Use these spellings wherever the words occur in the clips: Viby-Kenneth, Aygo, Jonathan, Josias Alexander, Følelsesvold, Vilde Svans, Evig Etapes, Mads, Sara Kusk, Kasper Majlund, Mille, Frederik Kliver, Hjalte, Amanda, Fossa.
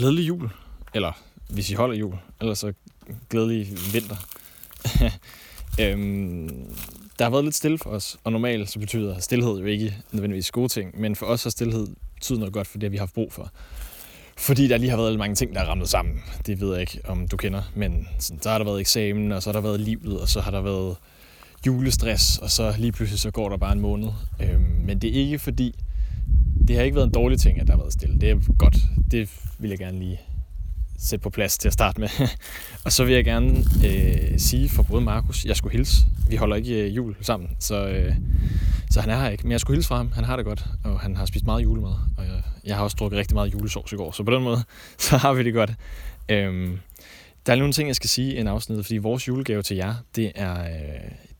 glædelig jul. Eller, hvis I holder jul. Eller så glædelig vinter. Der har været lidt stille for os, og normalt så betyder stillhed jo ikke nødvendigvis gode ting, men for os har stillhed betydet noget godt for det, vi har haft brug for. Fordi der lige har været mange ting, der er ramlet sammen. Det ved jeg ikke, om du kender, men sådan, der har der været eksamen, og så har der været livet, og så har der været julestress, og så lige pludselig så går der bare en måned. Men det er ikke fordi, det har ikke været en dårlig ting, at der har været stille. Det er godt. Det vil jeg gerne lige sætte på plads til at starte med. Og så vil jeg gerne sige for både Markus, jeg skulle hilse. Vi holder ikke jul sammen, så han er her ikke. Men jeg skulle hilse fra ham. Han har det godt, og han har spist meget julemad. Og jeg har også drukket rigtig meget julesauce i går, så på den måde, så har vi det godt. Der er nogle ting, jeg skal sige i en afsnit, fordi vores julegave til jer, det er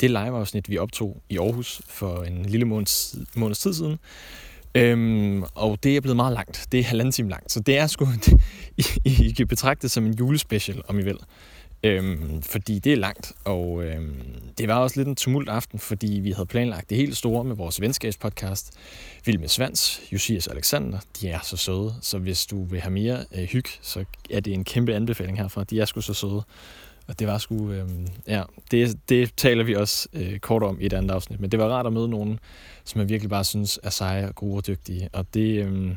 det live-afsnit, vi optog i Aarhus for en lille måneds tid siden. Og det er blevet meget langt. Det er 1,5 time langt. Så det er sgu I kan betragte det som en julespecial, om I vil. Fordi det er langt. Og det var også lidt en tumult aften, fordi vi havde planlagt det helt store med vores venskabspodcast Vilde Svans, Josias Alexander. De er så søde. Så hvis du vil have mere hyg, så er det en kæmpe anbefaling herfra. De er sgu så søde. Og det var sgu... Det taler vi også kort om i et andet afsnit. Men det var rart at møde nogen, som jeg virkelig bare synes er seje og gode og dygtige. Og det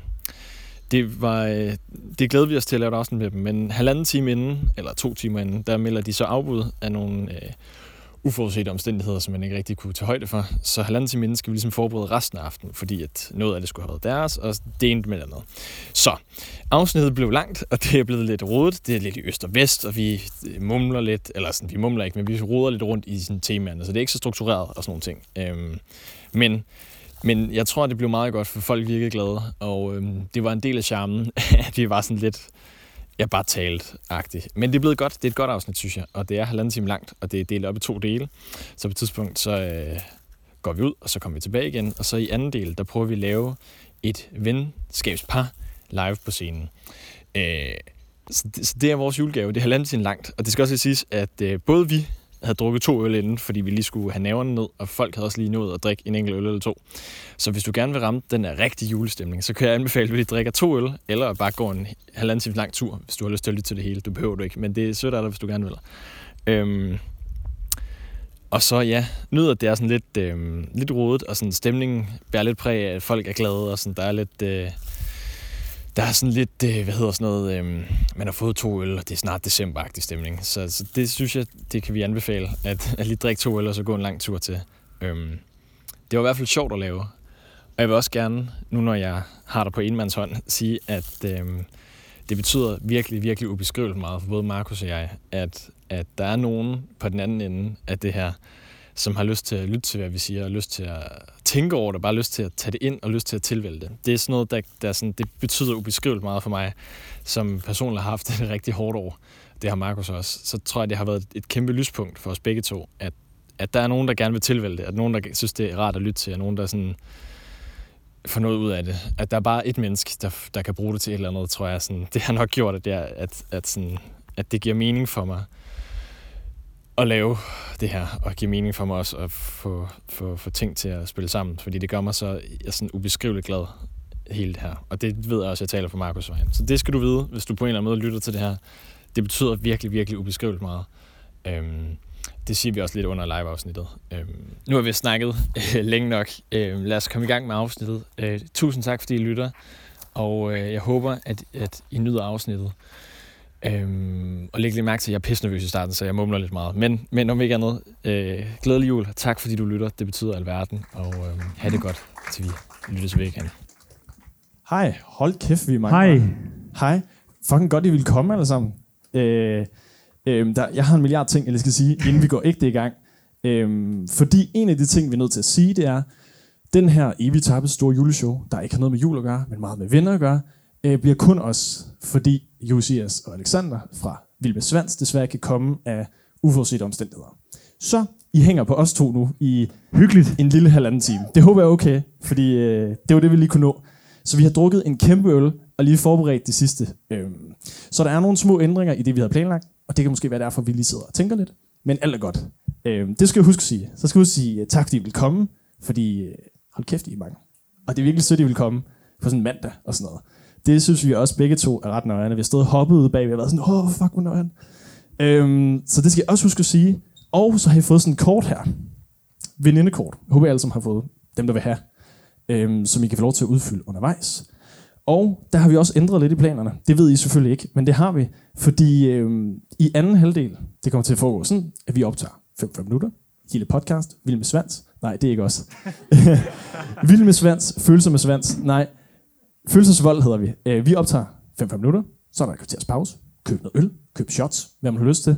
glæder vi os til at lave et afsnit med dem. Men 1,5 time inden, eller 2 timer inden, der melder de så afbud af nogle uforudsete omstændigheder, som man ikke rigtig kunne tage højde for. Så 1,5 time inden skal vi ligesom forberede resten af aftenen, fordi at noget af det skulle have været deres, og det endte med andet. Så afsnittet blev langt, og det er blevet lidt rodet. Det er lidt i øst og vest, og vi mumler lidt, eller sådan, vi mumler ikke, men vi roder lidt rundt i sådan temaerne, så det er ikke så struktureret og sådan nogle ting. Men jeg tror, det blev meget godt, for folk virkede glade, og det var en del af charmen, at vi var sådan lidt... Jeg bare talt-agtigt. Men det er blevet godt. Det er et godt afsnit, synes jeg. Og det er 1,5 time langt, og det er delt op i 2 dele. Så på et tidspunkt, så går vi ud, og så kommer vi tilbage igen. Og så i anden del, der prøver vi at lave et venskabspar live på scenen. Så det er vores julegave. Det er 1,5 time langt. Og det skal også lige siges, at både vi havde drukket 2 øl inden, fordi vi lige skulle have naverne ned, og folk havde også lige nået at drikke en enkelt øl eller 2. Så hvis du gerne vil ramme den her rigtige julestemning, så kan jeg anbefale, at vi drikker 2 øl, eller bare går en 1,5 time lang tur, hvis du har lyst til at lytte til det hele. Du behøver det ikke, men det er sødt af dig, hvis du gerne vil. Og så ja, nyder det er sådan lidt rodet, og sådan stemningen bærer lidt præg af, at folk er glade, og sådan, der er lidt... Der er sådan lidt, man har fået 2 øl, og det er snart december-agtig stemning. Så det synes jeg, det kan vi anbefale, at lige drikke 2 øl, og så gå en lang tur til. Det var i hvert fald sjovt at lave. Og jeg vil også gerne, nu når jeg har dig på enmandshånd, sige, at det betyder virkelig, virkelig ubeskriveligt meget for både Markus og jeg, at der er nogen på den anden ende af det her, som har lyst til at lytte til, hvad vi siger, og lyst til at tænke over det, bare lyst til at tage det ind, og lyst til at tilvælge det. Det er sådan noget, der sådan, det betyder ubeskriveligt meget for mig, som personligt har haft et rigtig hårdt år. Det har Markus også. Så tror jeg, det har været et kæmpe lyspunkt for os begge to, at der er nogen, der gerne vil tilvælge det, at nogen, der synes, det er rart at lytte til, og nogen, der sådan får noget ud af det. At der er bare et menneske, der kan bruge det til et eller andet, tror jeg. Sådan, det har nok gjort, at det giver mening for mig at lave det her, og give mening for mig også at få ting til at spille sammen, fordi det gør mig så sådan ubeskriveligt glad, hele det her. Og det ved jeg også, at jeg taler for Markus for ham. Så det skal du vide, hvis du på en eller anden måde lytter til det her. Det betyder virkelig, virkelig ubeskriveligt meget. Det siger vi også lidt under live-afsnittet. Nu har vi snakket længe nok. Lad os komme i gang med afsnittet. Tusind tak, fordi I lytter, og jeg håber, at I nyder afsnittet. Og læg lige mærke til, at jeg er pissenervøs i starten, så jeg mumler lidt meget. Men om ikke andet, glædelig jul. Tak fordi du lytter. Det betyder alverden. Og have det godt, til vi lyttes ved igen. Hej. Hold kæft, vi er mange. Hej. Hej. Fucking godt, I vil komme alle sammen. Jeg har en milliard ting, jeg skal sige, inden vi går ægte i gang. Fordi en af de ting, vi er nødt til at sige, det er, den her Evig Etapes store juleshow, der ikke har noget med jul at gøre, men meget med venner at gøre, bliver kun os, fordi Josias og Alexander fra Vilde Svans desværre kan komme af uforudsete omstændigheder. Så I hænger på os to nu i hyggeligt en lille 1,5 time. Det håber jeg er okay, fordi det var det, vi lige kunne nå. Så vi har drukket en kæmpe øl og lige forberedt det sidste. Så der er nogle små ændringer i det, vi havde planlagt, og det kan måske være derfor, vi lige sidder og tænker lidt. Men alt er godt. Det skal jeg huske at sige. Så skal jeg sige tak, fordi I vil komme, fordi hold kæft, I er mange. Og det er virkelig sødt, I vil komme på sådan en mandag og sådan noget. Det synes vi også begge to er ret nøjerne. Vi stod og hoppede ude bagved og været sådan, åh, fuck, hvor nøjerne. Så det skal jeg også huske at sige. Og så har I fået sådan et kort her. Venindekort. Jeg håber, alle som har fået dem, der vil have. Som I kan få lov til at udfylde undervejs. Og der har vi også ændret lidt i planerne. Det ved I selvfølgelig ikke, men det har vi. Fordi i anden halvdel, det kommer til at foregå sådan, at vi optager 5-5 minutter. Hele podcast. Vilde med Svans. Nej, det er ikke os. Vilde med Svans. Følelser med Svans. Nej. Følelsesvold hedder vi. Vi optager 5-5 minutter. Så er der en kvarters pause. Køb noget øl. Køb shots. Hvad man har lyst til.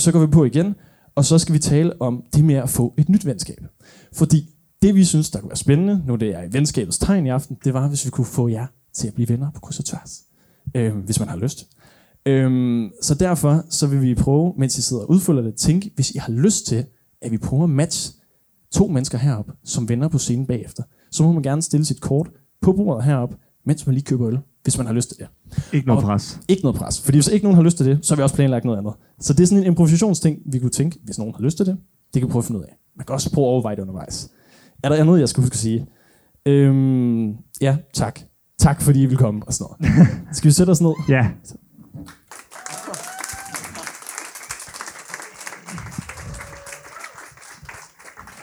Så går vi på igen. Og så skal vi tale om det med at få et nyt venskab. Fordi det vi synes, der kunne være spændende, nu det er i venskabets tegn i aften, det var, hvis vi kunne få jer til at blive venner på kryds og tværs. Hvis man har lyst. Så derfor så vil vi prøve, mens I sidder og udfylder det, tænke, hvis I har lyst til, at vi prøver at matche to mennesker herop, som venner på scenen bagefter. Så må man gerne stille sit kort på bordet herop, mens man lige køber øl, hvis man har lyst til det. Ikke noget pres. Ikke noget pres, fordi hvis ikke nogen har lyst til det, så har vi også planlagt noget andet. Så det er sådan en improvisationsting, vi kunne tænke, hvis nogen har lyst til det, det kan prøve at finde ud af. Man kan også prøve at overveje det undervejs. Er der noget, jeg skal huske at sige? Ja, tak. Tak, fordi I vil komme og sådan noget. Skal vi sætte os ned? Ja.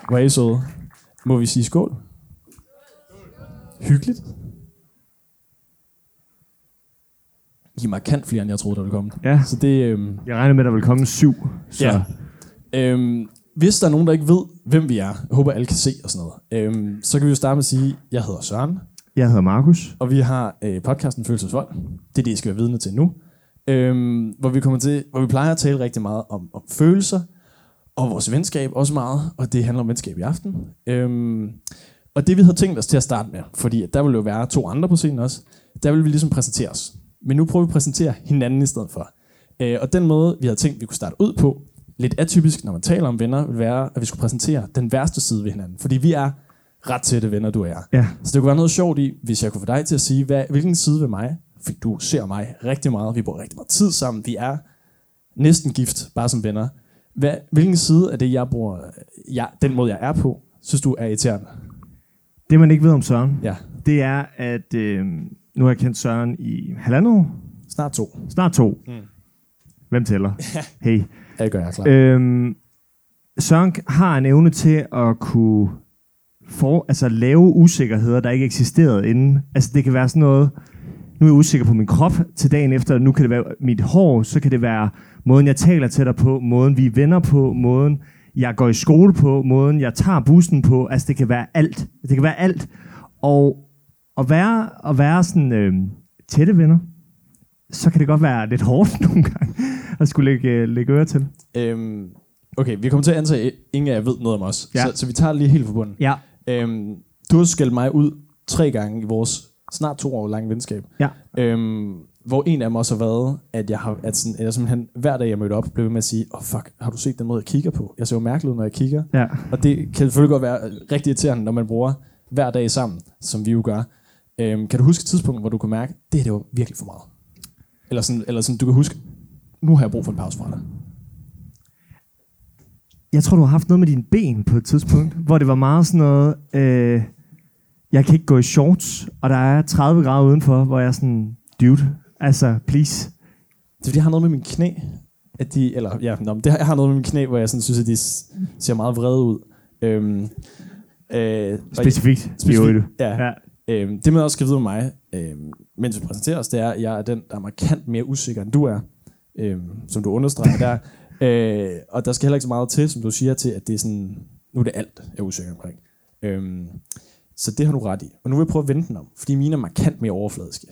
Hvor er I søde? Må vi sige skål? Hyggeligt. I er markant flere, end jeg troede, der ville komme. Ja. Så det, jeg regner med, at der vil komme 7. Så. Ja. Hvis der er nogen, der ikke ved, hvem vi er, jeg håber, alle kan se og sådan noget, så kan vi jo starte med at sige, jeg hedder Søren. Jeg hedder Markus. Og vi har podcasten Følelsesvold. Det er det, I skal være vidne til nu. Hvor vi plejer at tale rigtig meget om følelser, og vores venskab også meget, og det handler om venskab i aften. Og det, vi havde tænkt os til at starte med, fordi der ville jo være 2 andre på scenen også, der ville vi ligesom præsentere os. Men nu prøver vi at præsentere hinanden i stedet for. Og den måde, vi havde tænkt, vi kunne starte ud på, lidt atypisk, når man taler om venner, vil være, at vi skulle præsentere den værste side ved hinanden. Fordi vi er ret tætte venner, du og jeg. Ja. Så det kunne være noget sjovt i, hvis jeg kunne få dig til at sige, hvilken side ved mig, fordi du ser mig rigtig meget, vi bruger rigtig meget tid sammen, vi er næsten gift, bare som venner. Hvilken side af det, jeg bruger, den måde, jeg er på, synes du er irriterende? Det, man ikke ved om Søren, ja, det er, at nu har jeg kendt Søren i 1,5 år. Snart 2. Mm. Hvem tæller? Hey. Det gør jeg klart. Søren har en evne til at kunne lave usikkerheder, der ikke eksisterede inden. Altså det kan være sådan noget, nu er jeg usikker på min krop til dagen efter, nu kan det være mit hår, så kan det være måden, jeg taler til dig på, måden vi er venner på, måden jeg går i skole på, måden jeg tager bussen på. Altså det kan være alt. Og at være sådan tætte venner, så kan det godt være lidt hårdt nogle gange at skulle lægge øre til. Okay, vi kommer til at antage, at ingen af jer ved noget om os. Ja. Så vi tager det lige helt fra bunden. Ja. Du har skældt mig ud 3 gange i vores snart 2 år lange venskab. Ja. Hvor en af dem også har været, at jeg simpelthen hver dag, jeg mødte op, blev ved med at sige, fuck, har du set den måde, jeg kigger på? Jeg ser jo mærkeligt ud, når jeg kigger. Ja. Og det kan selvfølgelig godt være rigtig irriterende, når man bruger hver dag sammen, som vi jo gør. Kan du huske et tidspunkt, hvor du kunne mærke, at det var virkelig for meget? Eller sådan, du kan huske, nu har jeg brug for en pause fra dig. Jeg tror, du har haft noget med dine ben på et tidspunkt, hvor det var meget sådan noget, jeg kan ikke gå i shorts, og der er 30 grader udenfor, hvor jeg er sådan, dude, altså, please. Det er fordi, jeg har noget med mine knæ, jeg har noget med mine knæ, hvor jeg sådan synes, at de ser meget vrede ud. Specifikt. Ja. Det man også skal vide om mig, mens vi præsenterer os, det er, at jeg er den, der er markant mere usikker, end du er, som du understreger der. Og der skal heller ikke så meget til, som du siger, til at det er sådan, nu er det alt, jeg er usikker omkring. Så det har du ret i. Og nu vil jeg prøve at vende den om, fordi mine er markant mere overfladiske.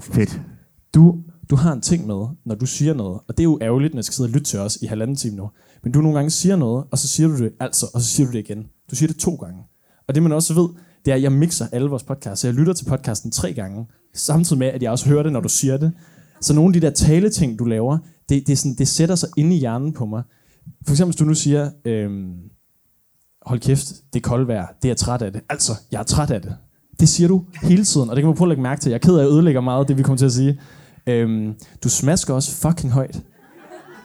Fedt. Du har en ting med, når du siger noget, og det er jo ærgerligt, når jeg skal sidde og lytte til os i 1,5 time nu, men du nogle gange siger noget, og så siger du det og så siger du det igen. Du siger det 2 gange. Og det man også ved, det er, at jeg mixer alle vores podcasts, så jeg lytter til podcasten 3 gange, samtidig med, at jeg også hører det, når du siger det. Så nogle af de der taleting, du laver, det sætter sig inde i hjernen på mig. For eksempel, hvis du nu siger, hold kæft, det er koldt vejr, det er jeg træt af det. Altså, jeg er træt af det. Det siger du hele tiden, og det kan man prøve at lægge mærke til. Jeg er ked af, at jeg ødelægger meget af det, vi kommer til at sige. Du smasker også fucking højt.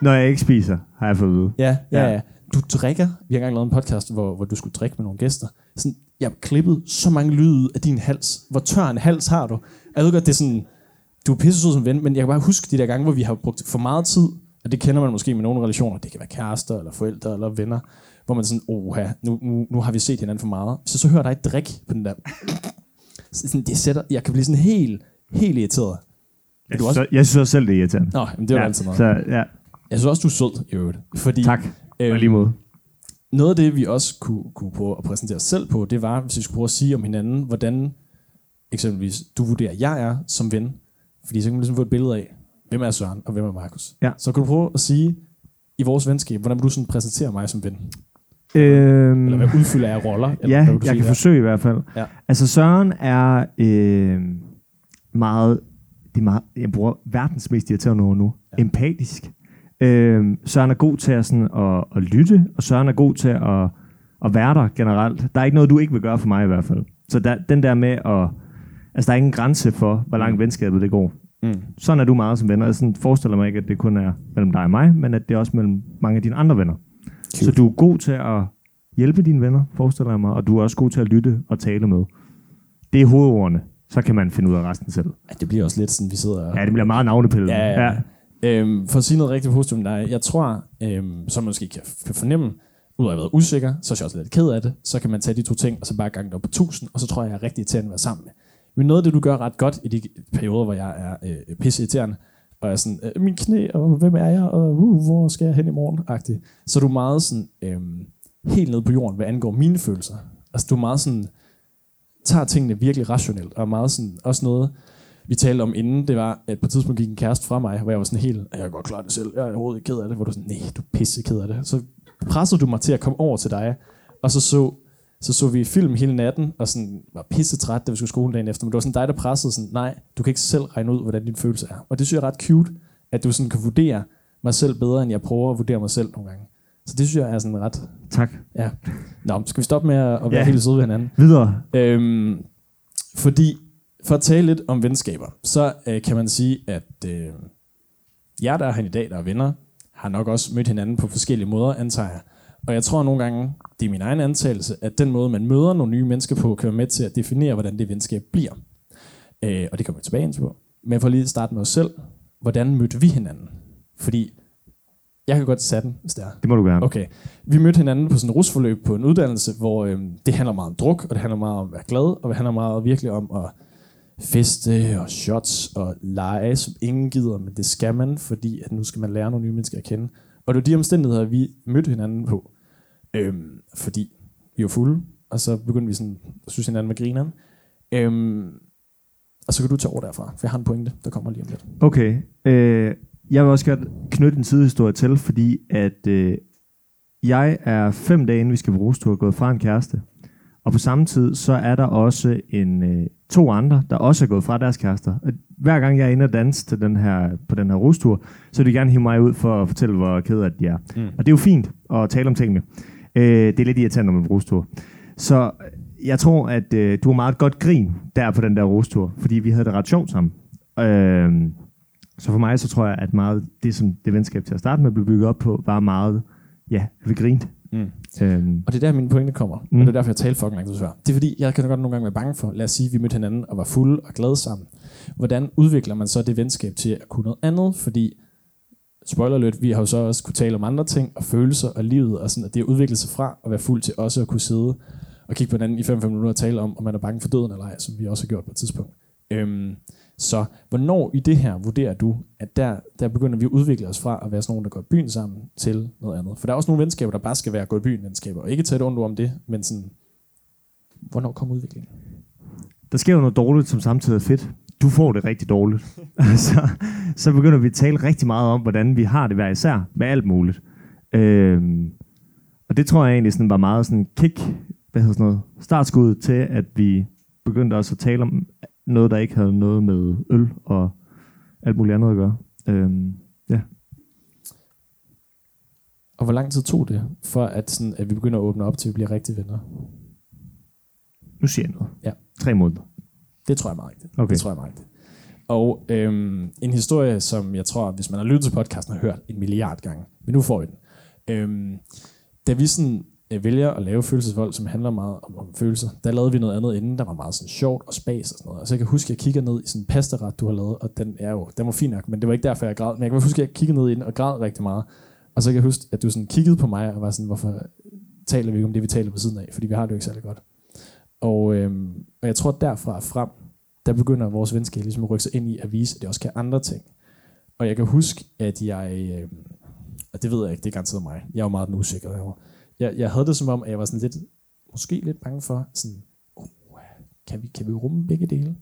Når jeg ikke spiser, har jeg fået at vide. Ja. Du drikker. Vi har engang lavet en podcast, hvor du skulle drikke med nogle gæster. Sådan, jeg har klippet så mange lyde af din hals. Hvor tør en hals har du? Jeg ved godt, det er sådan, du er pissesød som ven, men jeg kan bare huske de der gange, hvor vi har brugt for meget tid, og det kender man måske med nogle relationer, det kan være kærester, eller forældre, eller venner, hvor man sådan, nu har vi set hinanden for meget. Så hører dig drik på den der. Sådan, det sætter, jeg kan blive sådan helt irriteret. Jeg synes også selv, det er irriterende. Nå, men det er jo altid noget. Så, ja. Jeg synes også, du er sød i øvrigt. Fordi, tak, og lige måde. Noget af det, vi også kunne prøve at præsentere os selv på, det var, hvis vi skulle prøve at sige om hinanden, hvordan eksempelvis du vurderer, jeg er som ven. Fordi så kan man ligesom få et billede af, hvem er Søren, og hvem er Markus. Ja. Så kan du prøve at sige, i vores venskab, hvordan vil du sådan præsentere mig som ven? Eller hvad udfylder jeg roller? Eller, ja, jeg kan forsøge i hvert fald. Ja. Altså Søren er meget, jeg bruger verdens mest irriterende ord nu, ja. Empatisk. Søren er god til at lytte, og Søren er god til at være der generelt. Der er ikke noget, du ikke vil gøre for mig i hvert fald. Så den der med at... Altså, der er ingen grænse for, hvor langt venskabet det går. Mm. Sådan er du meget som venner. Jeg sådan forestiller mig ikke, at det kun er mellem dig og mig, men at det er også mellem mange af dine andre venner. Cool. Så du er god til at hjælpe dine venner, forestiller jeg mig, og du er også god til at lytte og tale med. Det er hovedordene. Så kan man finde ud af resten selv. Ja, det bliver også lidt sådan, vi sidder og... Ja, det bliver meget navnepillende. Ja. For at sige noget rigtig positivt om dig, jeg tror, som man måske kan fornemme, ud af at være usikker, så er jeg også lidt ked af det, så kan man tage de to ting, og så bare gange det op på 1000, og så tror jeg er rigtig irriterende at være sammen med. Men noget af det, du gør ret godt i de perioder, hvor jeg er pisseirriterende, og jeg er sådan, min knæ, og hvem er jeg, og hvor skal jeg hen i morgen-agtigt. Så er du meget sådan, helt nede på jorden, hvad angår mine følelser. Altså du er meget sådan, tager tingene virkelig rationelt, og meget sådan, også noget, vi talte om inden, det var, at på et tidspunkt gik en kæreste fra mig, hvor jeg var sådan helt, jeg kan godt klare det selv, jeg er overhovedet ikke ked af det, hvor du sådan, nej, du er pisse ked af det. Så pressede du mig til at komme over til dig, og så vi film hele natten, og sådan var pissetræt, da vi skulle skole dagen efter, men det var sådan dig, der pressede sådan, nej, du kan ikke selv regne ud, hvordan dine følelser er. Og det synes jeg er ret cute, at du sådan kan vurdere mig selv bedre, end jeg prøver at vurdere mig selv nogle gange. Så det synes jeg er sådan ret... Tak. Ja. Nå, skal vi stoppe med at være helt søde ved hinanden? Videre. Fordi, for at tale lidt om venskaber, så kan man sige, at jer, der er her i dag, der er venner, har nok også mødt hinanden på forskellige måder, antager jeg. Og jeg tror nogle gange, det er min egen antagelse, at den måde, man møder nogle nye mennesker på, kan være med til at definere, hvordan det venskab bliver. Og det kommer vi tilbage ind på. Men for lige at starte med os selv, hvordan mødte vi hinanden? Fordi, jeg kan godt sætte den, hvis det er. Det må du gerne. Okay. Vi mødte hinanden på sådan et rusforløb på en uddannelse, hvor det handler meget om druk, og det handler meget om at være glad, og det handler meget virkelig om at feste og shots og lege, som ingen gider, men det skal man, fordi at nu skal man lære nogle nye mennesker at kende. Og det var de omstændigheder, vi mødte hinanden på. Fordi vi var fulde, og så begyndte vi sådan, at synes hinanden med grineren. Og så kan du tage over derfra, for jeg har en pointe, der kommer lige om lidt. Okay. Jeg vil også godt knytte en sidehistorie til, fordi at jeg er 5 dage, inden vi skal på rustur, gået fra en kæreste. Og på samme tid, så er der også 2 andre, der også er gået fra deres kærester. Hver gang jeg er inde og danse til på den her rustur, så vil de gerne hive mig ud for at fortælle, hvor ked af de er. Mm. Og det er jo fint at tale om tingene. Det er lidt irriterende med en rustur. Så jeg tror, at du var meget godt grin der på den der rustur, fordi vi havde det ret sjovt sammen. Så for mig, så tror jeg, at meget det, som det venskab til at starte med blev bygget op på, var meget, ja, vi grinte. Mm. Og det er der mine pointe kommer. Og det er derfor jeg taler fucking langt desværre. Det er fordi jeg kan godt nogle gange være bange for, lad os sige vi mødte hinanden og var fulde og glade sammen. Hvordan udvikler man så det venskab til at kunne noget andet? Fordi spoiler alert, vi har jo så også kunne tale om andre ting og følelser og livet og sådan, at det er udviklet sig fra at være fuld til også at kunne sidde og kigge på hinanden i 5 minutter og tale om man er bange for døden eller ej, som vi også har gjort på et tidspunkt. Så hvornår i det her vurderer du, at der begynder vi at udvikle os fra at være sådan nogen, der går i byen sammen, til noget andet? For der er også nogle venskaber, der bare skal være at gå i byen venskaber, og ikke tage et ondt ord om det, men sådan, hvornår kommer udviklingen? Der sker jo noget dårligt, som samtidig er fedt. Du får det rigtig dårligt. så begynder vi at tale rigtig meget om, hvordan vi har det hver især, med alt muligt. Og det tror jeg egentlig sådan var meget sådan startskud til, at vi begyndte også at tale om noget, der ikke havde noget med øl og alt muligt andet at gøre. Og hvor lang tid tog det, for at vi begynder at åbne op til, at vi bliver rigtige venner? Nu siger jeg noget. Ja. 3 måneder. Det tror jeg meget rigtigt. Okay. Det tror jeg meget rigtigt. Og en historie, som jeg tror, hvis man har lyttet til podcasten, har hørt 1 milliard gange. Men nu får vi den. Da vi sådan vælger at lave følelsesvold, som handler meget om følelser. Der lavede vi noget andet inden, der var meget sådan sjovt og spas og sådan noget. Og så jeg kan huske, at jeg kigger ned i sådan en pastaret, du har lavet, og den var fin nok, men det var ikke derfor, jeg græd. Men jeg kan huske, at jeg kiggede ned i den og græd rigtig meget. Og så kan jeg huske, at du sådan kiggede på mig og var sådan, hvorfor taler vi ikke om det, vi taler på siden af? Fordi vi har det jo ikke særlig godt. Og jeg tror, derfra frem, der begynder vores venskab ligesom at rykke sig ind i at vise, at det også kan andre ting. Og jeg kan huske, at jeg, og det ved jeg ikke, det er garanteret mig, jeg er jo meget den usikre herovre. Jeg havde det som om, at jeg var sådan lidt, måske lidt bange for, sådan, kan vi rumme begge dele?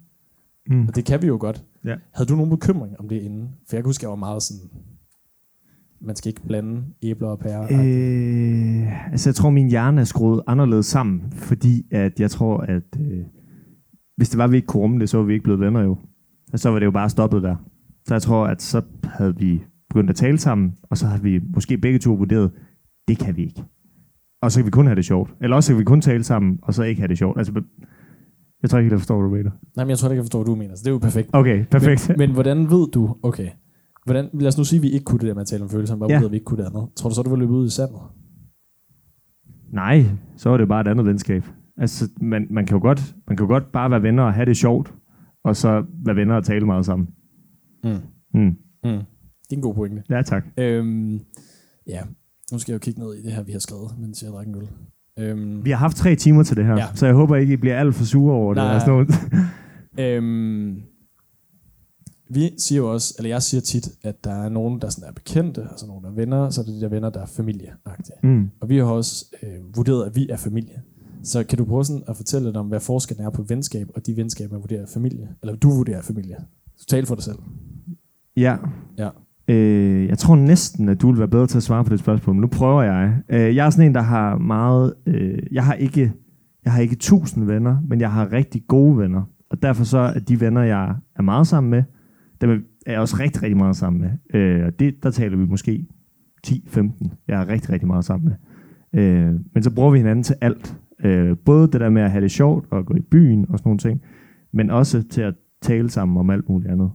Mm. Og det kan vi jo godt. Ja. Havde du nogen bekymring om det inden? For jeg kan huske, at jeg var meget sådan, man skal ikke blande æbler og pærer. Altså jeg tror, min hjerne er skruet anderledes sammen, fordi at jeg tror, at hvis det var, vi ikke kunne rumme det, så var vi ikke blevet venner jo. Og så var det jo bare stoppet der. Så jeg tror, at så havde vi begyndt at tale sammen, og så havde vi måske begge to vurderet, det kan vi ikke. Og så kan vi kun have det sjovt. Eller også kan vi kun tale sammen, og så ikke have det sjovt. Altså, jeg tror ikke, jeg forstår, hvad du mener. Nej, men jeg tror ikke, jeg forstår, hvad du mener. Så det er jo perfekt. Okay, perfekt. Men hvordan ved du, okay, hvordan, lad os nu sige, at vi ikke kunne det der med at tale om følelser, bare ved, at vi ikke kunne det andet. Tror du så, du var løbet ud i sandet? Nej, så er det bare et andet venskab. Altså, man kan jo godt bare være venner og have det sjovt, og så være venner og tale meget sammen. Mm. Mm. Mm. Det er en god pointe. Ja, tak. Ja. Nu skal jeg jo kigge ned i det her, vi har skrevet, mens jeg drikker en øl. Vi har haft 3 timer til det her, så jeg håber ikke, I bliver alt for sure over det. Eller sådan noget. Vi siger jo også, eller jeg siger tit, at der er nogen, der sådan er bekendte, altså nogen, der er venner, så er det de der venner, der er familieagtige. Mm. Og vi har også vurderet, at vi er familie. Så kan du prøve sådan at fortælle lidt om, hvad forskellen er på venskab, og de venskaber, man vurderer familie, eller du vurderer familie. Så tal for dig selv. Ja. Jeg tror næsten, at du vil være bedre til at svare på det spørgsmål, men nu prøver jeg. Jeg er sådan en, der har meget... Jeg har ikke 1000 venner, men jeg har rigtig gode venner. Og derfor så er de venner, jeg er meget sammen med, dem er jeg også rigtig, rigtig meget sammen med. Og det, der taler vi måske 10-15. Jeg er rigtig, rigtig meget sammen med. Men så bruger vi hinanden til alt. Både det der med at have det sjovt og gå i byen og sådan nogle ting, men også til at tale sammen om alt muligt andet.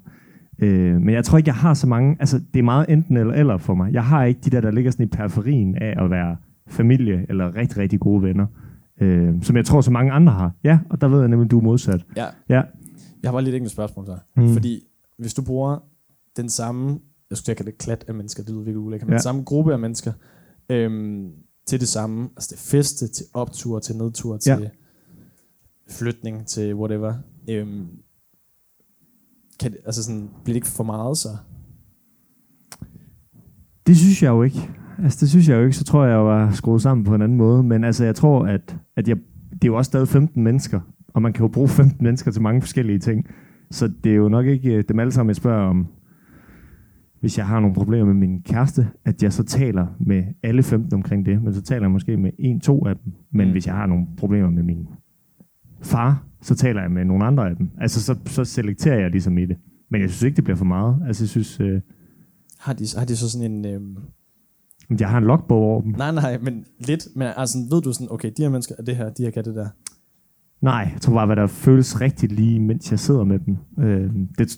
Men jeg tror ikke, jeg har så mange. Altså, det er meget enten eller for mig. Jeg har ikke de der ligger sådan i periferien af at være familie eller rigtig, rigtig gode venner, som jeg tror, så mange andre har. Ja, og der ved jeg nemlig, du er modsat. Ja. Jeg har bare lidt enkelt spørgsmål der. Fordi hvis du bruger den samme, jeg skulle kalde det klat af mennesker, det udvikler ulækkert, men den samme gruppe af mennesker til det samme, altså det feste, til opture, til nedture, til flytning, til whatever, altså sådan, bliver det ikke for meget så? Det synes jeg jo ikke. Så tror jeg jo var skruet sammen på en anden måde. Men altså, jeg tror, at det er jo også stadig 15 mennesker. Og man kan jo bruge 15 mennesker til mange forskellige ting. Så det er jo nok ikke dem alle sammen, jeg spørger om. Hvis jeg har nogle problemer med min kæreste, at jeg så taler med alle 15 omkring det. Men så taler jeg måske med 1-2 af dem. Men hvis jeg har nogle problemer med min far, så taler jeg med nogle andre af dem. Altså, så selekterer jeg ligesom i det. Men jeg synes ikke, det bliver for meget. Altså, jeg synes... Har de så sådan en... Jeg har en logbog over dem. Nej, men lidt. Men altså, ved du sådan, okay, de her mennesker er det her, de her kan det der? Nej, jeg tror bare, hvad der føles rigtigt lige, mens jeg sidder med dem.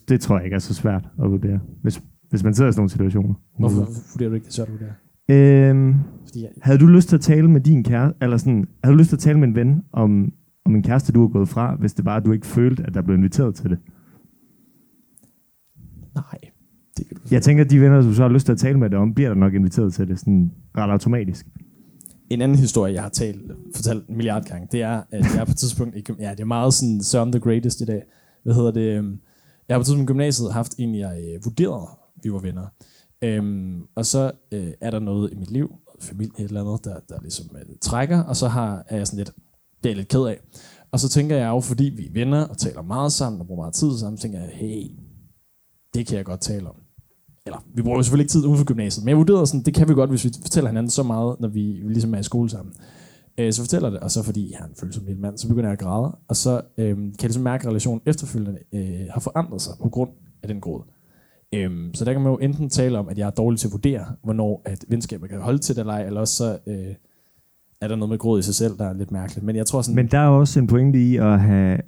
Det tror jeg ikke er så svært at vurdere. Hvis man sidder i sådan nogle situationer. Hvorfor vurderer du ikke det svært at vurdere? Havde du lyst til at tale med din kæreste, eller sådan, havde du lyst til at tale med en ven om... og min kæreste, du er gået fra, hvis det bare du ikke følte, at der blev inviteret til det? Nej, det kan du. Jeg tænker, at de venner, du så har lyst til at tale med dig om, bliver der nok inviteret til det, sådan ret automatisk. En anden historie, jeg har fortalt en milliard gange, det er, at jeg på et tidspunkt... Ja, det er meget sådan, Søren the Greatest i dag. Hvad hedder det? Jeg har på et tidspunkt i gymnasiet haft en, jeg vurderede, vi var venner. Og så er der noget i mit liv, familie et eller andet, der ligesom trækker, og så er jeg sådan lidt... Det er jeg lidt ked af. Og så tænker jeg jo, fordi vi er venner og taler meget sammen og bruger meget tid sammen, tænker jeg, hey, det kan jeg godt tale om. Eller, vi bruger jo selvfølgelig ikke tid uden for gymnasiet, men jeg vurderede sådan, det kan vi godt, hvis vi fortæller hinanden så meget, når vi ligesom er i skole sammen. Så fortæller det, og så fordi jeg har en følelsesmæssig mand, så begynder jeg at græde, og så kan jeg ligesom mærke, at relationen efterfølgende har forandret sig på grund af den gråd. Så der kan man jo enten tale om, at jeg er dårlig til at vurdere, hvornår at venskaber kan holde til det eller også så... er der noget med gråd i sig selv, der er lidt mærkeligt. Men jeg tror sådan... Men der er også en pointe i at have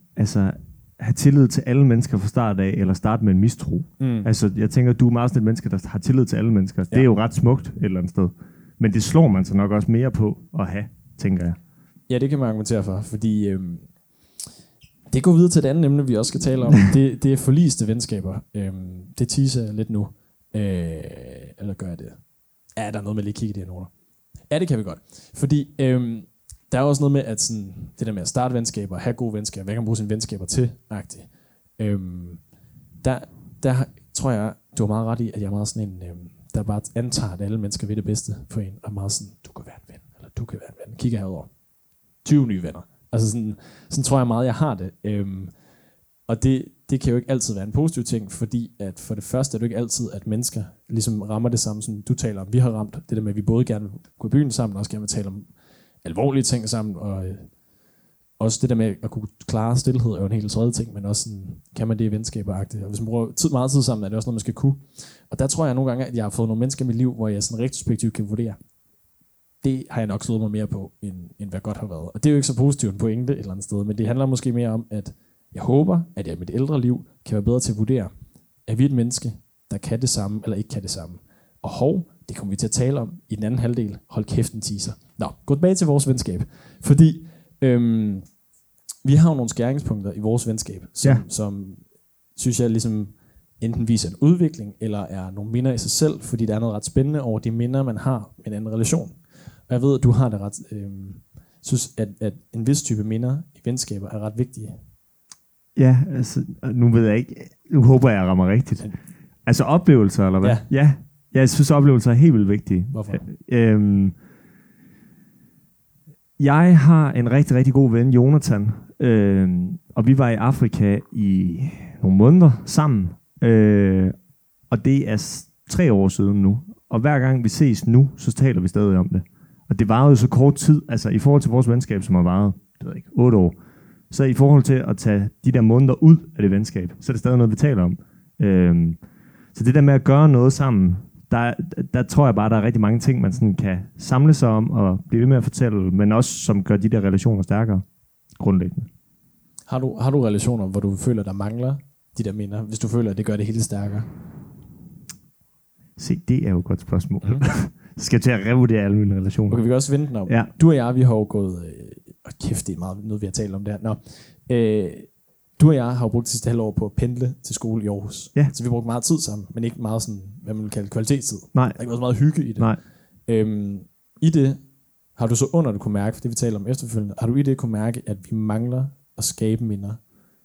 tillid til alle mennesker fra start af, eller starte med en mistro. Mm. Altså, jeg tænker, du er meget sådan et menneske, der har tillid til alle mennesker. Ja. Det er jo ret smukt et eller andet sted. Men det slår man så nok også mere på at have. tænker jeg. Ja, det kan man argumentere for, fordi det går videre til det andet emne, vi også skal tale om. Det er forliste venskaber. Det teaser jeg lidt nu. Eller gør jeg det? Ja, der er noget med at lige kigge i det her. Ja, det kan vi godt. Fordi der er også noget med, at sådan, det der med at starte venskaber, have gode venskaber, hvad kan man bruge sine venskaber til? Der tror jeg, du har meget ret i, at jeg er meget sådan en, der bare antager, at alle mennesker ved det bedste for en, og meget sådan, du kan være en ven, eller du kan være en ven. Kigger herover. 20 nye venner. Altså sådan tror jeg meget, jeg har det. Og det kan jo ikke altid være en positiv ting, fordi at for det første er det ikke altid, at mennesker ligesom rammer det samme, som du taler om. Vi har ramt det der med, at vi både gerne vil gå i byen sammen, og også gerne vil tale om alvorlige ting sammen, og også det der med at kunne klare stillhed er jo en helt tredje ting, men også sådan, kan man det i venskaberagtigt. Og hvis man bruger meget tid sammen, er det også noget, man skal kunne. Og der tror jeg nogle gange, at jeg har fået nogle mennesker i mit liv, hvor jeg sådan retrospektivt kan vurdere, det har jeg nok slået mig mere på, end hvad godt har været. Og det er jo ikke så positivt en pointe et eller andet sted, men det handler måske mere om, at jeg håber, at jeg i mit ældre liv kan være bedre til at vurdere, er vi et menneske, der kan det samme, eller ikke kan det samme. Og det kommer vi til at tale om i den anden halvdel. Hold kæft, en teaser. Nå, gå tilbage til vores venskab. Fordi vi har jo nogle skæringspunkter i vores venskab, som synes jeg ligesom enten viser en udvikling, eller er nogle minder i sig selv, fordi der er noget ret spændende over de minder, man har med en anden relation. Og jeg ved, at du har det ret, synes, at en vis type minder i venskaber er ret vigtige. Ja, altså, nu ved jeg ikke, nu håber jeg rammer rigtigt. Altså oplevelser, eller hvad? Ja. Jeg synes, oplevelser er helt vildt vigtige. Hvorfor? Jeg har en rigtig, rigtig god ven, Jonathan, og vi var i Afrika i nogle måneder sammen, og det er 3 år siden nu, og hver gang vi ses nu, så taler vi stadig om det. Og det varede jo så kort tid, altså i forhold til vores venskab, som har varet, det ved ikke, 8 år, så i forhold til at tage de der måneder ud af det venskab, så er det stadig noget, vi taler om. Så det der med at gøre noget sammen, der tror jeg bare, der er rigtig mange ting, man sådan kan samle sig om og blive ved med at fortælle, men også som gør de der relationer stærkere, grundlæggende. Har du relationer, hvor du føler, der mangler de der minder, hvis du føler, at det gør det hele stærkere? Se, det er jo et godt spørgsmål. Mm. Skal jeg til at revurdere alle mine relationer? Okay, vi kan også vente den om. Ja. Du og jeg, vi har jo gået... kæft, det er meget noget, vi har talt om der. Nå. Du og jeg har jo brugt det sidste halvår på at pendle til skole i Aarhus. Ja. Så vi brugte meget tid sammen, men ikke meget sådan, hvad man kalder kvalitetstid. Nej. Der har ikke været så meget hygge i det. Nej. I det har du så under, du kunne mærke, for det vi taler om efterfølgende, har du i det kunne mærke, at vi mangler at skabe minder?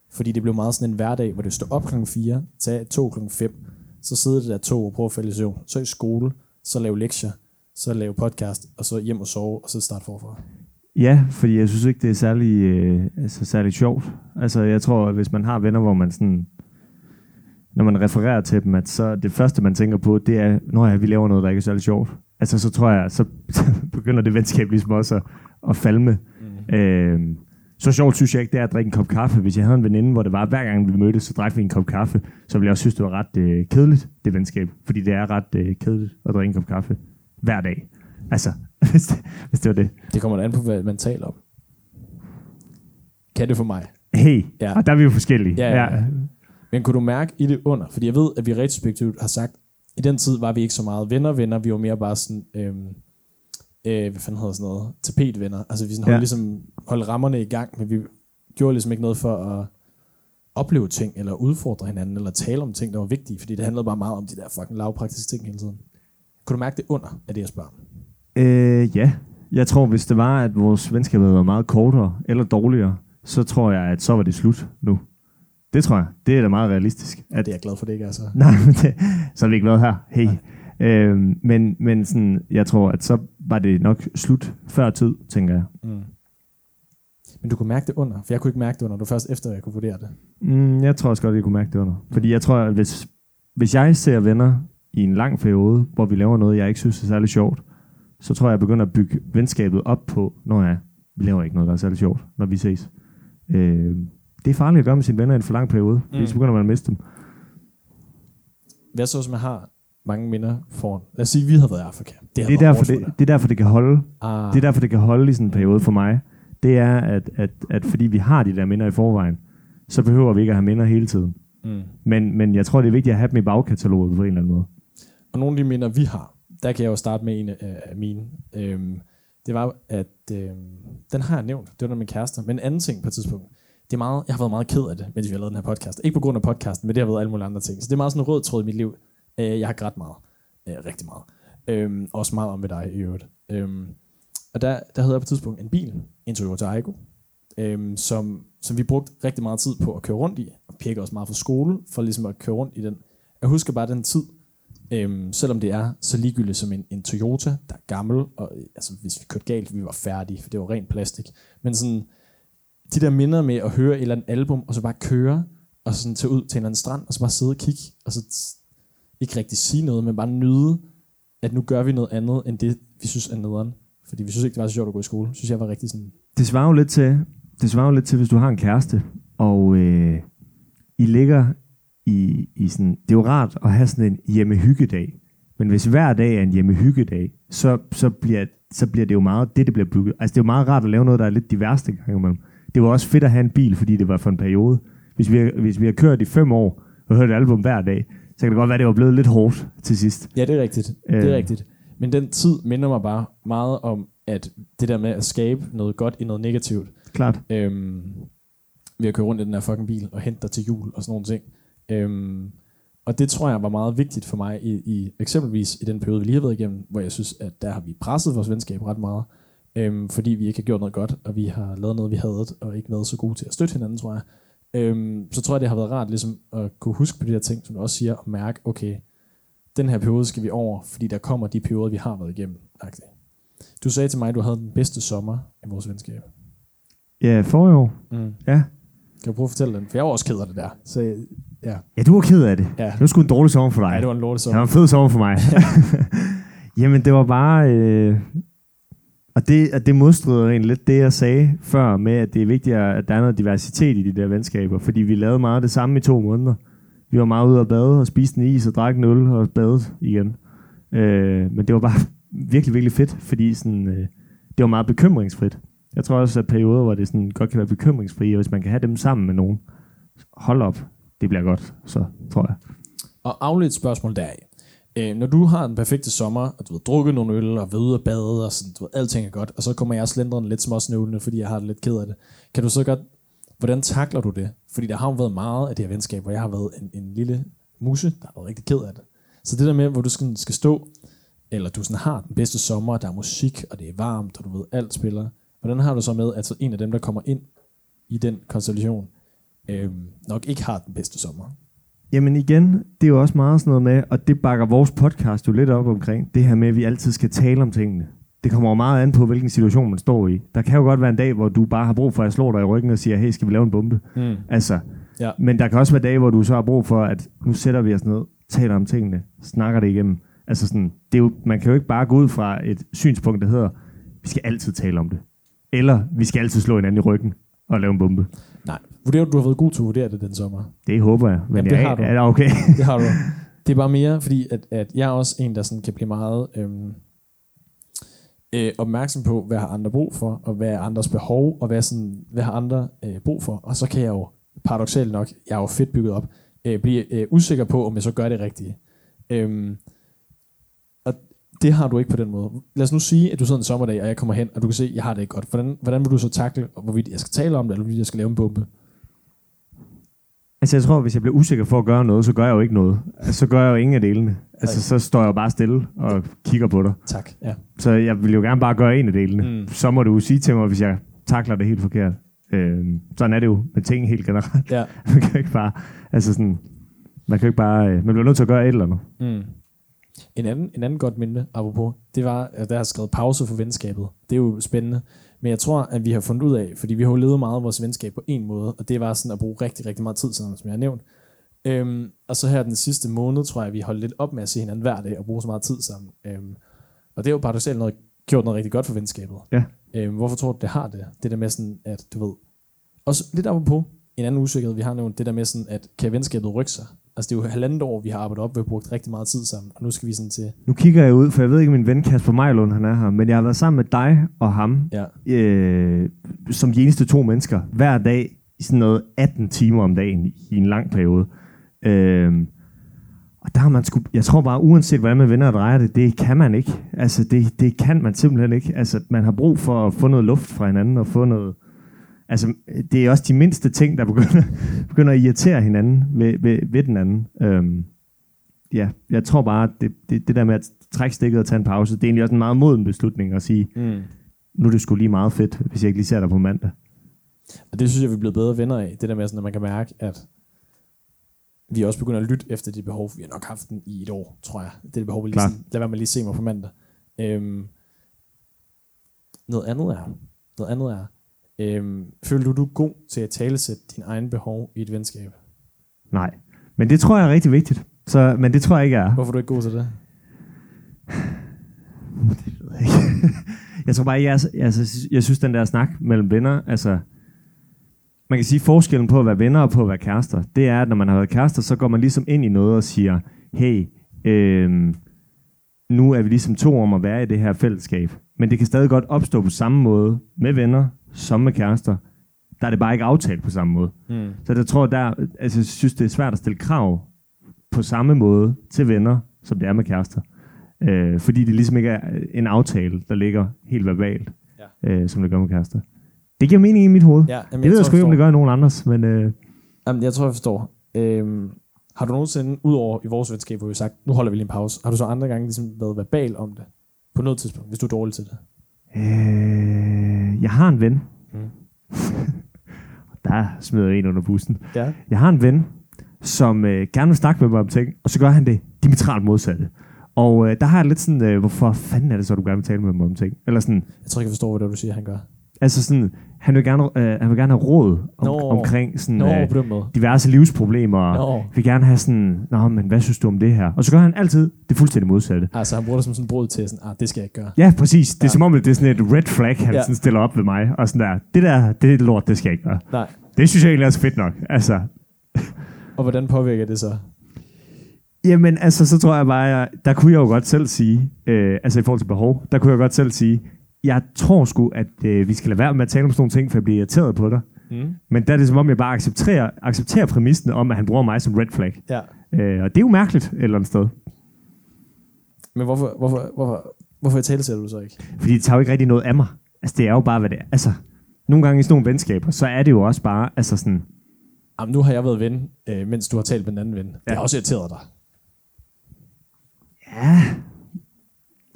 Fordi det blev meget sådan en hverdag, hvor du står op klokken 4, tager 2 klokken 5, så sidder det der 2 og prøver at falde i søvn, så i skole, så lave lektier, så lave podcast, og så hjem og sove, og så starte forfra. Ja, fordi jeg synes ikke, det er særlig sjovt. Altså, jeg tror, at hvis man har venner, hvor man sådan... Når man refererer til dem, at så det første, man tænker på, det er, når vi laver noget, der ikke er særlig sjovt. Altså, så tror jeg, så begynder det venskab ligesom også at falme. Mm. Så sjovt synes jeg ikke, det er at drikke en kop kaffe. Hvis jeg havde en veninde, hvor det var, hver gang vi mødtes, så drak vi en kop kaffe, så ville jeg også synes, det var ret kedeligt, det venskab. Fordi det er ret kedeligt at drikke en kop kaffe hver dag. Altså... Hvis det var det. Det kommer da an på, hvad man taler om. Kan det for mig? Hey, ja. Og der er vi jo forskellige. Ja. Men kunne du mærke i det under? Fordi jeg ved, at vi retrospektivt har sagt, i den tid var vi ikke så meget venner. Vi var mere bare sådan, hvad fanden hedder sådan noget? Tapetvenner. Altså vi sådan holdt rammerne i gang, men vi gjorde ligesom ikke noget for at opleve ting, eller udfordre hinanden, eller tale om ting, der var vigtige. Fordi det handlede bare meget om de der fucking lavpraktiske ting hele tiden. Kunne du mærke det under af det, jeg spørger? Ja, jeg tror, hvis det var, at vores venskab havde været meget kortere eller dårligere, så tror jeg, at så var det slut nu. Det tror jeg. Det er da meget realistisk. Ja, det er jeg glad for, det ikke er så. Altså. Nej, men så har vi ikke været her. Hey. Men sådan, jeg tror, at så var det nok slut før tid, tænker jeg. Mm. Men du kunne mærke det under? For jeg kunne ikke mærke det under. Det var først efter, at jeg kunne vurdere det. Jeg tror også godt, at jeg kunne mærke det under. Fordi jeg tror, at hvis jeg ser venner i en lang periode, hvor vi laver noget, jeg ikke synes er særlig sjovt, så tror jeg, begynder at bygge venskabet op på, når vi laver ikke noget, der er særlig sjovt, når vi ses. Det er farligt at gøre med sine venner i en for lang periode, fordi så begynder man at miste dem. Hvad så, hvis man har mange minder foran? Lad os sige, at vi har været i Afrika. Det er derfor, det kan holde i sådan en periode for mig. Det er, at fordi vi har de der minder i forvejen, så behøver vi ikke at have minder hele tiden. Men jeg tror, det er vigtigt at have dem i bagkataloget på en eller anden måde. Og nogle af de minder, vi har, der kan jeg jo starte med en af mine. det var, at den har jeg nævnt, det var der min kæreste, men en anden ting på et tidspunkt, det er meget, jeg har været meget ked af det, mens vi har lavet den her podcast. Ikke på grund af podcasten, men det har været alle mulige andre ting. Så det er meget sådan en rød tråd i mit liv. Jeg har grædt meget. Rigtig meget. Også meget om ved dig i øvrigt. Og der havde jeg på et tidspunkt en bil, en Toyota Aygo, som vi brugte rigtig meget tid på at køre rundt i, og pjekke os meget fra skole, for ligesom at køre rundt i den. Jeg husker bare den tid, selvom det er så ligegyldigt som en Toyota, der er gammel, og altså, hvis vi kørte galt, vi var færdige, for det var rent plastik. Men sådan, de der minder med at høre et eller andet album, og så bare køre, og sådan tage ud til en eller anden strand, og så bare sidde og kigge, og så ikke rigtig sige noget, men bare nyde, at nu gør vi noget andet, end det, vi synes er nederen. Fordi vi synes ikke, det var så sjovt at gå i skole. Synes jeg var rigtig sådan... Det svarer jo lidt til, hvis du har en kæreste, og I ligger i sådan... Det er jo rart at have sådan en hjemmehyggedag. Men hvis hver dag er en hjemmehyggedag, så bliver det jo meget... Det bliver bygget. Altså, det er jo meget rart at lave noget, der er lidt de værste gange imellem. Det var også fedt at have en bil, fordi det var for en periode. Hvis vi har kørt i 5 år og hørt et album hver dag, så kan det godt være, at det var blevet lidt hårdt til sidst. Ja, det er rigtigt. Men den tid minder mig bare meget om, at det der med at skabe noget godt i noget negativt. Klart. Ved at køre rundt i den her fucking bil og hente dig til jul og sådan nogle ting. Og det tror jeg var meget vigtigt for mig, i eksempelvis i den periode, vi lige har været igennem, hvor jeg synes, at der har vi presset vores venskab ret meget. Fordi vi ikke har gjort noget godt, og vi har lavet noget, vi havde, og ikke været så gode til at støtte hinanden, tror jeg. Så tror jeg, det har været rart ligesom, at kunne huske på de her ting, som du også siger, og mærke, okay, den her periode skal vi over, fordi der kommer de perioder, vi har været igennem. Du sagde til mig, at du havde den bedste sommer af vores venskab. Ja, forrige år. Mm. Ja. Kan du prøve at fortælle den? For jeg var også ked af det der. Så, ja. Ja, du var ked af det. Ja. Det var sgu en dårlig sommer for dig. Ja, det var en lorte sommer. Det var en fed sommer for mig. Jamen, det var bare... Og det modstrider egentlig lidt det, jeg sagde før, med at det er vigtigt, at der er noget diversitet i de der venskaber. Fordi vi lavede meget det samme i 2 måneder. Vi var meget ude at bade og spiste en is og drak en øl og badede igen. Men det var bare virkelig, virkelig fedt, fordi sådan, det var meget bekymringsfrit. Jeg tror også, at perioder, hvor det sådan godt kan være bekymringsfri, og hvis man kan have dem sammen med nogen, hold op, det bliver godt, så tror jeg. Og afledt spørgsmål deri. Når du har den perfekte sommer, og du har drukket nogle øl, og ved ude at bade, og sådan, du ved, alting er godt, og så kommer jeg slendrende lidt småsnøvlende, fordi jeg har det lidt ked af det. Kan du så godt, hvordan takler du det? Fordi der har jo været meget af det her venskab, hvor jeg har været en lille musse, der har været rigtig ked af det. Så det der med, hvor du skal stå, eller du sådan har den bedste sommer, der er musik, og det er varmt, og du ved, alt spiller. Hvordan har du så med, at så en af dem, der kommer ind i den konstellation, nok ikke har den bedste sommer? Jamen igen, det er jo også meget sådan noget med, og det bakker vores podcast jo lidt op omkring, det her med, at vi altid skal tale om tingene. Det kommer jo meget an på, hvilken situation man står i. Der kan jo godt være en dag, hvor du bare har brug for, at jeg slår dig i ryggen og siger, hey, skal vi lave en bombe? Mm. Altså, ja. Men der kan også være dage, hvor du så har brug for, at nu sætter vi os ned, taler om tingene, snakker det igennem. Altså sådan, det er jo, man kan jo ikke bare gå ud fra et synspunkt, der hedder, vi skal altid tale om det. Eller, vi skal altid slå hinanden i ryggen og lave en bombe. Nej. Vurderer du har været god til at vurdere det den sommer? Det håber jeg. Men jamen, det har du. Er det okay? Det har du. Det er bare mere, fordi at jeg er også en, der sådan kan blive meget opmærksom på, hvad har andre brug for, og hvad er andres behov, og hvad har andre brug for. Og så kan jeg jo, paradoksalt nok, jeg er jo fedt bygget op, blive usikker på, om jeg så gør det rigtige. Og det har du ikke på den måde. Lad os nu sige, at du sidder en sommerdag, og jeg kommer hen, og du kan se, at jeg har det ikke godt. Hvordan vil du så takle, hvorvidt jeg skal tale om det, eller hvorvidt jeg skal lave en bombe? Altså jeg tror, hvis jeg bliver usikker for at gøre noget, så gør jeg jo ikke noget. Altså, så gør jeg jo ingen af delene. Altså så står jeg bare stille og kigger på dig. Tak, ja. Så jeg vil jo gerne bare gøre en af delene. Mm. Så må du jo sige til mig, hvis jeg takler det helt forkert. Sådan er det jo med ting helt generelt. Ja. Man kan jo ikke bare, altså sådan, man kan jo ikke bare, man bliver nødt til at gøre et eller andet. Mm. En anden godt minde, apropos, det var, at der har skrevet pause for venskabet. Det er jo spændende. Men jeg tror, at vi har fundet ud af, fordi vi har jo levet meget af vores venskab på en måde, og det var sådan at bruge rigtig, rigtig meget tid sammen, som jeg har nævnt. Og så her den sidste måned, tror jeg, at vi holdt lidt op med at se hinanden hver dag og bruge så meget tid sammen. Og det er jo paradoksalt noget, gjort noget rigtig godt for venskabet. Ja. Hvorfor tror du, det har det? Det der med sådan, at du ved... Også lidt apropos en anden usikkerhed, vi har nævnt, det der med sådan, at kan venskabet rykke sig? Altså det er jo 1,5 år, vi har arbejdet op, vi har brugt rigtig meget tid sammen, og nu skal vi sådan til... Nu kigger jeg ud, for jeg ved ikke, min ven Kasper Majlund, han er her, men jeg har været sammen med dig og ham, ja. Som de eneste 2 mennesker, hver dag i sådan noget 18 timer om dagen, i en lang periode. Og der har man sgu, jeg tror bare, uanset hvordan man vender og drejer det, det kan man ikke. Altså, det kan man simpelthen ikke. Altså, man har brug for at få noget luft fra hinanden og få noget... Altså, det er også de mindste ting, der begynder at irritere hinanden ved den anden. Ja, jeg tror bare, det der med at trække stikket og tage en pause, det er egentlig også en meget moden beslutning at sige, nu er det sgu lige meget fedt, hvis jeg ikke lige ser dig på mandag. Og det synes jeg, vi er blevet bedre venner af. Det der med, sådan, at man kan mærke, at vi også begynder at lytte efter det behov. Vi har nok haft den i et år, tror jeg. Det er det behov, vi lige, lad være med lige se mig på mandag. Noget andet er... Føler du er god til at talesætte dine egne behov i et venskab? Nej, men det tror jeg er rigtig vigtigt. Så, men det tror jeg ikke er. Hvorfor er du ikke god til det? Det ved jeg ikke. Jeg tror bare, jeg synes den der snak mellem venner, altså man kan sige forskellen på at være venner og på at være kærester, det er, at når man har været kærester, så går man ligesom ind i noget og siger, hey, nu er vi ligesom to om at være i det her fællesskab. Men det kan stadig godt opstå på samme måde med venner, som med kærester. Der er det bare ikke aftalt på samme måde. Så jeg tror, jeg synes, det er svært at stille krav på samme måde til venner, som det er med kærester. Fordi det ligesom ikke er en aftale, der ligger helt verbalt, som det gør med kærester. Det giver mening i mit hoved. Ja, det ved jeg sgu ikke, om det gør i nogen andres. Men, Jamen, jeg tror, jeg forstår. Har du nogensinde, udover i vores venskab, hvor vi har sagt, nu holder vi lige en pause, har du så andre gange ligesom været verbal om det? På noget tidspunkt, hvis du er dårlig til det? Jeg har en ven. Der smider jeg en under bussen. Ja. Jeg har en ven, som gerne vil snakke med mig om ting, og så gør han det diametralt modsatte. Og der har jeg lidt sådan, hvorfor fanden er det så, du gerne vil tale med mig om ting? Eller sådan, jeg tror ikke, jeg forstår, hvad du siger, han gør. Altså sådan, han vil gerne have råd omkring sådan, diverse livsproblemer. Vil gerne have sådan, nå, men hvad synes du om det her? Og så gør han altid det fuldstændig modsatte. Altså han bruger det som sådan en brud til, sådan, det skal jeg ikke gøre. Ja, præcis. Det er som om, det er sådan et red flag, han sådan stiller op ved mig. Og sådan der, det er lort, det skal jeg ikke gøre. Nej. Det synes jeg egentlig er så fedt nok. Altså. Og hvordan påvirker det så? Jamen altså, så tror jeg bare, der kunne jeg jo godt selv sige, altså i forhold til behov, der kunne jeg godt selv sige, jeg tror sgu, at vi skal lade være med at tale om sådan nogle ting, for jeg bliver irriteret på dig. Men der er det som om, jeg bare accepterer præmissen om, at han bruger mig som red flag. Ja. Og det er jo mærkeligt et eller andet sted. Men hvorfor talesætter du så ikke? Fordi det tager jo ikke rigtig noget af mig. Altså, det er jo bare, hvad det er. Altså, nogle gange i sådan nogle venskaber, så er det jo også bare, altså sådan... Jamen, nu har jeg været ven, mens du har talt med en anden ven. Ja. Det har også irriteret dig. Ja...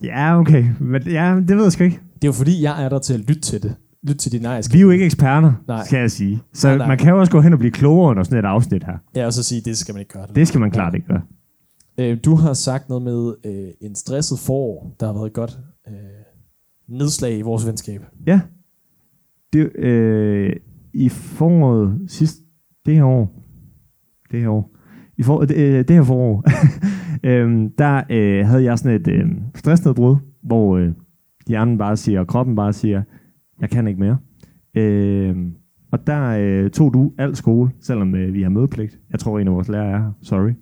Ja, okay. Men, ja, det ved jeg sgu ikke. Det er jo fordi, jeg er der til at lytte til det. Lytte til dit nej. Vi er jo ikke eksperter, skal jeg sige. Så nej. Man kan jo også gå hen og blive klogere under sådan et afsnit her. Ja, og så sige, det skal man ikke gøre. Det skal man klart ikke gøre. Du har sagt noget med en stresset forår, der har været et godt nedslag i vores venskab. Ja. Det, i foråret sidst, det her år. I det her forår, der havde jeg sådan et stressnedbrud, hvor hjernen bare siger, og kroppen bare siger, jeg kan ikke mere. Og der tog du al skole, selvom vi har mødepligt. Jeg tror, en af vores lærere er her. Sorry.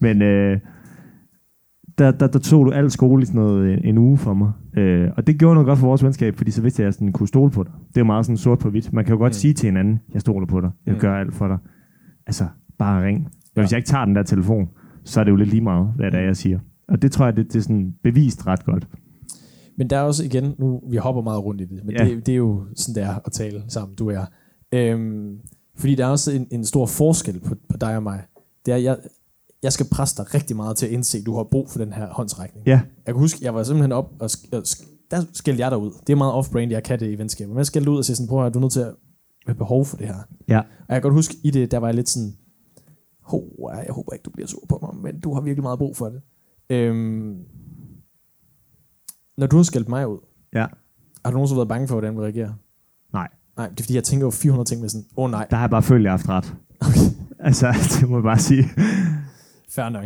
Men der tog du al skole i sådan noget, en uge for mig. Og det gjorde noget godt for vores venskab, fordi så vidste jeg, at jeg sådan kunne stole på dig. Det er jo meget sådan sort på hvidt. Man kan jo godt sige til hinanden, jeg stoler på dig. Jeg gør alt for dig. Altså, bare ring. Men hvis jeg ikke tager den der telefon, så er det jo lidt lige meget, hvad det er, jeg siger. Og det tror jeg, det er sådan bevist ret godt. Men der er også igen, nu vi hopper meget rundt i det, men det er jo sådan, der at tale sammen, du og jeg. Fordi der er også en stor forskel på dig og mig. Det er, jeg skal presse dig rigtig meget til at indse, at du har brug for den her håndsrækning. Ja. Jeg kan huske, jeg var simpelthen op, og der skældte jeg dig ud. Det er meget off-brand, jeg kan det i venskaber. Men jeg skældte ud og siger sådan, prøv at du er nødt til at have behov for det her. Ja. Og jeg kan godt huske, i det, der var jeg lidt sådan, jeg håber ikke, du bliver sur på mig, men du har virkelig meget brug for det. Når du har skældt mig ud, har du nogensinde været bange for, hvordan vi reagerer? Nej, det er fordi, jeg tænker jo 400 ting med sådan, nej. Der har jeg bare følt, jeg har haft ret. Altså, det må jeg bare sige. Fair nok.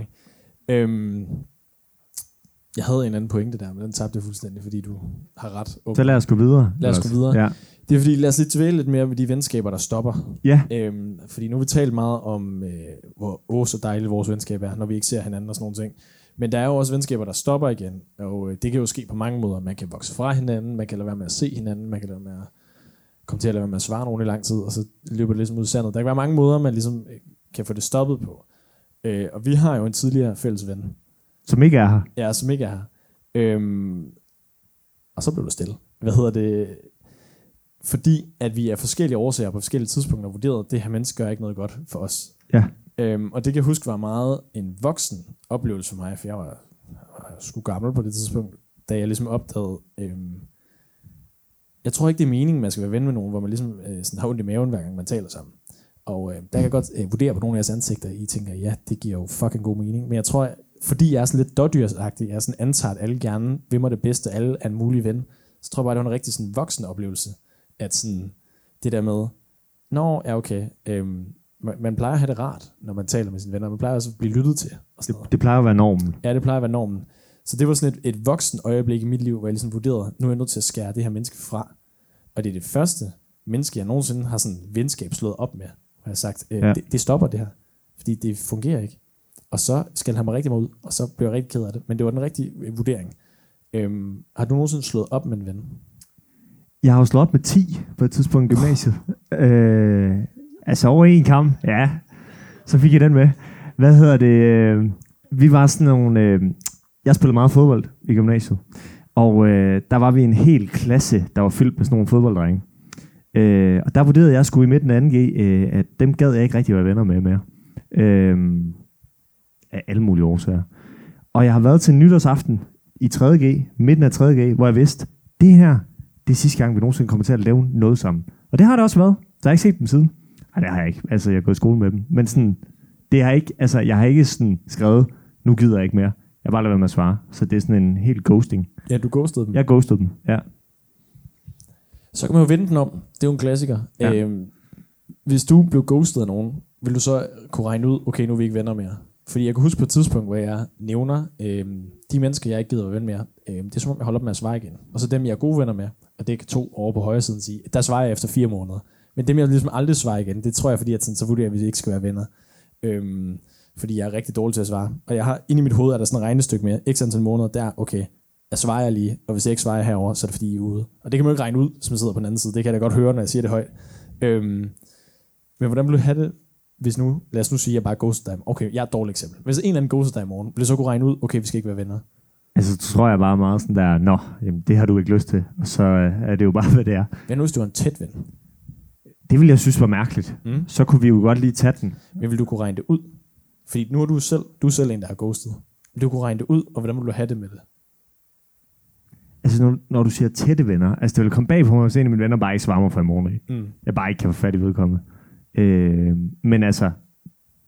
Jeg havde en anden pointe der, men den tabte jeg fuldstændig, fordi du har ret. Okay. Så lad os gå videre. Ja. Det er fordi, lad os lige tilvæle lidt mere med de venskaber, der stopper. Ja. Fordi nu har vi talt meget om, hvor så dejligt vores venskab er, når vi ikke ser hinanden og sådan nogle ting. Men der er jo også venskaber, der stopper igen. Og det kan jo ske på mange måder. Man kan vokse fra hinanden, man kan lade være med at se hinanden, man kan lade være med at komme til at lade være med at svare nogen i lang tid, og så løber det ligesom ud i sandet. Der kan være mange måder, man ligesom kan få det stoppet på. Og vi har jo en tidligere fælles ven. Som ikke er her. Ja, som ikke er her. Og så blev det stille. Hvad hedder det? Fordi at vi af forskellige årsager på forskellige tidspunkter vurderede, at det her menneske gør ikke noget godt for os. Ja. Og det kan jeg huske var meget en voksen oplevelse for mig, for jeg var sgu gammel på det tidspunkt, da jeg ligesom opdagede, jeg tror ikke det er meningen, man skal være ven med nogen, hvor man ligesom sådan har ondt i maven, hver gang man taler sammen. Og der kan jeg godt vurdere på nogle af jeres ansigter, I tænker, ja, det giver jo fucking god mening. Men jeg tror, fordi jeg er sådan lidt dårdyrsagtig, jeg er sådan antaget, at alle gerne vil mig det bedste, alle er en mulig ven, så tror jeg bare, det var en rigtig sådan voksen oplevelse, at sådan det der med, nå, ja okay, man plejer at have det rart, når man taler med sine venner. Man plejer også at blive lyttet til. Det plejer at være normen. Ja, det plejer at være normen. Så det var sådan et voksen øjeblik i mit liv, hvor jeg ligesom vurderede, nu er jeg nødt til at skære det her menneske fra. Og det er det første menneske, jeg nogensinde har sådan venskab slået op med. Og jeg har sagt, det stopper det her. Fordi det fungerer ikke. Og så skal han mig rigtig meget ud, og så bliver jeg rigtig ked af det. Men det var den rigtige vurdering. Har du nogensinde slået op med en ven? Jeg har jo slået op med 10 på et tidspunkt i gymnasiet. Altså over en kamp, ja. Så fik jeg den med. Hvad hedder det? Vi var sådan nogle... Jeg spillede meget fodbold i gymnasiet. Og der var vi en hel klasse, der var fyldt med sådan nogle fodbolddrenge. Og der vurderede jeg sgu i midten af 2G, at dem gad jeg ikke rigtig være venner med mere. Af alle mulige årsager. Og jeg har været til nytårsaften i 3G, midten af 3G, hvor jeg vidste, det her, det er sidste gang, vi nogensinde kommer til at lave noget sammen. Og det har det også været. Så jeg har ikke set dem siden. Nej, det har jeg ikke. Altså, jeg har gået i skole med dem. Men sådan, det har ikke, altså, jeg har ikke sådan skrevet, nu gider jeg ikke mere. Jeg har bare ladet være med at svare. Så det er sådan en helt ghosting. Ja, du ghostede dem. Jeg ghostede dem, ja. Så kan man jo vende den om. Det er jo en klassiker. Ja. Hvis du blev ghostet af nogen, vil du så kunne regne ud, okay, nu er vi ikke venner mere? Fordi jeg kan huske på et tidspunkt, hvor jeg nævner de mennesker, jeg ikke gider at være ven med, det er som om, jeg holder op med at svare igen. Og så dem, jeg er gode venner med, og det kan 2 over på højre siden sige, der svarer jeg efter 4 måneder. Men dem, jeg ligesom aldrig svarer igen, det tror jeg, fordi at sådan, så vurderer vi ikke skal være venner. Fordi jeg er rigtig dårlig til at svare. Og jeg har inde i mit hoved, er der sådan et regnestykke med, x antal måneder, der okay, jeg svarer lige, og hvis jeg ikke svarer herover, så er det fordi, I er ude. Og det kan man jo ikke regne ud, som jeg sidder på den anden side. Det kan jeg da godt høre, når jeg siger det højt. Men hvordan ville du have det, hvis nu, lad os nu sige, at jeg bare ghoster dig. Okay, jeg er et dårligt eksempel. Hvis en eller anden ghoster dig i morgen, ville du så kunne regne ud, okay, vi skal ikke være venner? Altså, tror jeg bare meget sådan der, nå, jamen, det har du ikke lyst til, og så er det jo bare, hvad det er. Hvad nu, hvis du er en tæt ven? Det ville jeg synes var mærkeligt. Mm. Så kunne vi jo godt lige tage den. Men vil du kunne regne det ud? Fordi nu er du selv en, der har ghostet. Vil du kunne regne det ud, og hvordan vil du have det med det? Altså, når du siger tætte venner, altså det ville komme bag på mig, at en af mine venner bare ikke svarer mig fra i morgen. Mm. Jeg bare ikke kan få fat i vedkommende. Men altså,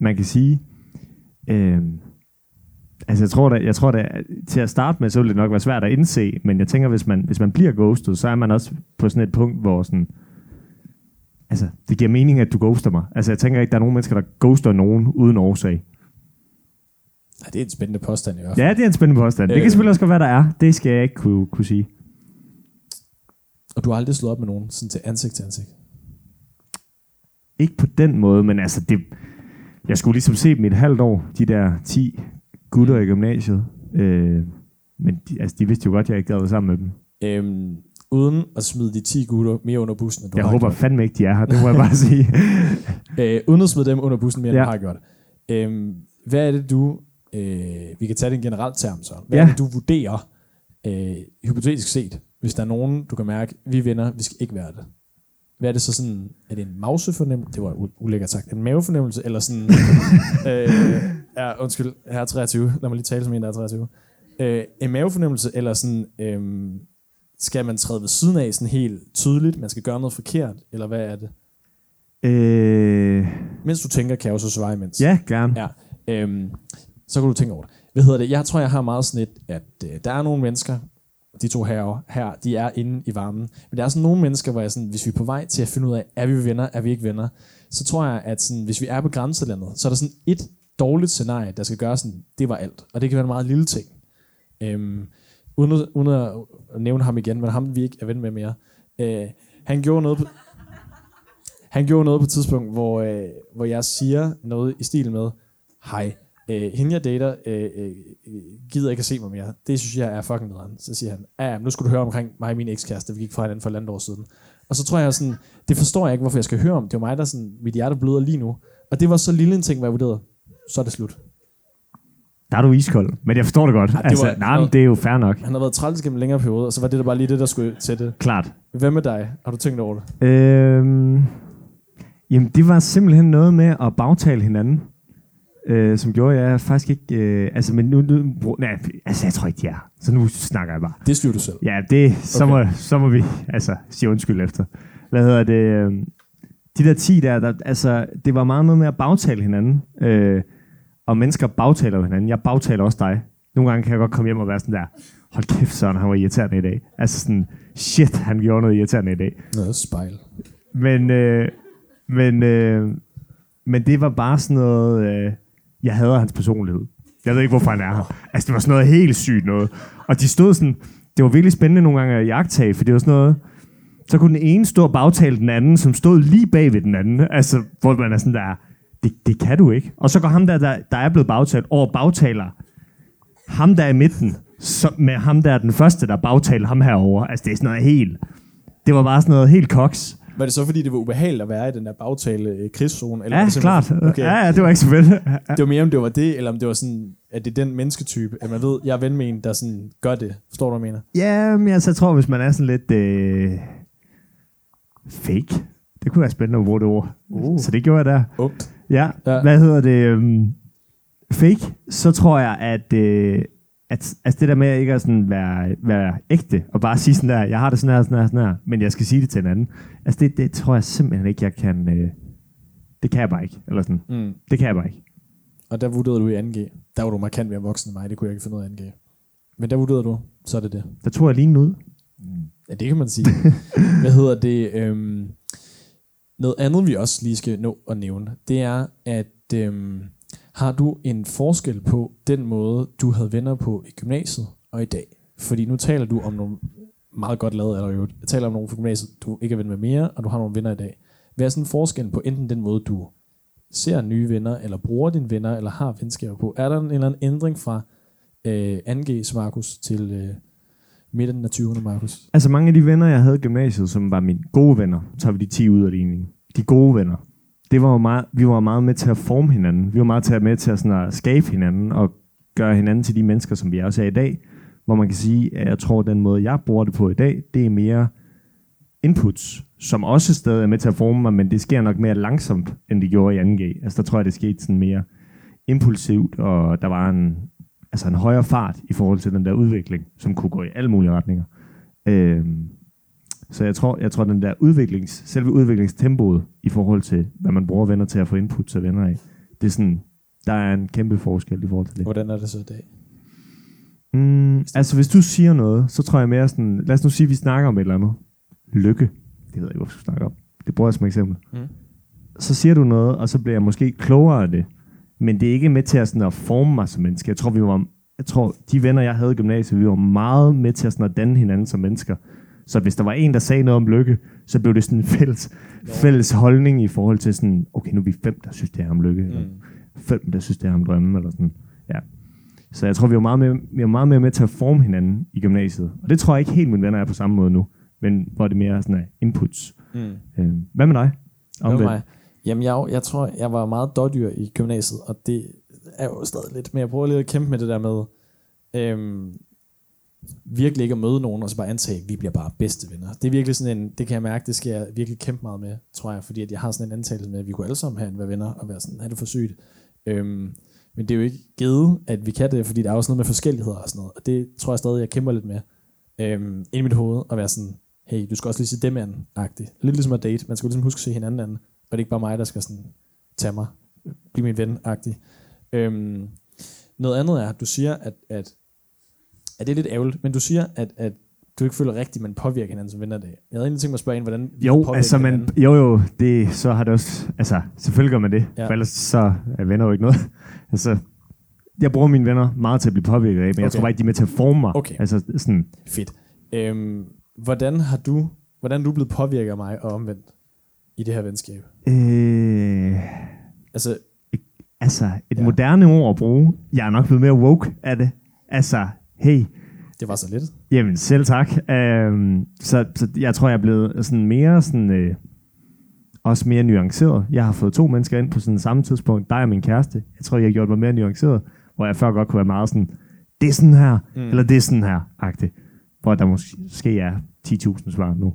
man kan sige... altså, jeg tror da, til at starte med, så ville det nok være svært at indse, men jeg tænker, hvis man bliver ghostet, så er man også på sådan et punkt, hvor sådan... Altså, det giver mening, at du ghoster mig. Altså, jeg tænker ikke, der er nogen mennesker, der ghoster nogen uden årsag. Ja, det er en spændende påstand i hvert fald. Ja, det er en spændende påstand. Det kan selvfølgelig også godt være, der er. Det skal jeg ikke kunne sige. Og du har aldrig slået op med nogen, sådan til ansigt til ansigt? Ikke på den måde, men altså, det... Jeg skulle ligesom se dem i et halvt år, de der 10 gutter i gymnasiet. Men de vidste jo godt, at jeg ikke gad sammen med dem. Uden at smide de 10 gutter mere under bussen. Jeg håber fandme ikke, de er her. Det må jeg bare sige. Uden at smide dem under bussen mere, end du har gjort. Hvad er det, du... vi kan tage det en generelt term, så. Hvad er det, du vurderer, hypotetisk set, hvis der er nogen, du kan mærke, vi venner, vi skal ikke være det? Hvad er det så sådan... Er det en mausefornemmelse? Det var ulækkert sagt. En mavefornemmelse? Eller sådan... undskyld, her er 23. Lad mig lige tale som en, der er 23. En mavefornemmelse, eller sådan... Skal man træde ved siden af sådan helt tydeligt? Man skal gøre noget forkert? Eller hvad er det? Mens du tænker, kan jeg jo så svare imens. Ja, gerne. Ja, så kan du tænke over det. Hvad hedder det? Jeg tror, jeg har meget sådan et, at der er nogle mennesker, de 2 her, de er inde i varmen. Men der er sådan nogle mennesker, hvor jeg sådan, hvis vi er på vej til at finde ud af, er vi venner, er vi ikke venner, så tror jeg, at sådan, hvis vi er på grænselandet, så er der sådan et dårligt scenarie, der skal gøre sådan, det var alt. Og det kan være en meget lille ting. Uden at nævne ham igen, men ham vi ikke er ven med mere. Han gjorde noget på et tidspunkt, hvor jeg siger noget i stil med, hej, hende jeg dater, gider ikke at se mig mere. Det synes jeg er fucking nederen. Så siger han, ja, nu skulle du høre omkring mig og min ekskæreste, vi gik fra hinanden for et år siden. Og så tror jeg sådan, det forstår jeg ikke, hvorfor jeg skal høre om. Det var mig, der sådan, mit hjerte bløder lige nu. Og det var så lille en ting, hvor jeg vurderede, så er det slut. Der er du iskold, men jeg forstår det godt. Ja, det altså, nej, men det er jo fair nok. Han har været træls gennem en længere periode, og så var det der bare lige det, der skulle til det. Klart. Hvad med dig? Har du tænkt over det? Jamen, det var simpelthen noget med at bagtale hinanden, som gjorde, jeg faktisk ikke... altså, men nu nej, altså, jeg tror ikke, de er. Så nu snakker jeg bare. Det styrer du selv. Ja, det, så, okay. så må vi altså sige undskyld efter. Hvad hedder det? De der 10 der, altså, det var meget noget med at bagtale hinanden. Og mennesker bagtaler hinanden. Jeg bagtaler også dig. Nogle gange kan jeg godt komme hjem og være sådan der, hold kæft Søren, han var irriterende i dag. Altså sådan, shit, han gjorde noget irriterende i dag. Noget spejl. Men det var bare sådan noget, jeg hader hans personlighed. Jeg ved ikke, hvorfor han er her. Altså det var sådan noget helt sygt noget. Og de stod sådan, det var virkelig spændende nogle gange at jagtage, for det var sådan noget, så kunne den ene stå og bagtale den anden, som stod lige bag ved den anden. Altså, hvor man er sådan der, det kan du ikke. Og så går ham der er blevet bagtalt over bagtaler. Ham der er i midten, med ham der er den første, der bagtaler ham herover. Altså det er sådan noget helt... Det var bare sådan noget helt koks. Var det så fordi, det var ubehageligt at være i den der bagtale krigszone? Eller ja, det klart. Okay. Ja, det var ikke så fedt. Ja. Det var mere, om det var det, eller om det var sådan, at det er den mennesketype, at man ved, jeg er ven med en, der sådan gør det. Forstår du, hvad jeg mener? Ja, men altså, jeg tror, hvis man er sådan lidt... fake. Det kunne være spændende at bruge det ord. Så det gjorde jeg der. Ungt. Ja, hvad hedder det? Fake, så tror jeg, at det der med ikke at sådan være ægte, og bare sige sådan der, jeg har det sådan her, sådan her, sådan her, men jeg skal sige det til en anden. Altså det tror jeg simpelthen ikke, jeg kan, det kan jeg bare ikke, eller sådan. Mm. Det kan jeg bare ikke. Og der vurderede du i 2G. Der var du markant mere voksen end mig, det kunne jeg ikke finde ud af 2G. Men der vurderede du, så er det det. Der tog jeg lige ud. Ja, det kan man sige. Hvad hedder det? Noget andet, vi også lige skal nå at nævne, det er, at har du en forskel på den måde, du havde venner på i gymnasiet og i dag? Fordi nu taler du om nogle meget godt lavet, eller jo, jeg taler om nogle fra gymnasiet, du ikke er ven med mere, og du har nogle venner i dag. Hvad er sådan forskellen på enten den måde, du ser nye venner, eller bruger dine venner, eller har venskaber på? Er der en eller anden ændring fra 2G's Markus til midten af 20'erne, Markus? Altså mange af de venner, jeg havde i gymnasiet, som var mine gode venner, så har vi de 10 ud af ligningen. De gode venner. Det var meget, vi var meget med til at forme hinanden. Vi var meget med til at, sådan at skabe hinanden og gøre hinanden til de mennesker, som vi også er i dag. Hvor man kan sige, at jeg tror, at den måde, jeg bruger det på i dag, det er mere inputs, som også stadig er med til at forme mig, men det sker nok mere langsomt, end det gjorde i 2G. Altså der tror jeg, det skete sådan mere impulsivt, og der var en højere fart i forhold til den der udvikling, som kunne gå i alle mulige retninger. Så jeg tror den der selve udviklingstempoet i forhold til, hvad man bruger venner til at få input til venner af, det er sådan, der er en kæmpe forskel i forhold til det. Hvordan er det så i dag? Altså hvis du siger noget, så tror jeg mere sådan, lad os nu sige, at vi snakker om et eller andet. Lykke. Det ved jeg ikke, hvorfor vi snakker om. Det bruger jeg som eksempel. Så siger du noget, og så bliver jeg måske klogere af det. Men det er ikke med til at, sådan at forme mig som menneske. Jeg tror, de venner, jeg havde i gymnasiet, vi var meget med til at, sådan at danne hinanden som mennesker. Så hvis der var en, der sagde noget om lykke, så blev det sådan en fælles holdning i forhold til sådan, okay, nu er vi 5, der synes, det er om lykke. Eller 5, der synes, det er om drømme. Eller sådan. Ja. Så jeg tror, vi var meget mere med til at forme hinanden i gymnasiet. Og det tror jeg ikke helt, mine venner er på samme måde nu. Men hvor det mere er sådan af inputs. Hvad med dig? Omvendt. Hvad med mig? Jamen, jeg tror, jeg var meget dårdyr i gymnasiet, og det er jo stadig lidt, men jeg prøver lidt at kæmpe med det der med, virkelig ikke at møde nogen, og så bare antage, at vi bliver bare bedste venner. Det er virkelig sådan en, det kan jeg mærke, det skal jeg virkelig kæmpe meget med, tror jeg, fordi at jeg har sådan en antagelse med, at vi kunne alle sammen herinde være venner, og være sådan, er det for sygt? Men det er jo ikke givet, at vi kan det, fordi der er også noget med forskelligheder og sådan noget, og det tror jeg stadig, jeg kæmper lidt med, ind i mit hoved, at være sådan, hey, du skal også lige se dem anden-agtigt. Lidt ligesom at date, man skal ligesom huske at se hinanden anden. Og det er ikke bare mig, der skal sådan tage mig, blive min ven-agtig. Noget andet er, at du siger, at det er lidt ærgerligt, men du siger, at du ikke føler rigtigt, at man påvirker hinanden som venner i dag. Jeg havde egentlig tænkt mig at spørge en, hvordan vi påvirker hinanden. Jo, det, så har det også... Altså, selvfølgelig gør man det, ja. For ellers så er venner jo ikke noget. Altså, jeg bruger mine venner meget til at blive påvirket af, men jeg tror bare ikke, de er med til at forme mig. Okay. Altså, sådan. Fedt. Hvordan er du blevet påvirket af mig og omvendt? I det her venskab? Altså et moderne ord at bruge. Jeg er nok blevet mere woke af det. Altså, hey. Det var så lidt. Jamen, selv tak. Så jeg tror, jeg er blevet sådan mere sådan... også mere nuanceret. Jeg har fået 2 mennesker ind på sådan samme tidspunkt. Dig og min kæreste. Jeg tror, jeg har gjort mig mere nuanceret. hvor jeg før godt kunne være meget sådan, det er sådan her, eller det er sådan her-agtigt. Hvor der måske er 10.000 svar nu.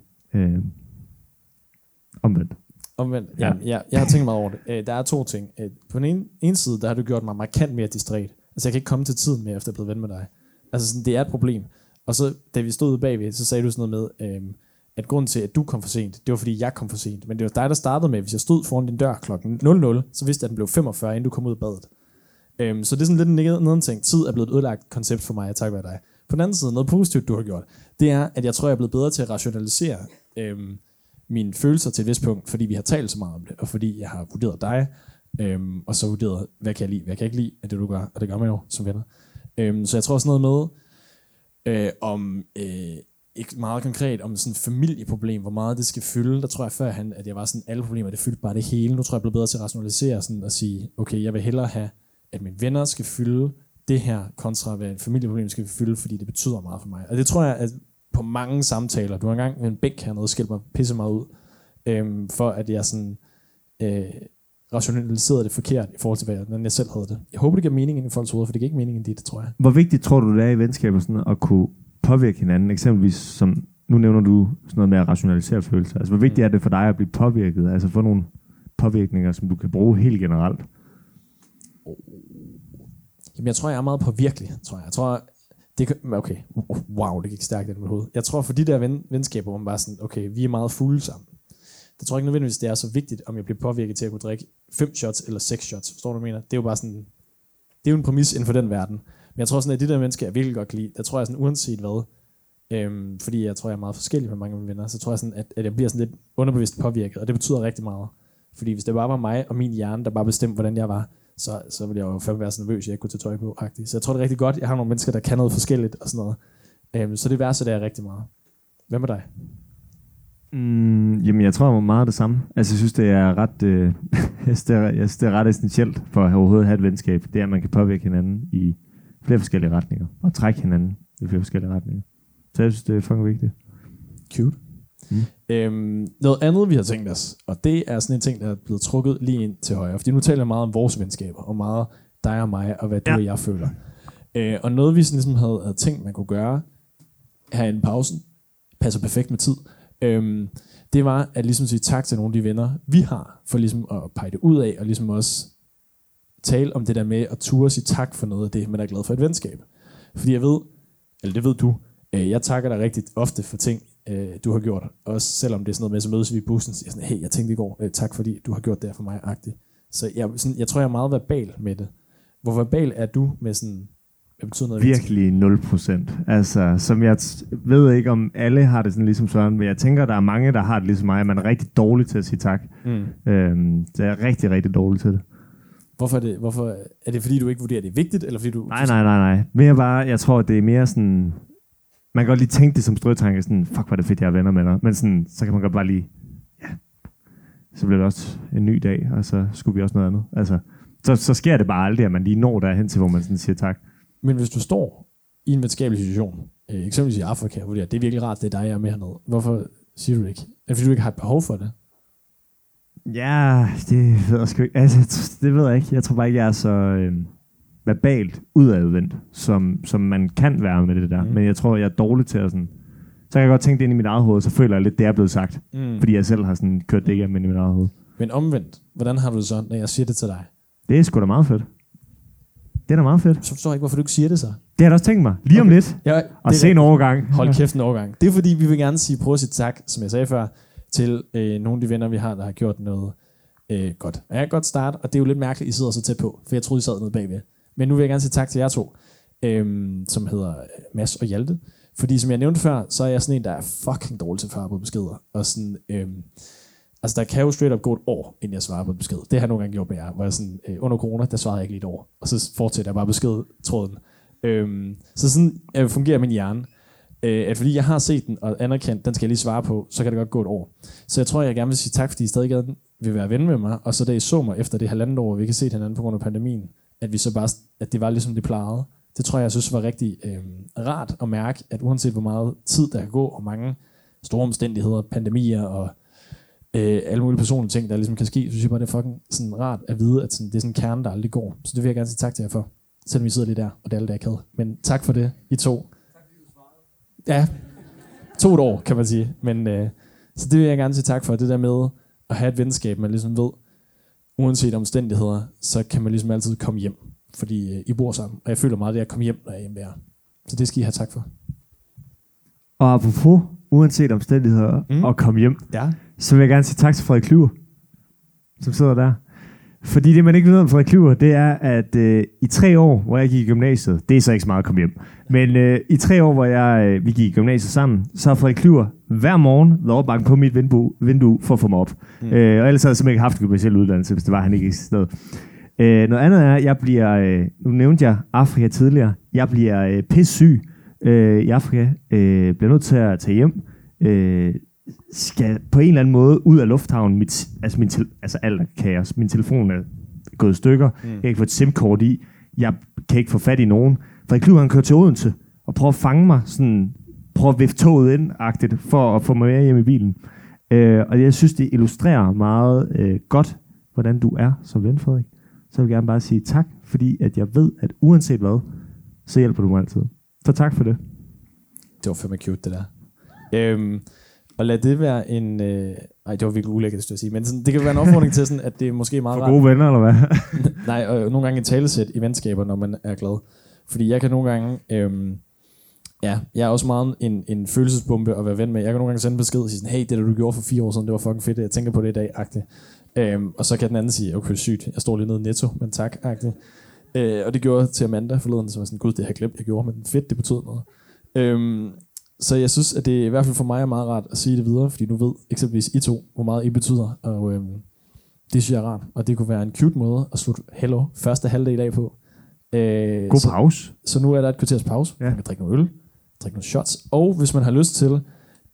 Omvendt. Ja. Jeg har tænkt meget over det. Der er to ting. På den ene side, der har du gjort mig markant mere distræt. Altså, jeg kan ikke komme til tiden mere, efter at jeg er blevet ven med dig. Altså, sådan, det er et problem. Og så, da vi stod bagved, så sagde du sådan noget med, at grunden til, at du kom for sent, det var, fordi jeg kom for sent. Men det var dig, der startede med, hvis jeg stod foran din dør klokken 00, så vidste jeg, at den blev 45, inden du kom ud af badet. Så det er sådan lidt en nedentænkt. Tid er blevet et ødelagt koncept for mig, tak være dig. På den anden side, noget positivt, du har gjort, det er, at jeg tror, jeg er blevet bedre til at rationalisere mine følelser til et vist punkt, fordi vi har talt så meget om det, og fordi jeg har vurderet dig, og så vurderet, hvad kan jeg lide, hvad kan jeg ikke lide af det, du gør, og det gør man jo som venner. Så jeg tror også noget med, ikke meget konkret, om sådan et familieproblem, hvor meget det skal fylde. Der tror jeg førhen, at jeg var sådan, alle problemer, det fyldte bare det hele. Nu tror jeg, jeg er blevet bedre til at rationalisere sådan, og sige, okay, jeg vil hellere have, at mine venner skal fylde det her, kontra hvad et familieproblem skal fylde, fordi det betyder meget for mig. Og det tror jeg, at på mange samtaler, du har engang med en bæk hernede, skældte mig pisse meget ud, for at jeg sådan rationaliserede det forkert, i forhold til hvad jeg selv havde det. Jeg håber, det giver mening i folks hoveder, for det giver ikke mening i det, tror jeg. Hvor vigtigt tror du, det er i venskaber sådan at kunne påvirke hinanden, eksempelvis som, nu nævner du sådan noget med at rationalisere følelser, altså hvor vigtigt er det for dig at blive påvirket, altså få nogle påvirkninger, som du kan bruge helt generelt? Jamen, jeg tror, jeg er meget påvirkelig, tror jeg. Jeg tror, det okay, wow, det gik stærkt i mit hoved. Jeg tror, for de der venskaber, hvor man bare sådan, okay, vi er meget fulde sammen. Det tror jeg ikke nødvendigvis, det er så vigtigt, om jeg bliver påvirket til at kunne drikke 5 shots eller 6 shots. Forstår du, hvad jeg mener? Det er jo bare sådan, det er jo en præmis inden for den verden. Men jeg tror sådan, at de der mennesker, jeg virkelig godt kan lide, der tror jeg sådan, uanset hvad, fordi jeg tror, jeg er meget forskellig med mange af mine venner, så tror jeg sådan, at jeg bliver sådan lidt underbevidst påvirket, og det betyder rigtig meget. Fordi hvis det bare var mig og min hjerne, der bare bestemte, hvordan jeg var, så ville jeg jo fandme være så nervøs, at jeg ikke kunne tage tøj på. Så jeg tror, det er rigtig godt. Jeg har nogle mennesker, der kan noget forskelligt og sådan noget. Så det værdsætter jeg rigtig meget. Hvad med dig? Jamen, jeg tror, jeg var meget det samme. Altså, jeg synes, det er ret, ret essentielt for at overhovedet have et venskab. Det er, at man kan påvirke hinanden i flere forskellige retninger. Og trække hinanden i flere forskellige retninger. Så jeg synes, det er fucking vigtigt. Cute. Noget andet, vi har tænkt os, og det er sådan en ting, der er blevet trukket lige ind til højre, fordi nu taler jeg meget om vores venskaber, og meget dig og mig, og hvad du og jeg føler. Og noget, vi sådan ligesom havde tænkt, man kunne gøre her i pausen, passer perfekt med tid, det var at ligesom sige tak til nogle af de venner, vi har, for ligesom at pege det ud af, og ligesom også tale om det der med at ture og sige tak for noget af det, man er glad for et venskab. Fordi jeg ved, eller det ved du, jeg takker dig rigtig ofte for ting, du har gjort. Også selvom det er sådan noget med, så mødes vi i bussen, så jeg sådan, hey, jeg tænkte i går, tak fordi du har gjort det her for mig, agtigt. Så jeg tror, jeg er meget verbal med det. Hvor verbal er du med sådan, hvad betyder noget? Virkelig 0%. Altså, som jeg ved ikke, om alle har det sådan ligesom Søren, men jeg tænker, der er mange, der har det ligesom mig, at man er rigtig dårlig til at sige tak. Så jeg er rigtig, rigtig dårlig til det. Hvorfor er det fordi, du ikke vurderer, det er vigtigt? Eller fordi du nej. Mere bare, jeg tror, det er mere sådan... Man kan godt lige tænke det som strøtanke, sådan, fuck, hvor er det fedt, jeg er venner med dig. Men sådan, så kan man godt bare lige, ja, så bliver det også en ny dag, og så skulle vi også noget andet. Altså, så sker det bare aldrig, at man lige når derhen til, hvor man sådan siger tak. Men hvis du står i en venskabelig situation, eksempelvis i Afrika, hvor det er virkelig rart, det er dig, jeg er med hernede. Hvorfor siger du det ikke? Er det, fordi du ikke har et behov for det? Ja, det ved jeg sgu ikke. Altså, det ved jeg ikke. Jeg tror bare ikke, jeg er så... verbalt udadvendt, som man kan være med det der. Men jeg tror, jeg er dårlig til at sådan... Så kan jeg godt tænke det ind i mit eget hoved, så føler jeg lidt, det er blevet sagt. Fordi jeg selv har sådan kørt det igennem ind i mit eget hoved. Men omvendt, hvordan har du det så, når jeg siger det til dig? Det er sgu da meget fedt. Det er da meget fedt. Så forstår jeg ikke, hvorfor du ikke siger det så. Det har jeg også tænkt mig. Lige om lidt. Ja, og se en overgang. Hold kæft en overgang. Det er fordi, vi vil gerne sige, prøv at sige tak, som jeg sagde før, til nogle af de venner, vi har, der har gjort noget godt. Og jeg kan godt starte, og det er jo lidt mærkeligt, I sidder så tæt på, for jeg troede, I sad nede bagved. Men nu vil jeg gerne sige tak til jer to, som hedder Mads og Hjalte. Fordi som jeg nævnte før, så er jeg sådan en, der er fucking dårlig til at svare på beskeder. Og sådan, altså der kan jo straight up gå et år, inden jeg svarer på besked. Det har jeg nogle gange gjort med jer, hvor jeg sådan, under corona, der svarede jeg ikke lige et år. Og så fortsætter jeg bare beskedtråden. Så sådan fungerer min hjerne. At fordi jeg har set den og anerkendt, den skal jeg lige svare på, så kan det godt gå et år. Så jeg tror, jeg gerne vil sige tak, fordi I stadig vil være ven med mig. Og så da I så mig efter det halvandet år, vi ikke har set hinanden på grund af pandemien, at vi så bare, at det var ligesom det plejede. Det tror jeg, synes var rigtig rart at mærke, at uanset hvor meget tid der kan gå, og mange store omstændigheder, pandemier og alle mulige personlige ting, der ligesom kan ske, synes jeg bare, det er fucking sådan rart at vide, at sådan, det er sådan en kerne, der aldrig går. Så det vil jeg gerne sige tak til jer for. Selvom vi sidder lige der, og det er lidt akavet. Men tak for det, I to. Ja, 2 år, kan man sige. Men, så det vil jeg gerne sige tak for, det der med at have et venskab, man ligesom ved, uanset omstændigheder, så kan man ligesom altid komme hjem, fordi I bor sammen. Og jeg føler meget, at jeg kommer hjem, når jeg er hjemme der. Så det skal I have tak for. Og apropos, uanset omstændigheder og komme hjem, så vil jeg gerne sige tak til Frederik Kliver, som sidder der. Fordi det, man ikke ved om Frederik Kliver, det er, at i 3 år, hvor jeg gik i gymnasiet, det er så ikke så meget at komme hjem, men i 3 år, hvor vi gik i gymnasiet sammen, så har Frederik Kliver hver morgen været op banken på mit vindue for at få mig op. Og ellers havde jeg simpelthen ikke haft en gymnasial uddannelse, hvis det var, han ikke eksisterede. Noget andet er, nu nævnte jeg Afrika tidligere, jeg bliver pissesyg i Afrika, bliver nødt til at tage hjem, skal på en eller anden måde ud af lufthavnen, alt er kaos, min telefon er gået i stykker, jeg kan ikke få et SIM-kort i, jeg kan ikke få fat i nogen. Frederik Kliver, han kører til Odense og prøver at fange mig, sådan, prøver at vifte toget ind-agtigt, for at få mig med hjem i bilen. Og jeg synes, det illustrerer meget godt, hvordan du er som ven, Frederik. Så vil jeg gerne bare sige tak, fordi at jeg ved, at uanset hvad, så hjælper du mig altid. Så tak for det. Det var fandme cute, det der. Og lad det være en... det var virkelig ulækkert, det at sige. Men sådan, det kan være en opfordring til, sådan, at det er måske meget rart... For gode venner, eller hvad? Nej, og nogle gange en talesæt i venskaber, når man er glad. Fordi jeg kan nogle gange... jeg er også meget en følelsesbombe at være ven med. Jeg kan nogle gange sende besked og sige sådan, hey, det der du gjorde for 4 år siden, det var fucking fedt, jeg tænker på det i dag-agtigt. Og så kan den anden sige, okay, sygt, jeg står lige nede i Netto, men tak-agtigt. Og det gjorde jeg til Amanda forleden, som var sådan, gud, det har jeg glemt, jeg gjorde, men fedt, det betød noget. Så jeg synes, at det i hvert fald for mig er meget rart at sige det videre, fordi nu ved eksempelvis I to, hvor meget I betyder, og det synes jeg er rart. Og det kunne være en cute måde at slutte hello første halvdel i dag på. God pause. Så nu er der et kvarters pause. Ja. Man kan drikke noget øl, drikke nogle shots, og hvis man har lyst til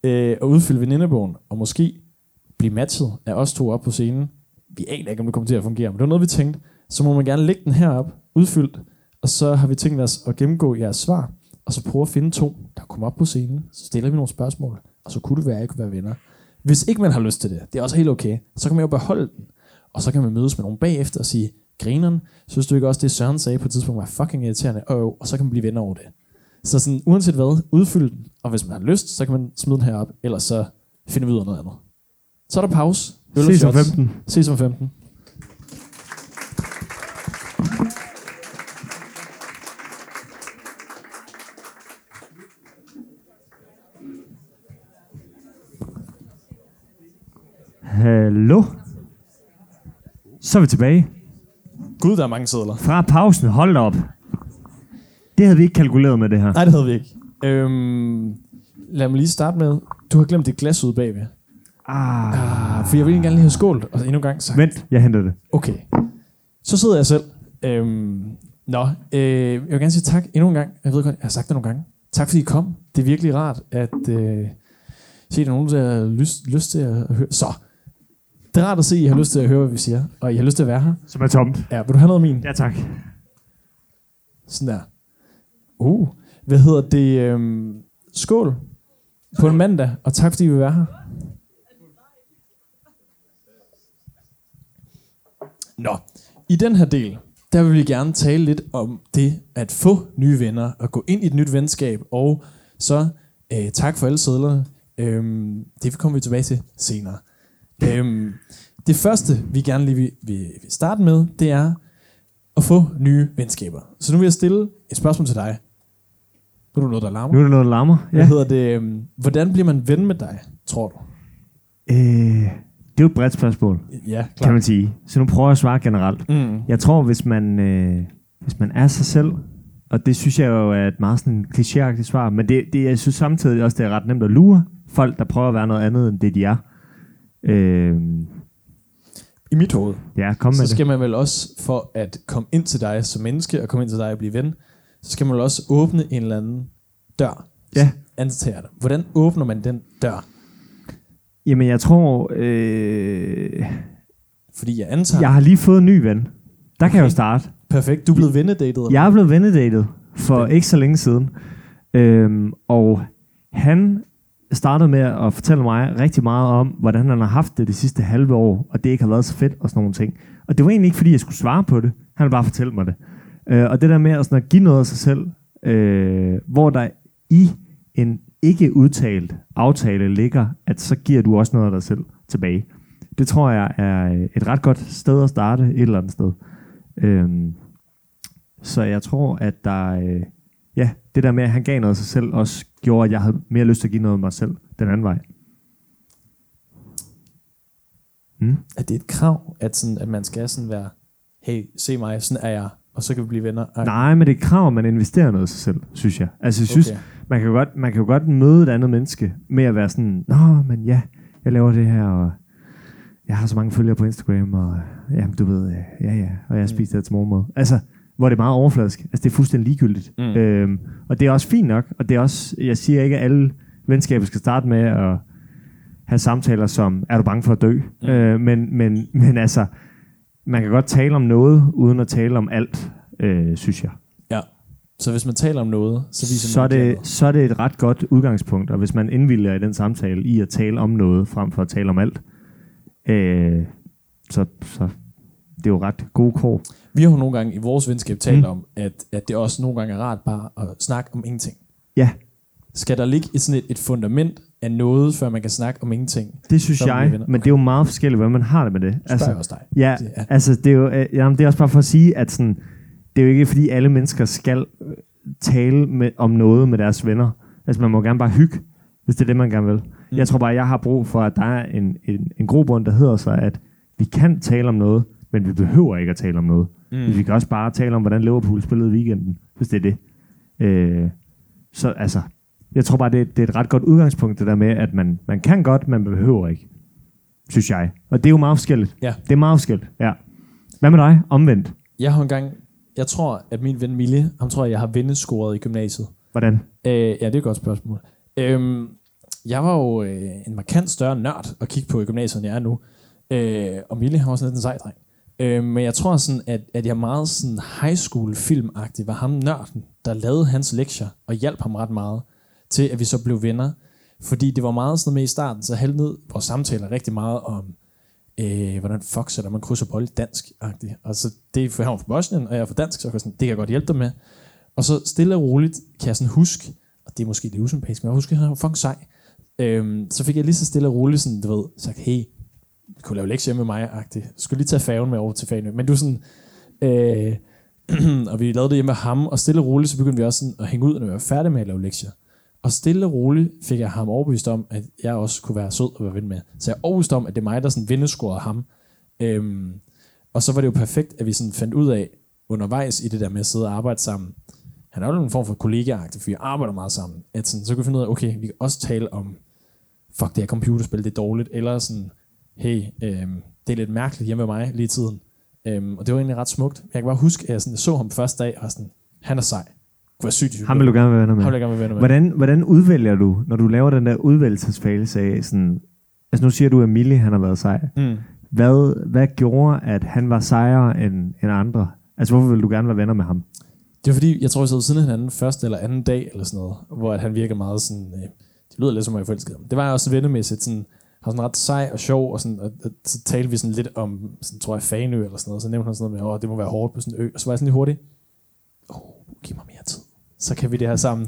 at udfylde venindebogen, og måske blive matchet af os to op på scenen, vi aner ikke, om det kommer til at fungere, men det var noget, vi tænkte, så må man gerne lægge den herop, udfyldt, og så har vi tænkt os at gennemgå jeres svar, og så prøve at finde 2, der kommer op på scenen, så stiller vi nogle spørgsmål, og så kunne det være, at I kunne være venner. Hvis ikke man har lyst til det, det er også helt okay, så kan man jo beholde den, og så kan man mødes med nogen bagefter og sige, grineren, synes du ikke også, det Søren sagde på et tidspunkt var fucking irriterende, og så kan man blive venner over det. Så sådan, uanset hvad, udfyld den, og hvis man har lyst, så kan man smide den herop, eller så finder vi ud af noget andet. Så er der pause. Ses om 15. Ses om 15. Hallo. Så er vi tilbage. Gud, der er mange sedler. Fra pausen, hold da op. Det havde vi ikke kalkuleret med det her. Nej, det havde vi ikke. Lad mig lige starte med, du har glemt dit glas ud bagved. For jeg vil gerne lige have skålt, og endnu en gang sagt. Vent, jeg henter det. Okay. Så sidder jeg selv. Jeg vil gerne sige tak endnu en gang. Jeg ved godt, jeg har sagt det nogle gange. Tak fordi I kom. Det er virkelig rart, at se, der er nogen, der har lyst til at høre. Så. Det er rart at se, at I har lyst til at høre, hvad vi siger. Og I har lyst til at være her. Som er tomt. Ja, vil du have noget af min? Ja, tak. Sådan der. Hvad hedder det? Skål. På en mandag. Og tak fordi I vil være her. Nå, i den her del, der vil vi gerne tale lidt om det at få nye venner, og gå ind i et nyt venskab, og så tak for alle sedlerne. Det kommer vi tilbage til senere. Det første, vi gerne lige vil starte med, det er at få nye venskaber. Så nu vil jeg stille et spørgsmål til dig. Nu er der noget, der larmer. Ja. Hvad hedder det? Hvordan bliver man ven med dig, tror du? Det er jo et bredt spørgsmål, ja, kan man sige. Så nu prøver jeg at svare generelt. Jeg tror, hvis man er sig selv, og det synes jeg jo er et meget sådan klichéagtigt svar, men det, jeg synes samtidig også, det er ret nemt at lure folk, der prøver at være noget andet, end det de er. I mit hoved. Ja, kom med. Så skal man vel også, for at komme ind til dig som menneske, og komme ind til dig og blive ven, så skal man vel også åbne en eller anden dør. Ja. Antager dig. Hvordan åbner man den dør? Jamen, jeg tror... Fordi jeg antager... Jeg har lige fået en ny ven. Der kan jeg jo starte. Perfekt. Du er blevet vennedatet. Jeg er blevet vennedatet for ikke så længe siden. Og han startede med at fortælle mig rigtig meget om, hvordan han har haft det sidste halve år, og det ikke har været så fedt og sådan nogle ting. Og det var egentlig ikke, fordi jeg skulle svare på det. Han ville bare fortælle mig det. Og det der med at, sådan at give noget af sig selv, hvor der i en ikke udtalt aftale ligger, at så giver du også noget af dig selv tilbage. Det tror jeg er et ret godt sted at starte et eller andet sted. Så jeg tror, at der, ja, det der med, at han gav noget af sig selv, også gjorde, at jeg havde mere lyst til at give noget af mig selv den anden vej. Er det et krav, at, sådan, at man skal sådan være, hey, se mig, sådan er jeg, og så kan vi blive venner? Nej, men det er et krav, at man investerer noget af sig selv, synes jeg. Altså, jeg synes, okay. man kan jo godt møde et andet menneske med at være sådan, nå, men ja, jeg laver det her, og jeg har så mange følgere på Instagram, og jamen, du ved, ja, og jeg spiser det til morgenmad. Altså, hvor det er meget overfladisk. Altså, det er fuldstændig ligegyldigt. Og det er også fint nok, og det er også, jeg siger ikke, at alle venskaber skal starte med at have samtaler som, er du bange for at dø? Men altså, man kan godt tale om noget, uden at tale om alt, synes jeg. Ja, så hvis man taler om noget, så er det et ret godt udgangspunkt, og hvis man indvilliger i den samtale i at tale om noget, frem for at tale om alt, så det er jo ret gode kår. Vi har jo nogle gange i vores venskab talt om, at det også nogle gange er rart bare at snakke om ingenting. Ja. Skal der ligge sådan et fundament af noget, før man kan snakke om ingenting? Det synes jeg, men det er jo meget forskelligt, hvordan man har det med det. Altså, spørg også dig. Ja, altså det er jo, jamen, det er også bare for at sige, at sådan, det er jo ikke fordi alle mennesker skal tale om noget med deres venner. Altså man må gerne bare hygge, hvis det er det, man gerne vil. Jeg tror bare, jeg har brug for, at der er en grobund, der hedder sig, at vi kan tale om noget, men vi behøver ikke at tale om noget. Vi kan også bare tale om, hvordan Liverpool spillede i weekenden, hvis det er det. Så altså, jeg tror bare, det er et ret godt udgangspunkt, det der med, at man kan godt, men man behøver ikke, synes jeg. Og det er jo meget forskelligt. Ja. Det er meget forskelligt, ja. Hvad med dig? Omvendt. Jeg har engang, jeg tror, at min ven Mille, ham tror jeg, jeg har vendescoret i gymnasiet. Hvordan? Ja, det er et godt spørgsmål. Jeg var jo en markant større nørd at kigge på i gymnasiet, end jeg er nu. Og Mille, han var sådan lidt en sej dreng. Men jeg tror sådan, at jeg meget sådan high school filmagtig var ham nørden, der lavede hans lektier og hjalp ham ret meget til, at vi så blev venner. Fordi det var meget sådan med i starten, så hældte ned vores samtaler rigtig meget om, hvordan fuck sætter man krydser bold dansk-agtigt. Og så det er for ham fra Bosnien, og jeg er fra dansk, så jeg sådan, det kan jeg godt hjælpe dig med. Og så stille og roligt kan jeg sådan huske, og det er måske lidt usympatisk, men jeg husker, at han var fucking sej. Så fik jeg lige så stille og roligt sådan, du ved, sagt, hey, du kunne lave lektier med mig-agtigt. Jeg skulle lige tage færgen med over til Fanø. Men du sådan, og vi lavede det hjemme med ham, og stille og roligt, så begyndte vi også sådan at hænge ud, når vi var færdige med at lave lektier. Og stille og roligt fik jeg ham overbevist om, at jeg også kunne være sød og være ven med. Så jeg overbeviste om, at det er mig, der sådan vindescorede ham. Og så var det jo perfekt, at vi sådan fandt ud af undervejs i det der med at sidde og arbejde sammen. Han er jo en form for kollegaagtig, for vi arbejder meget sammen. At sådan, så kunne vi finde ud af, okay, vi kan også tale om, fuck det her computerspil, det er dårligt. Eller sådan, hey, det er lidt mærkeligt hjemme med mig lige i tiden. Og det var egentlig ret smukt. Jeg kan bare huske, at jeg, sådan, jeg så ham første dag, og sådan, han er sej. Han vil du gerne være venner med. Hvordan udvælger du, når du laver den der udvælgelsesfase af sådan, altså nu siger du, at Mille, han har været sej. Hvad gjorde, at han var sejere end andre? Altså hvorfor ville du gerne være venner med ham? Det var fordi, jeg tror, vi sad siden hinanden første eller anden dag, eller sådan noget, hvor at han virker meget sådan, det lyder lidt som, at jeg forelskede ham. Det var også vennemæssigt, sådan, han var sådan ret sej og sjov, og, sådan, og så talte vi sådan lidt om, sådan, tror jeg, Fanø eller sådan noget, så nævnte han sådan noget med, det må være hårdt på sådan en ø, og så var jeg sådan lidt hurtigt, giv mig mere tid. Så kan vi det her sammen.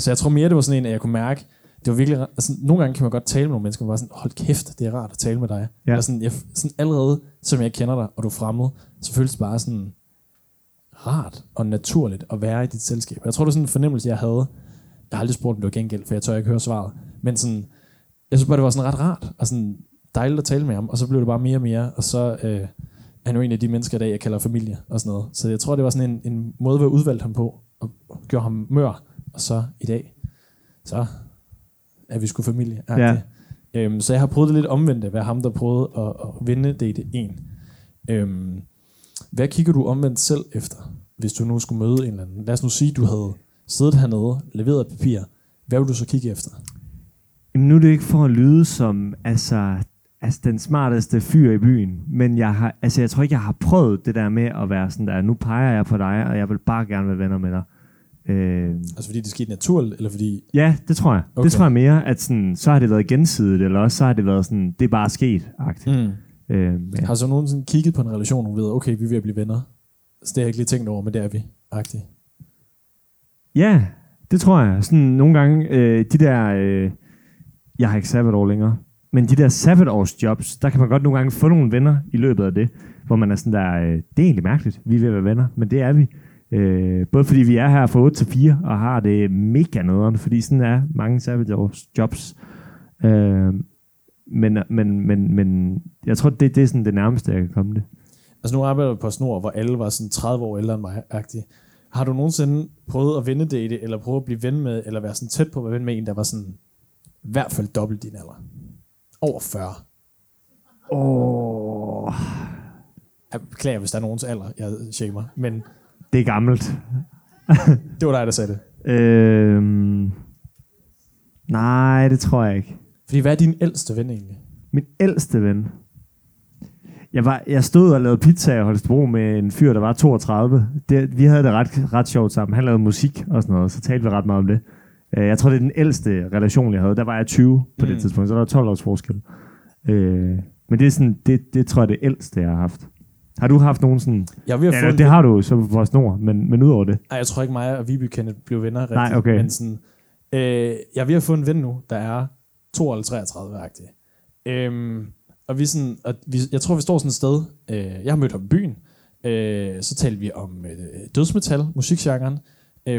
Så jeg tror mere, det var sådan en, at jeg kunne mærke, det var virkelig, altså, nogle gange kan man godt tale med nogle mennesker, man var sådan, hold kæft, det er rart at tale med dig. Ja. Eller sådan, sådan allerede, som jeg kender dig, og du er fremmed, så føles det bare sådan rart og naturligt at være i dit selskab. Jeg tror, det var sådan en fornemmelse, jeg havde. Jeg har aldrig spurgt, om det var gengæld, for jeg tør ikke høre svaret. Men sådan, jeg synes bare, det var sådan ret rart, og sådan dejligt at tale med ham, og så blev det bare mere og mere, og så han er jo en af de mennesker i dag, jeg kalder familie og sådan noget. Så jeg tror, det var sådan en måde, hvor jeg udvalgte ham på, og gjorde ham mør, og så i dag, så er vi sgu familie. Ja. Så jeg har prøvet det lidt omvendt, at være ham, der prøvede at vinde det i det en. Hvad kigger du omvendt selv efter, hvis du nu skulle møde en eller anden? Lad os nu sige, du havde siddet hernede, leveret et papir. Hvad vil du så kigge efter? Jamen, nu er det ikke for at lyde som, altså den smarteste fyr i byen, men jeg tror ikke, jeg har prøvet det der med at være sådan der, nu peger jeg på dig, og jeg vil bare gerne være venner med dig. Altså fordi det skete naturligt, eller fordi... Ja, det tror jeg. Okay. Det tror jeg mere, at sådan, så har det været gensidigt, eller også så har det været sådan, det er bare sket-agtigt. Ja. Har så nogen sådan kigget på en relation, og ved, okay, vi vil blive venner? Så det har jeg ikke lige tænkt over, men det er vi. Agtigt. Ja, det tror jeg. Sådan nogle gange, de der... jeg har ikke sabbatår længere. Men de der sabbatårsjobs, der kan man godt nogle gange få nogle venner i løbet af det. Hvor man er sådan der, det er egentlig mærkeligt, vi er ved at være venner. Men det er vi. Både fordi vi er her fra 8 til 4, og har det mega nederen. Fordi sådan er mange sabbatårsjobs. Men jeg tror, det er sådan det nærmeste, jeg kan komme det. Altså nu arbejder jeg på Snor, hvor alle var sådan 30 år ældre end mig-agtige. Har du nogensinde prøvet at vende det i det, eller prøvet at blive ven med, eller være sådan tæt på at være ven med en, der var sådan, i hvert fald dobbelt din alder? Over 40. Jeg beklager, hvis der er nogens alder, jeg shamer, men... Det er gammelt. Det var dig, der sagde det. Nej, det tror jeg ikke. Fordi hvad er din ældste ven egentlig? Min ældste ven? Jeg stod og lavede pizza i Holstebro med en fyr, der var 32. Vi havde det ret sjovt sammen. Han lavede musik og sådan noget, så talte vi ret meget om det. Jeg tror, det er den ældste relation, jeg havde. Der var jeg 20 på det tidspunkt, så der var 12 års forskel. Men det er sådan, det tror jeg, det ældste, jeg har haft. Har du haft nogen sådan... det har du så for Snor, men ud over det. Nej, jeg tror ikke mig og Viby-Kenneth blev venner rigtigt. Nej, okay. Men sådan, jeg er ved at få en ven nu, der er 32-33-agtig. Og vi sådan, jeg tror, vi står sådan et sted. Jeg har mødt ham i byen. Så talte vi om dødsmetal, musikgenren.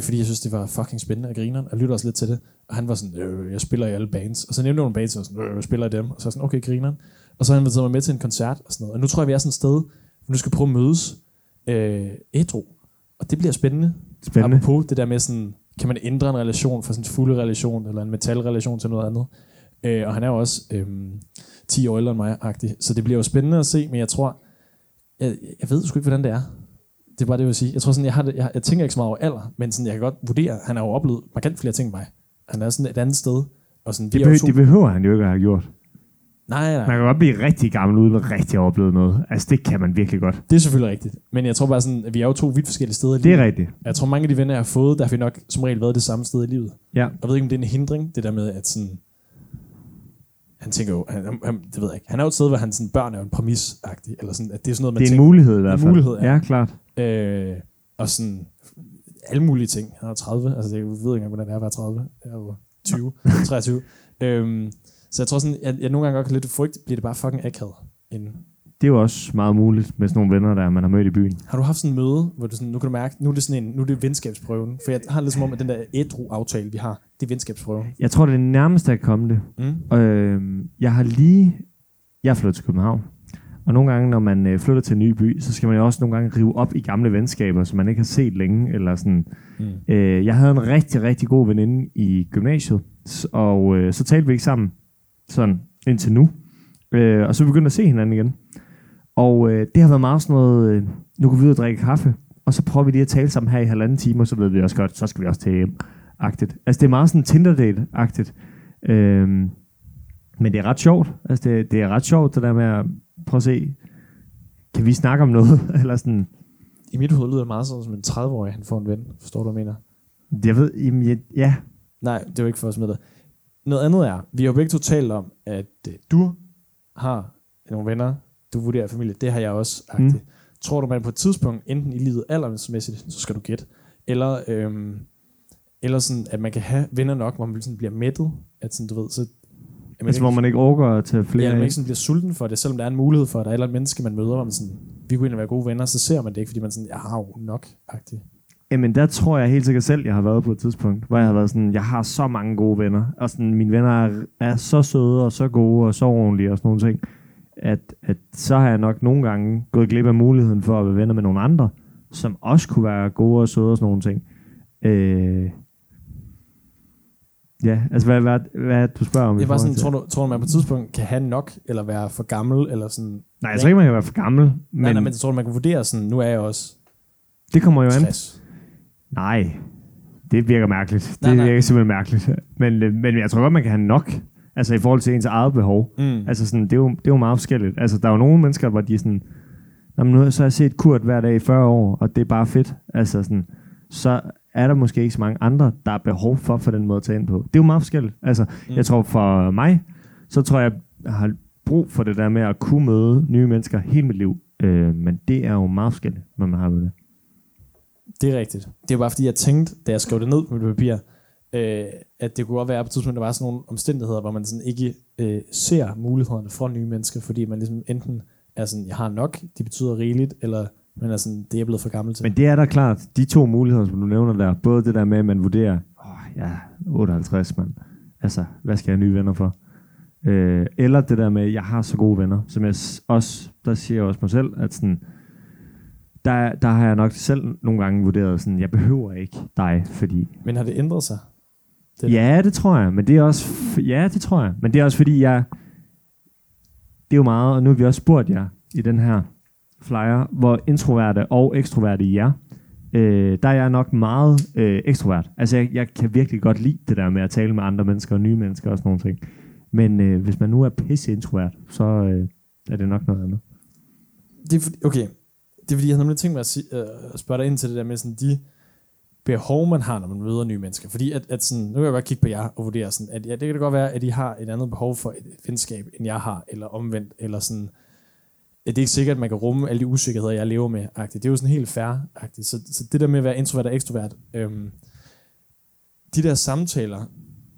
Fordi jeg synes, det var fucking spændende at grine, og lytter også lidt til det. Og han var sådan, jeg spiller i alle bands. Og så nævnte nogle bands, og sådan, jeg spiller i dem. Og så var sådan, okay, griner. Og så har han været mig med til en koncert og sådan noget. Og nu tror jeg, vi er sådan et sted, nu skal prøve at mødes ædru. Og det bliver spændende. Apropos det der med sådan, kan man ændre en relation fra sådan en fulde relation, eller en metalrelation til noget andet. Og han er jo også 10 år ældre end mig-agtig. Så det bliver jo spændende at se, men jeg tror, jeg ved sgu ikke, hvordan det er. Det er bare det, jeg vil sige. Jeg tror sådan, jeg tænker ikke så meget over alder, men sådan, jeg kan godt vurdere, han har jo oplevet markant flere ting end mig. Han er sådan et andet sted. Og sådan, det behøver han jo ikke at have gjort. Nej. Man kan godt blive rigtig gammel uden at rigtig opleve noget. Altså det kan man virkelig godt. Det er selvfølgelig rigtigt. Men jeg tror bare sådan, at vi er jo to vidt forskellige steder i livet. Det er rigtigt. Jeg tror mange af de venner, jeg har fået, der har vi nok som regel været det samme sted i livet. Ja. Jeg ved ikke, om det er en hindring, det der med, at sådan... Han tænker jo, det ved jeg ikke. Han er jo et sted, hvor han sådan, børn er jo en præmis-agtig, eller sådan, at det er sådan noget, man tænker. Det er en mulighed i hvert fald. En mulighed, ja. Ja, klart. Og sådan, alle mulige ting. Han er 30, altså jeg ved ikke engang, hvordan det er at være 30. Jeg er jo 20, 23. Så jeg tror sådan, jeg nogle gange godt kan lidt frygt, bliver det bare fucking akavet inden. Det er jo også meget muligt med sådan nogle venner, der man har mødt i byen. Har du haft sådan en møde, hvor du sådan, nu kan du mærke, nu er det venskabsprøven? For jeg har lidt som om, at den der ædru-aftale, vi har, det er venskabsprøven. Jeg tror, det er det nærmeste, jeg kan komme det. Jeg er flyttet til København. Og nogle gange, når man flytter til en ny by, så skal man jo også nogle gange rive op i gamle venskaber, som man ikke har set længe. Eller sådan. Jeg havde en rigtig, rigtig god veninde i gymnasiet, og så talte vi ikke sammen. Sådan indtil nu. Og så begyndte at se hinanden igen. Og det har været meget sådan noget, nu går vi ud og drikke kaffe, og så prøver vi lige at tale sammen her i halvanden time, og så ved vi også godt, så skal vi også til hjem-agtigt. Altså det er meget sådan Tinder-date-agtigt. Men det er ret sjovt. Altså det er ret sjovt, det der med at prøve at se, kan vi snakke om noget? Eller sådan. I mit hoved lyder det meget sådan som en 30-årig, han får en ven. Forstår du, hvad jeg mener? Jeg ved, ja. Nej, det var ikke for at smide dig. Noget andet er, vi har jo begge talt om, at du har nogle venner, du vurderer familie, det har jeg også. Tror du, man på et tidspunkt, enten i livet aldersmæssigt, så skal du gætte, eller sådan, at man kan have venner nok, hvor man sådan bliver mættet, at sådan, du ved, så... Altså, hvor man ikke orker at tage flere af. Ja, man ikke sådan bliver sulten for det, selvom der er en mulighed for, at der er et eller andet menneske, man møder, hvor man sådan, vi kunne egentlig være gode venner, så ser man det ikke, fordi man sådan, jeg har jo nok-agtigt. Jamen der tror jeg helt sikkert selv, jeg har været på et tidspunkt, hvor jeg har været sådan, jeg har så mange gode venner, og sådan, mine venner er så søde, og så gode, og så ordentlige, og sådan nogle ting, at så har jeg nok nogle gange gået glip af muligheden for at være venner med nogle andre, som også kunne være gode og søde og sådan nogle ting. Ja, altså hvad du spørger om? Det var sådan, tror du, man på et tidspunkt kan have nok, eller være for gammel, eller sådan? Nej, jeg tror ikke, man kan være for gammel. Men tror du, man kan vurdere sådan, nu er jeg også... Det kommer jo an. Nej, det virker mærkeligt. Virker simpelthen mærkeligt. Men jeg tror godt, man kan have nok. Altså i forhold til ens eget behov. Altså sådan, det er jo meget forskelligt. Altså der er jo nogle mennesker, hvor de sådan... Nu så har jeg set Kurt hver dag i 40 år, og det er bare fedt. Altså sådan, så er der måske ikke så mange andre, der er behov for den måde at tage ind på. Det er jo meget forskelligt. Altså jeg tror for mig, så tror jeg, jeg har brug for det der med at kunne møde nye mennesker hele mit liv. Men det er jo meget forskelligt, når man har med det. Det er rigtigt. Det er bare fordi, jeg tænkte, da jeg skrev det ned på mit papir, at det kunne godt være, at på tidspunkt, der var sådan nogle omstændigheder, hvor man sådan ikke ser mulighederne for nye mennesker, fordi man ligesom enten er sådan, jeg har nok, de betyder rigeligt, eller man er sådan, det er blevet for gammel til. Men det er da klart, de to muligheder, som du nævner der, både det der med, at man vurderer, ja, 58 mand, altså, hvad skal jeg have nye venner for? Eller det der med, at jeg har så gode venner, som jeg også, der siger jeg også mig selv, at sådan, der har jeg nok selv nogle gange vurderet sådan, jeg behøver ikke dig, fordi... Men har det ændret sig? Det ja, det tror jeg, men det er også... Ja, det tror jeg, men det er også fordi, jeg... Det er jo meget, og nu har vi også spurgt jer i den her flyer, hvor introverte og ekstroverte I er. Der er jeg nok meget ekstrovert. Altså, jeg kan virkelig godt lide det der med at tale med andre mennesker og nye mennesker og sådan nogle ting. Men hvis man nu er pisse introvert, så er det nok noget andet. Det er okay. Det er fordi, jeg har nemlig tænkt mig at spørge dig ind til det der med sådan, de behov, man har, når man møder nye mennesker. Fordi at sådan, nu kan jeg bare kigge på jer og vurdere sådan, at ja, det kan det godt være, at I har et andet behov for et venskab, end jeg har, eller omvendt, eller sådan, at det er ikke sikkert, at man kan rumme alle de usikkerheder, jeg lever med. Det er jo sådan helt fair-agtigt. Så det der med at være introvert og ekstrovert, de der samtaler,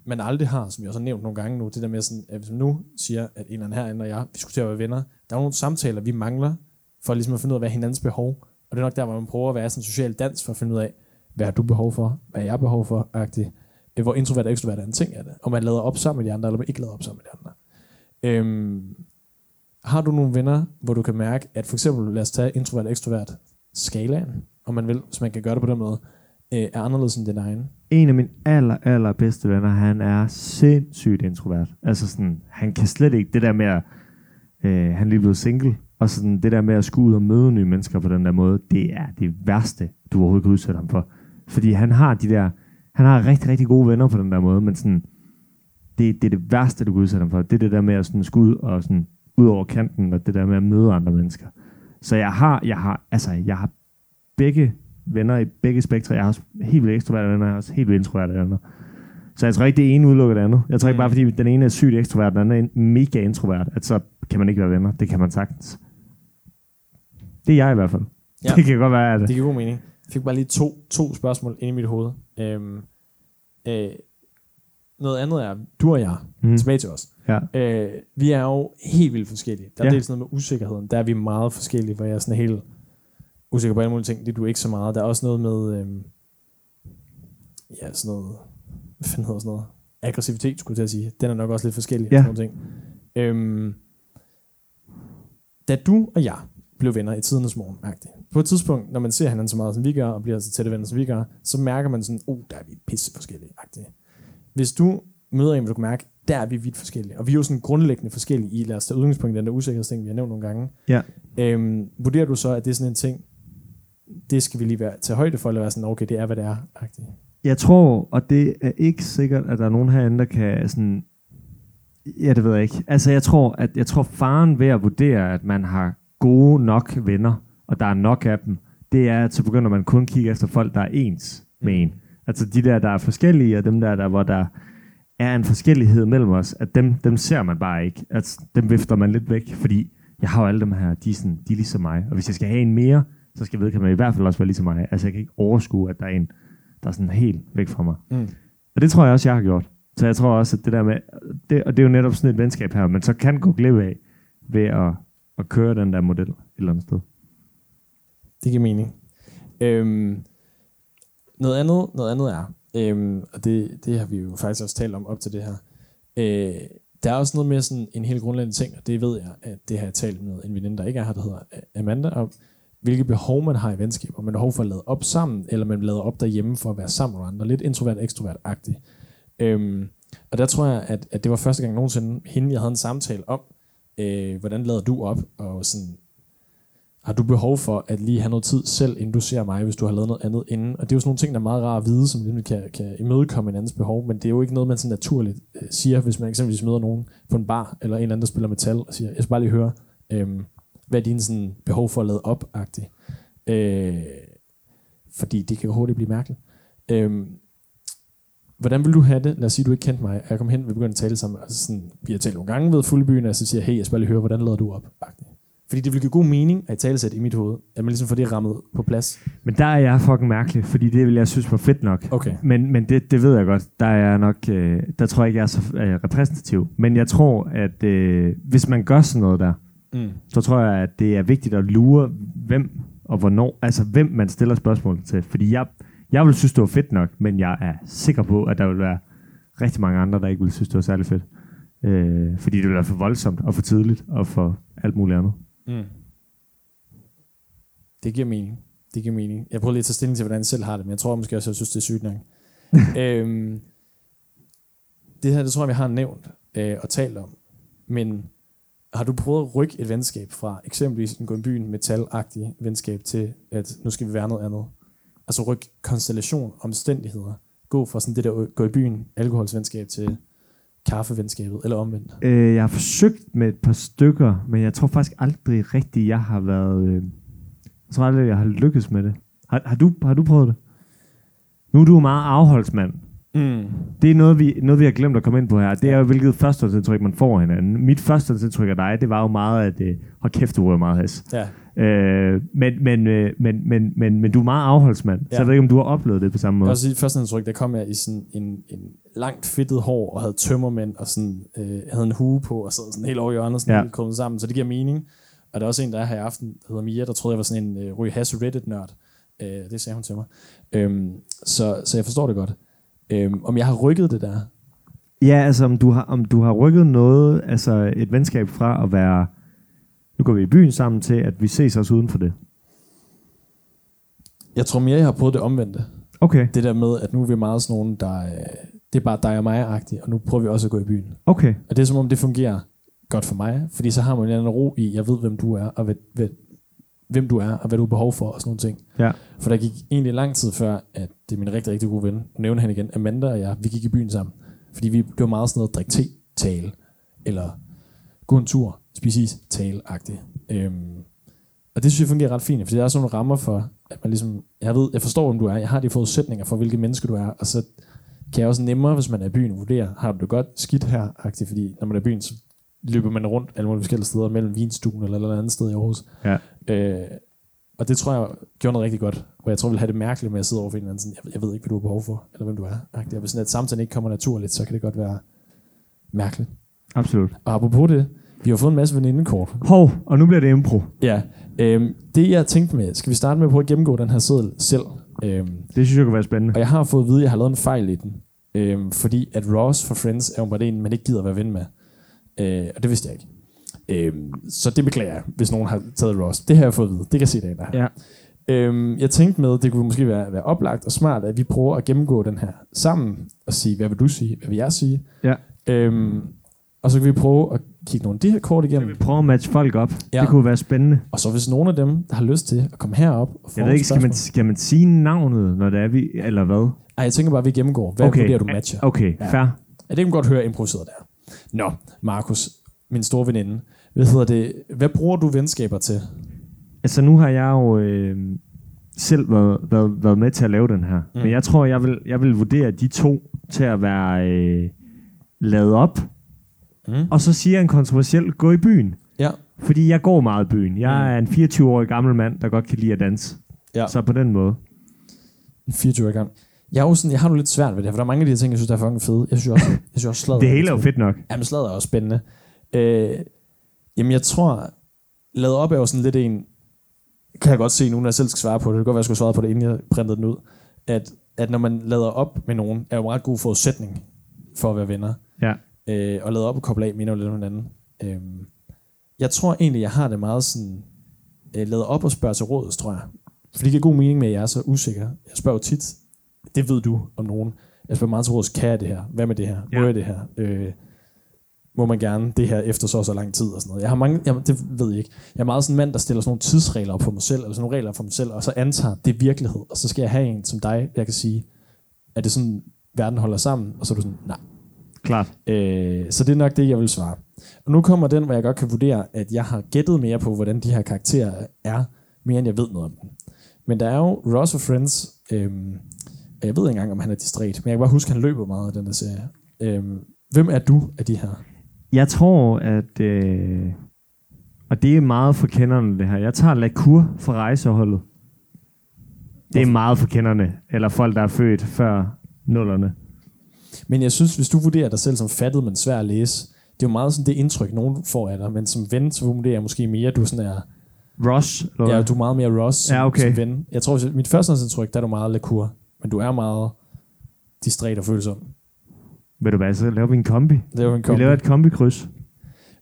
man aldrig har, som jeg også har nævnt nogle gange nu, det der med sådan, at hvis man nu siger, at en eller anden herinde og jeg, vi skulle til at være venner, der er nogle samtaler, vi mangler, for ligesom at finde ud af, hvad hinandens behov, og det er nok der, hvor man prøver at være sådan en social dans, for at finde ud af, hvad har du behov for, hvad er jeg behov for, hvor introvert og ekstrovert er en ting af det, og man lader op sammen med de andre, eller man ikke lader op sammen med de andre. Har du nogle venner, hvor du kan mærke, at for eksempel, lad os tage introvert og ekstrovert skalaen, om man vil, hvis man kan gøre det på den måde, er anderledes end din egen? En af mine aller bedste venner, han er sindssygt introvert. Altså sådan, han kan slet ikke det der med at, han er lige blevet single, og sådan det der med at skulle ud og møde nye mennesker på den der måde, det er det værste, du overhovedet kan udsætte ham for. Fordi han har rigtig gode venner på den der måde, men sådan, det er det værste, du kan udsætte ham for. Det er det der med at sådan skulle ud og sådan ud over kanten, og det der med at møde andre mennesker. Så jeg har begge venner i begge spektre. Jeg har også helt vildt ekstroverte venner, og jeg har også helt vildt introverte venner. Så jeg tror ikke, det ene udelukker det andet. Jeg tror ikke bare, fordi den ene er sygt ekstrovert, den anden er mega introvert, at så kan man ikke være venner. Det kan man sagtens. Det er jeg i hvert fald. Ja, det kan godt være, at det giver god mening. Jeg fik bare lige to spørgsmål inde i mit hoved. Noget andet er, du og jeg, tilbage til os. Ja. Vi er jo helt vildt forskellige. Der er dels noget med usikkerheden. Der er vi meget forskellige, hvor jeg er sådan helt usikker på alle mulige ting. Det er du ikke så meget. Der er også noget med, ja, sådan noget, hvad fanden hedder sådan noget? Aggressivitet, skulle jeg til at sige. Den er nok også lidt forskellig. Ja. Sådan ting. Da du og jeg blev venner i tidernes morgen, på et tidspunkt, når man ser hinanden så meget, som vi gør, og bliver så tætte venner, som vi gør, så mærker man sådan, der er vi pisse forskellige. Hvis du møder en, vil du mærke, der er vi vidt forskellige. Og vi er jo sådan grundlæggende forskellige i, lad os tage udgangspunkt i den der usikkerhedsting, vi har nævnt nogle gange. Ja. Vurderer du så, at det er sådan en ting, det skal vi lige tage højde for, eller være sådan, okay, det er, hvad det er? Jeg tror, og det er ikke sikkert, at der er nogen herinde, der kan sådan... Ja, det ved jeg ikke. Altså, jeg tror faren ved at vurdere, at man har gode nok venner, og der er nok af dem, det er, at så begynder man kun at kigge efter folk, der er ens med en. Altså de der er forskellige, og dem der hvor der er en forskellighed mellem os, at dem ser man bare ikke. Altså, dem vifter man lidt væk, fordi jeg har jo alle dem her, de er ligesom mig. Og hvis jeg skal have en mere, så skal vedkommende i hvert fald også være ligesom mig. Altså jeg kan ikke overskue, at der er en, der er sådan helt væk fra mig. Og det tror jeg også, jeg har gjort. Så jeg tror også, at det der med, og det er jo netop sådan et venskab her, man så kan gå glip af ved at køre den der model et eller andet sted. Det giver mening. Noget andet er, og det har vi jo faktisk også talt om op til det her, der er også noget med sådan en helt grundlæggende ting, og det ved jeg, at det har jeg talt med en veninde, der ikke er her, der hedder Amanda, om hvilke behov man har i venskab, om man har behov for at lade op sammen, eller man lader op derhjemme for at være sammen med andre, lidt introvert-ekstrovert-agtigt. Og der tror jeg, at det var første gang nogensinde, jeg havde en samtale om, hvordan lader du op, og sådan, har du behov for at lige have noget tid selv, inden du ser mig, hvis du har lavet noget andet inden? Og det er jo sådan nogle ting, der er meget rart at vide, som ligesom kan imødekomme hinandens behov, men det er jo ikke noget, man sådan naturligt siger, hvis man eksempelvis møder nogen på en bar, eller en eller anden, der spiller metal, og siger, jeg skal bare lige høre, hvad er dine sådan behov for at lade op-agtigt? Fordi det kan jo hurtigt blive mærkeligt. Hvordan vil du have det? Lad os sige, du ikke kendte mig, og jeg kom hen, vi begyndte at tale sammen, og så sådan, vi har talt nogle gange ved Fuldebyen, og så siger jeg, hey, jeg skal bare lige høre, hvordan lader du op-agtigt? Fordi det ville give god mening at talesætte i mit hoved, at man ligesom får det rammet på plads. Men der er jeg fucking mærkelig, fordi det ville jeg synes var fedt nok. Okay. Men det ved jeg godt. Der er jeg nok, der tror jeg ikke, jeg er så repræsentativ. Men jeg tror, at hvis man gør sådan noget der, så tror jeg, at det er vigtigt at lure, hvem og hvornår, altså hvem man stiller spørgsmål til. Fordi jeg ville synes, det var fedt nok, men jeg er sikker på, at der vil være rigtig mange andre, der ikke ville synes, det var særlig fedt. Fordi det ville være for voldsomt og for tidligt og for alt muligt andet. Mm. Det giver mening. Det giver mening. Jeg prøver lige at tage stilling til, hvordan jeg selv har det, men jeg tror måske også, jeg synes, det er sygt nok. Det her, det tror jeg, vi har nævnt og talt om. Men har du prøvet at rykke et venskab fra eksempelvis en gå i byen metal-agtig venskab til, at nu skal vi være noget andet? Altså rykke konstellation, omstændigheder. Gå fra sådan det der gå i byen alkoholsvenskab til kaffevenskabet, eller omvendt? Jeg har forsøgt med et par stykker, men jeg tror faktisk aldrig rigtigt, jeg har været... jeg tror aldrig, jeg har lykkes med det. Har du prøvet det? Nu er du meget afholdsmand. Mm. Det er noget, vi har glemt at komme ind på her. Det er jo, hvilket førstehåndsindtryk man får hinanden. Mit førstehåndsindtryk af dig, det var jo meget, at hold kæft, du er meget hæs. Ja. Men du er meget afholdsmand. Ja. Så jeg ved ikke, om du har oplevet det på samme måde. Jeg vil sige, førstehåndsindtryk, der kom jeg i sådan en langt fedtet hår, og havde tømmermænd, og sådan, havde en hue på, og sad sådan helt over i hjørnet, sådan helt krummet sammen. Så det giver mening. Og der er også en, der er her i aften, der hedder Mia, der troede, jeg var sådan en ryg-hasse Reddit-nørd. Det sagde hun til mig. Så jeg forstår det godt. Om jeg har rykket det der? Ja, altså om du har rykket noget, altså et venskab fra at være, nu går vi i byen sammen, til at vi ses også uden for det. Jeg tror mere, jeg har prøvet det omvendte. Okay. Det der med, at nu er vi meget sådan nogen, der, det er bare dig og mig-agtigt, og nu prøver vi også at gå i byen. Okay. Og det er som om, det fungerer godt for mig, fordi så har man en eller anden ro i, jeg ved, hvem du er, og hvem du er, og hvad du har behov for, og sådan nogle ting. Ja. For der gik egentlig lang tid før, at det er min rigtig, rigtig gode ven, nævne hende igen, Amanda og jeg, vi gik i byen sammen. Fordi det var meget sådan noget, drik te tale, eller gå en tur, spise is, tale-agtigt. Og det synes jeg fungerer ret fint, fordi der er sådan nogle rammer for, at man ligesom, jeg forstår, hvem du er, jeg har de forudsætninger for, hvilke mennesker du er, og så kan jeg også nemmere, hvis man er i byen, vurdere, har du det godt, skidt her-agtigt, fordi når man er i byen, så løber man rundt alle mulige forskellige steder, mellem vinstuen eller et eller andet sted i Aarhus. Ja. Og det tror jeg gjorde noget rigtig godt, hvor jeg tror, vi vil have det mærkeligt med at sidde over for en eller anden sådan, jeg ved ikke, hvad du har behov for, eller hvem du er. Hvis sådan et samtale ikke kommer naturligt, så kan det godt være mærkeligt. Absolut. Og apropos det, vi har fået en masse venindekort. Hov, og nu bliver det impro. Ja, det jeg tænkte med, skal vi starte med at prøve at gennemgå den her seddel selv? Det synes jeg kunne være spændende. Og jeg har fået at vide, at jeg har lavet en fejl i den, fordi at Ross fra Friends er jo bare en, man ikke gider at være ven med. Og det vidste jeg ikke. Så det beklager jeg, hvis nogen har taget Ross. Det har jeg fået at vide. Det kan jeg se dagen der. Ja. Jeg tænkte med, det kunne måske være oplagt og smart, at vi prøver at gennemgå den her sammen og sige, hvad vil du sige, hvad vil jeg sige. Ja. Og så kan vi prøve at kigge nogle af de her kort igennem. Vi prøver at matche folk op. Ja. Det kunne være spændende. Og så hvis nogen af dem, der har lyst til at komme herop og få et spørgsmål. Skal man sige navnet, når det er vi, eller hvad? Nej, jeg tænker bare, at vi gennemgår. Hvad vurderer du matcher? Okay, fair. Ja, det kan man godt høre improviseret der. Nå, Markus, min store veninde, hvad bruger du venskaber til? Altså nu har jeg jo selv været med til at lave den her. Mm. Men jeg tror, jeg vil vurdere de to til at være lavet op. Mm. Og så siger en kontroversiel, gå i byen. Ja. Fordi jeg går meget i byen. Jeg er en 24-årig gammel mand, der godt kan lide at danse. Ja. Så på den måde. En 24-årig gammel. Jeg har nu lidt svært ved det, for der er mange af de her ting, jeg synes, der er fucking fede. Jeg synes også sladder. Det hele er jo fedt nok. Jamen, sladder er også spændende. Jamen, jeg tror, lavet op er jo sådan lidt en, kan jeg godt se nu, når jeg selv skal svare på det. Det kan godt være, jeg skulle svare på det, inden jeg printede den ud. At når man lader op med nogen, er jo en ret god forudsætning for at være venner. Ja. Og lader op og kobler af, minder jo lidt om hinanden. Jeg tror egentlig, jeg har det meget sådan, lader op og spørger til rådet, tror jeg. Fordi det giver god mening med, at jeg er så usikker. Jeg spørger jo tit. Det ved du om nogen. Jeg spørger meget til råds, kan jeg det her? Hvad med det her? Ja. Må jeg det her? Må man gerne det her efter så lang tid? Og sådan noget. Jeg har mange, det ved jeg ikke. Jeg er meget sådan en mand, der stiller sådan nogle tidsregler op for mig selv, eller sådan nogle regler for mig selv, og så antager det virkelighed, og så skal jeg have en som dig, jeg kan sige, at det sådan, verden holder sammen, og så er du sådan, nej. Klart. Så det er nok det, jeg vil svare. Og nu kommer den, hvor jeg godt kan vurdere, at jeg har gættet mere på, hvordan de her karakterer er, mere end jeg ved noget om dem. Men der er jo Ross og Friends... jeg ved ikke engang, om han er distræt, men jeg kan bare huske, at han løber meget af den der serie. Hvem er du af de her? Jeg tror, at... Og det er meget for kenderne, det her. Jeg tager lakur fra rejseholdet. Det er meget for kenderne, eller folk, der er født før nullerne. Men jeg synes, hvis du vurderer dig selv som fattet, men svær at læse, det er jo meget sådan det indtryk, nogen får af dig. Men som ven, så vurderer jeg måske mere, du sådan er... Ross? Eller? Ja, du er meget mere Ross som, ja, okay, som ven. Jeg tror, at mit førstehåndsindtryk, der er du meget lakur. Men du er meget distræt og følsom. Ved du hvad, så laver vi en kombi. Vi laver et kombikryds.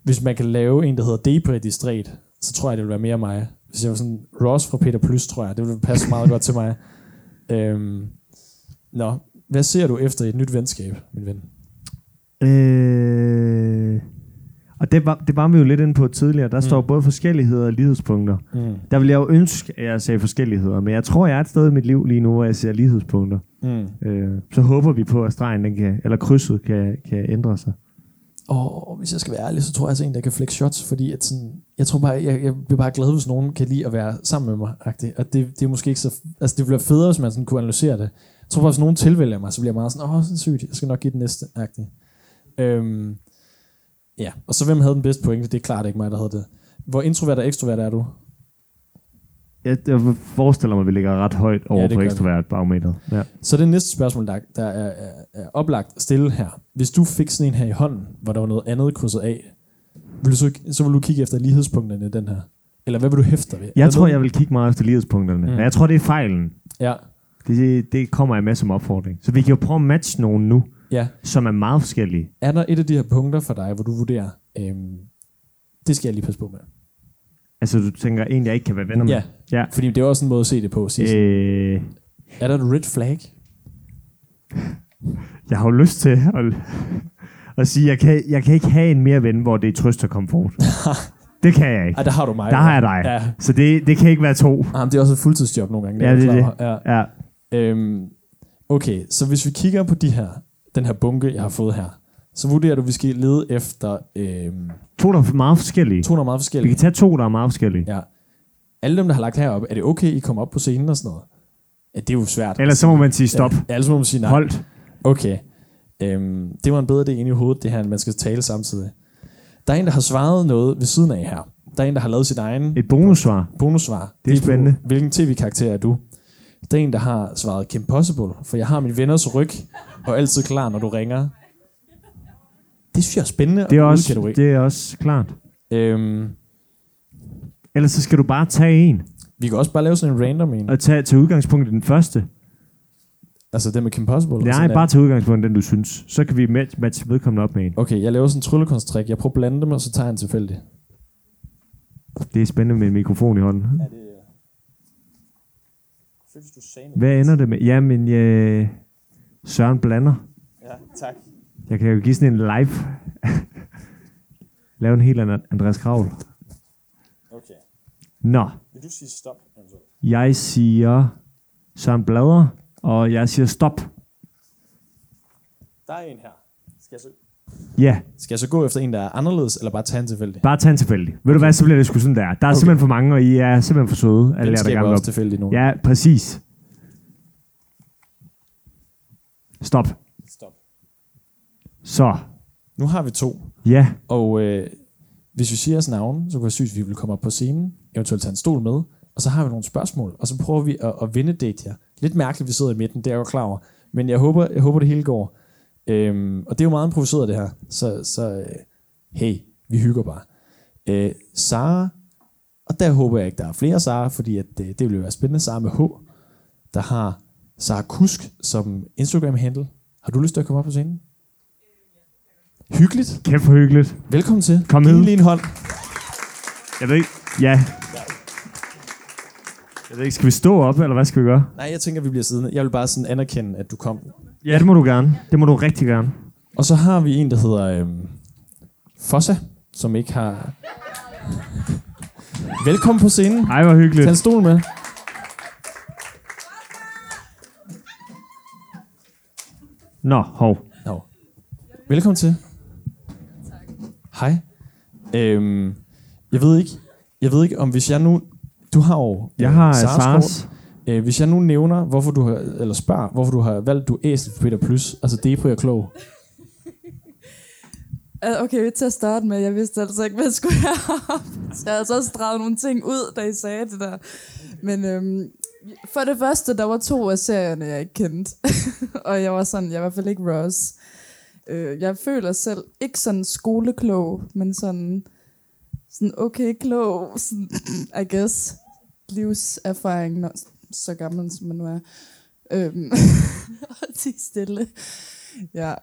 Hvis man kan lave en, der hedder depre-distræt, så tror jeg, det vil være mere mig. Hvis jeg var sådan Ross fra Peter Plys, tror jeg, det ville passe meget godt til mig. Nå, hvad ser du efter et nyt venskab, min ven? Og det var vi jo lidt inde på tidligere. Der står både forskelligheder og lighedspunkter. Der ville jeg jo ønske, at jeg sagde forskelligheder, men jeg tror, jeg er et sted i mit liv lige nu, hvor jeg ser lighedspunkter. Så håber vi på, at stregen den kan, eller krydset kan ændre sig. Og hvis jeg skal være ærlig, så tror jeg altså en, der kan flex shots, fordi at sådan, jeg tror bare, jeg bliver bare glad, hvis nogen kan lide at være sammen med mig, og det er måske ikke så, altså det bliver federe, hvis man sådan kunne analysere det. Jeg tror bare, hvis nogen tilvælger mig, så bliver jeg meget sådan, sådan sygt, jeg skal nok give den næste, ja, og så hvem havde den bedste pointe, det er klart ikke mig, der havde det. Hvor introvert og ekstrovert er du? Jeg forestiller mig, at vi ligger ret højt over på ekstrovert barometeret. Ja. Så det næste spørgsmål, der er oplagt at stille her. Hvis du fik sådan en her i hånden, hvor der var noget andet krydset af, så vil du kigge efter lighedspunkterne i den her? Eller hvad vil du hæfte dig ved? Jeg tror, jeg vil kigge meget efter lighedspunkterne. Men jeg tror, det er fejlen. Ja. Det kommer jeg med som opfordring. Så vi kan jo prøve at matche nogen nu, som er meget forskellige. Er der et af de her punkter for dig, hvor du vurderer, det skal jeg lige passe på med? Altså, du tænker egentlig, jeg ikke kan være venner med? Ja, fordi det er også en måde at se det på. Er der et red flag? Jeg har jo lyst til at sige, jeg kan ikke have en mere ven, hvor det er trøst og komfort. Det kan jeg ikke. Der har du mig. Der har jeg dig. Ja. Så det kan ikke være to. Jamen, det er også et fuldtidsjob nogle gange. Ja, det. Ja. Okay, så hvis vi kigger på den her bunke, jeg har fået her, så vurderer du, at vi skal lede efter... to, der er meget forskellige. Vi kan tage to, der er meget forskellige. Ja. Alle dem, der har lagt heroppe, er det okay, I kommer op på scenen og sådan noget? Ja, det er jo svært. Ellers så må man sige stop. Ja, ellers må man sige nej. Holdt. Okay. Det var en bedre idé inde i hovedet, det her, man skal tale samtidig. Der er en, der har svaret noget ved siden af her. Der er en, der har lavet sit egen... Et bonussvar. Det er spændende. Hvilken tv-karakter er du? Der er en, der har svaret Kim Possible, for jeg har min venners ryg og altid klar, når du ringer. Det synes jeg er spændende. Det er også klart. Ellers så skal du bare tage en. Vi kan også bare lave sådan en random en. Og tage til udgangspunkt i den første. Altså den med Kim Possible? Nej, bare til udgangspunkt i den, du synes. Så kan vi matche vedkommende op med en. Okay, jeg laver sådan en tryllekunststrik. Jeg prøver at blande dem, og så tager jeg en tilfældig. Det er spændende med en mikrofon i hånden. Ja, det synes, du sagde noget. Hvad ender det med? Jamen, Søren blander. Ja, tak. Jeg kan jo give sådan en live. Lave en helt anden Andreas Kravl. Okay. Nå. Vil du sige stop? Altså? Jeg siger Søren Blader, og jeg siger stop. Der er en her. Skal jeg så... Ja. Skal jeg så gå efter en, der er anderledes, eller bare tage en tilfældig? Bare tage en tilfældig. Ved du hvad, så bliver det sgu sådan der. Der er simpelthen for mange, og I er simpelthen for søde. Den skaber også tilfældigt nu. Ja, præcis. Stop. Så. Nu har vi to. Ja. Og hvis vi siger os navne, så kan jeg synes, vi vil komme op på scenen, eventuelt tage en stol med, og så har vi nogle spørgsmål, og så prøver vi at vinde date jer. Lidt mærkeligt, vi sidder i midten, det er jeg jo klar over. Men jeg håber det hele går. Og det er jo meget improviseret, det her. Så hey, vi hygger bare. Sara, og der håber jeg ikke, der er flere Sara, fordi at, det ville jo være spændende. Sara med H, der har Sara Kusk som Instagram-handle. Har du lyst til at komme op på scenen? Hyggeligt. Kæmpe for hyggeligt. Velkommen til. Kom med. Giv lige en hånd. Jeg ved ikke. Ja. Jeg ved ikke, skal vi stå op, eller hvad skal vi gøre? Nej, jeg tænker, vi bliver siddende. Jeg vil bare sådan anerkende, at du kom. Ja, det må du gerne. Det må du rigtig gerne. Og så har vi en, der hedder Fossa, som ikke har... Velkommen på scenen. Ej, hvor hyggeligt. Tag en stol med. Nå, hov. Velkommen til. Tak. Hej. Jeg ved ikke, om hvis jeg nu... Du har jo... Jeg har SARS. Hvis jeg nu nævner, hvorfor du har... Eller spørger, hvorfor du har valgt, du æslet på Peter Plus. Altså, det er på jeg klog. Okay, til at starte med, jeg vidste altså ikke, hvad jeg skulle have. Så jeg havde altså også draget nogle ting ud, da I sagde det der. Men for det første, der var 2 af serierne, jeg ikke kendte. Og jeg var sådan, jeg var i hvert fald ikke Ross. Jeg føler selv ikke sådan skoleklog, men sådan okay klog, sådan, I guess, livserfaring, når, så gammel som man nu er. Hold stille. Ja,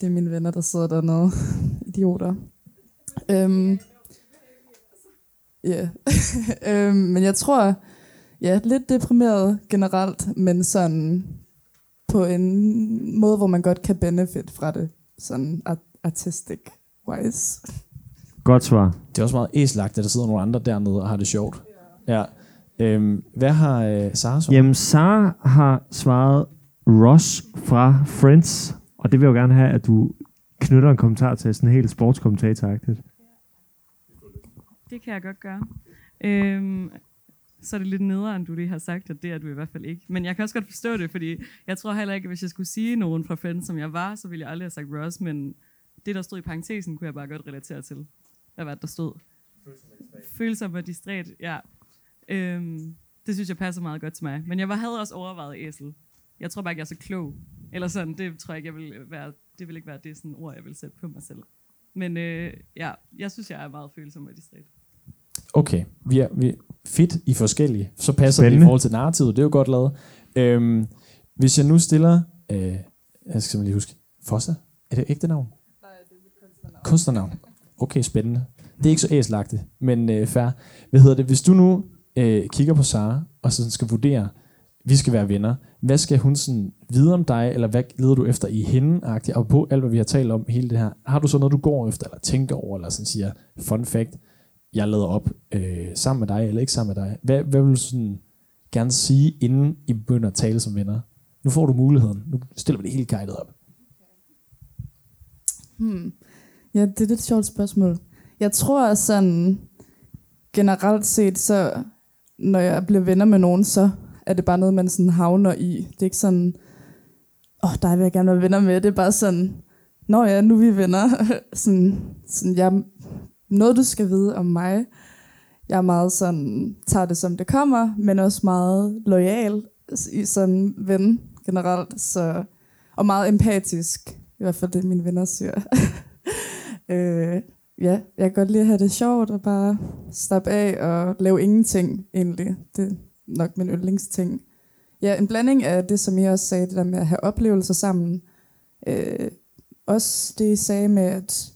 det er mine venner, der sidder dernede. Idioter. Yeah. Men jeg tror, ja, lidt deprimeret generelt, men sådan på en måde, hvor man godt kan benefit fra det. Sådan artistic-wise. Godt svar. Det er også meget æslagt, at der sidder nogle andre dernede og har det sjovt. Ja. Hvad har Sara svaret? Jamen, Sara har svaret Ross fra Friends. Og det vil jeg jo gerne have, at du knytter en kommentar til sådan en helt sportskommentator-agtigt. Det kan jeg godt gøre. Så er det lidt nederen, du lige har sagt, at det er du i hvert fald ikke. Men jeg kan også godt forstå det, fordi jeg tror heller ikke, at hvis jeg skulle sige nogen fra Friends, som jeg var, så ville jeg aldrig have sagt Ross. Men det, der stod i parentesen, kunne jeg bare godt relatere til. Hvad var det, der stod? Følelser og distræt. Ja. Det synes jeg passer meget godt til mig. Men jeg havde også overvejet æsel. Jeg tror bare ikke, jeg er så klog. Eller sådan, det tror jeg ikke, jeg vil være, det vil ikke være det sådan ord, jeg vil sætte på mig selv. Men ja, jeg synes, jeg er meget følsom og distræt. Okay, vi er fedt i forskellige. Så passer spændende. Det i forhold til narrativet, det er jo godt lavet. Hvis jeg nu stiller, jeg skal lige huske, Fossa? Er det ægte navn? Nej, det er mit kunstnernavn. Okay, spændende. Det er ikke så æslagtigt, men fair. Hvad hedder det? Hvis du nu kigger på Sara, og så skal vurdere, vi skal være venner. Hvad skal hun sådan vide om dig, eller hvad leder du efter i hende-agtigt? Og på alt, hvad vi har talt om, hele det her. Har du så noget, du går efter, eller tænker over, eller sådan siger, fun fact, jeg lader op sammen med dig, eller ikke sammen med dig? Hvad vil du sådan gerne sige, inden I begynder at tale som venner? Nu får du muligheden. Nu stiller vi det hele guidet op. Ja, det er lidt sjovt spørgsmål. Jeg tror sådan, generelt set, så når jeg bliver venner med nogen, så er det bare noget, man sådan havner i. Det er ikke sådan, dig vil jeg gerne være venner med. Det er bare sådan, nå ja, nu er vi venner. sådan, jeg, noget, du skal vide om mig. Jeg er meget sådan, tager det som det kommer, men også meget loyal i sådan ven generelt. Så, og meget empatisk. I hvert fald det, mine venner siger. Ja, jeg kan godt lide at have det sjovt og bare slappe af og lave ingenting egentlig. Det nok min yndlingsting. Ja, en blanding af det, som I også sagde, det der med at have oplevelser sammen. Også det, I sagde med, at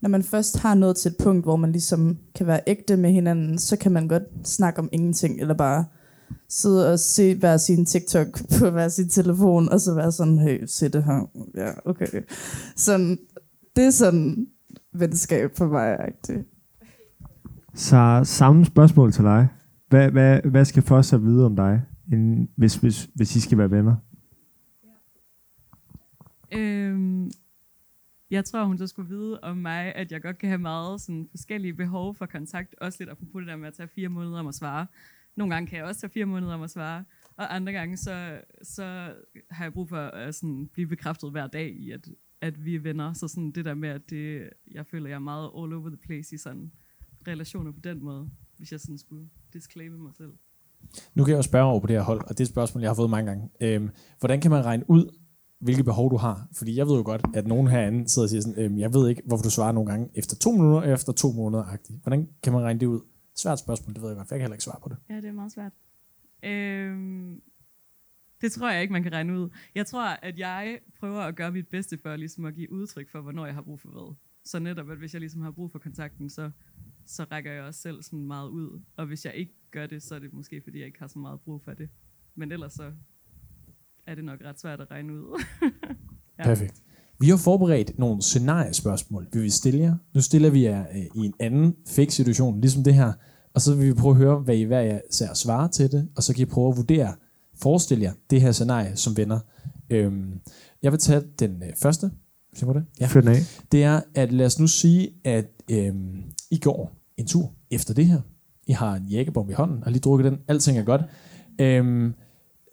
når man først har nået til et punkt, hvor man ligesom kan være ægte med hinanden, så kan man godt snakke om ingenting, eller bare sidde og se hver sin TikTok på hver sin telefon, og så være sådan, hey, se det her. Ja, okay. Sådan, det er sådan venskab for mig, rigtigt. Så samme spørgsmål til dig. Hvad skal Fossa vide om dig, inden, hvis I skal være venner? Jeg tror, hun så skulle vide om mig, at jeg godt kan have meget sådan, forskellige behov for kontakt. Også lidt apropos det der med at tage 4 måneder om at svare. Nogle gange kan jeg også tage 4 måneder om at svare. Og andre gange, så har jeg brug for at sådan, blive bekræftet hver dag i, at vi er venner. Så sådan, det der med, at det, jeg føler, jeg er meget all over the place i sådan relationer på den måde. Hvis jeg sådan skulle disclaimer mig selv. Nu kan jeg jo spørge over på det her hold, og det er et spørgsmål, jeg har fået mange gange. Hvordan kan man regne ud, hvilke behov du har? Fordi jeg ved jo godt, at nogen herinde sidder og siger sådan, jeg ved ikke, hvorfor du svarer nogle gange efter 2 minutter, og efter 2 måneder-agtigt. Hvordan kan man regne det ud? Svært spørgsmål, det ved jeg godt, for jeg kan heller ikke svare på det. Ja, det er meget svært. Det tror jeg ikke, man kan regne ud. Jeg tror, at jeg prøver at gøre mit bedste for ligesom at give udtryk for, hvornår jeg har brug for hvad. Så netop, at hvis jeg ligesom har brug for kontakten, så rækker jeg også selv sådan meget ud. Og hvis jeg ikke gør det, så er det måske, fordi jeg ikke har så meget brug for det. Men ellers så er det nok ret svært at regne ud. Ja. Perfekt. Vi har forberedt nogle scenariespørgsmål, vi vil stille jer. Nu stiller vi jer i en anden fake situation, ligesom det her. Og så vil vi prøve at høre, hvad I hver især svarer til det. Og så kan I prøve at vurdere, forestille jer det her scenarie som venner. Jeg vil tage den første. Se på det. Ja. Det er, at lad os nu sige, at I går en tur efter det her. I har en jækkebombe i hånden, og lige drukket den. Alting er godt.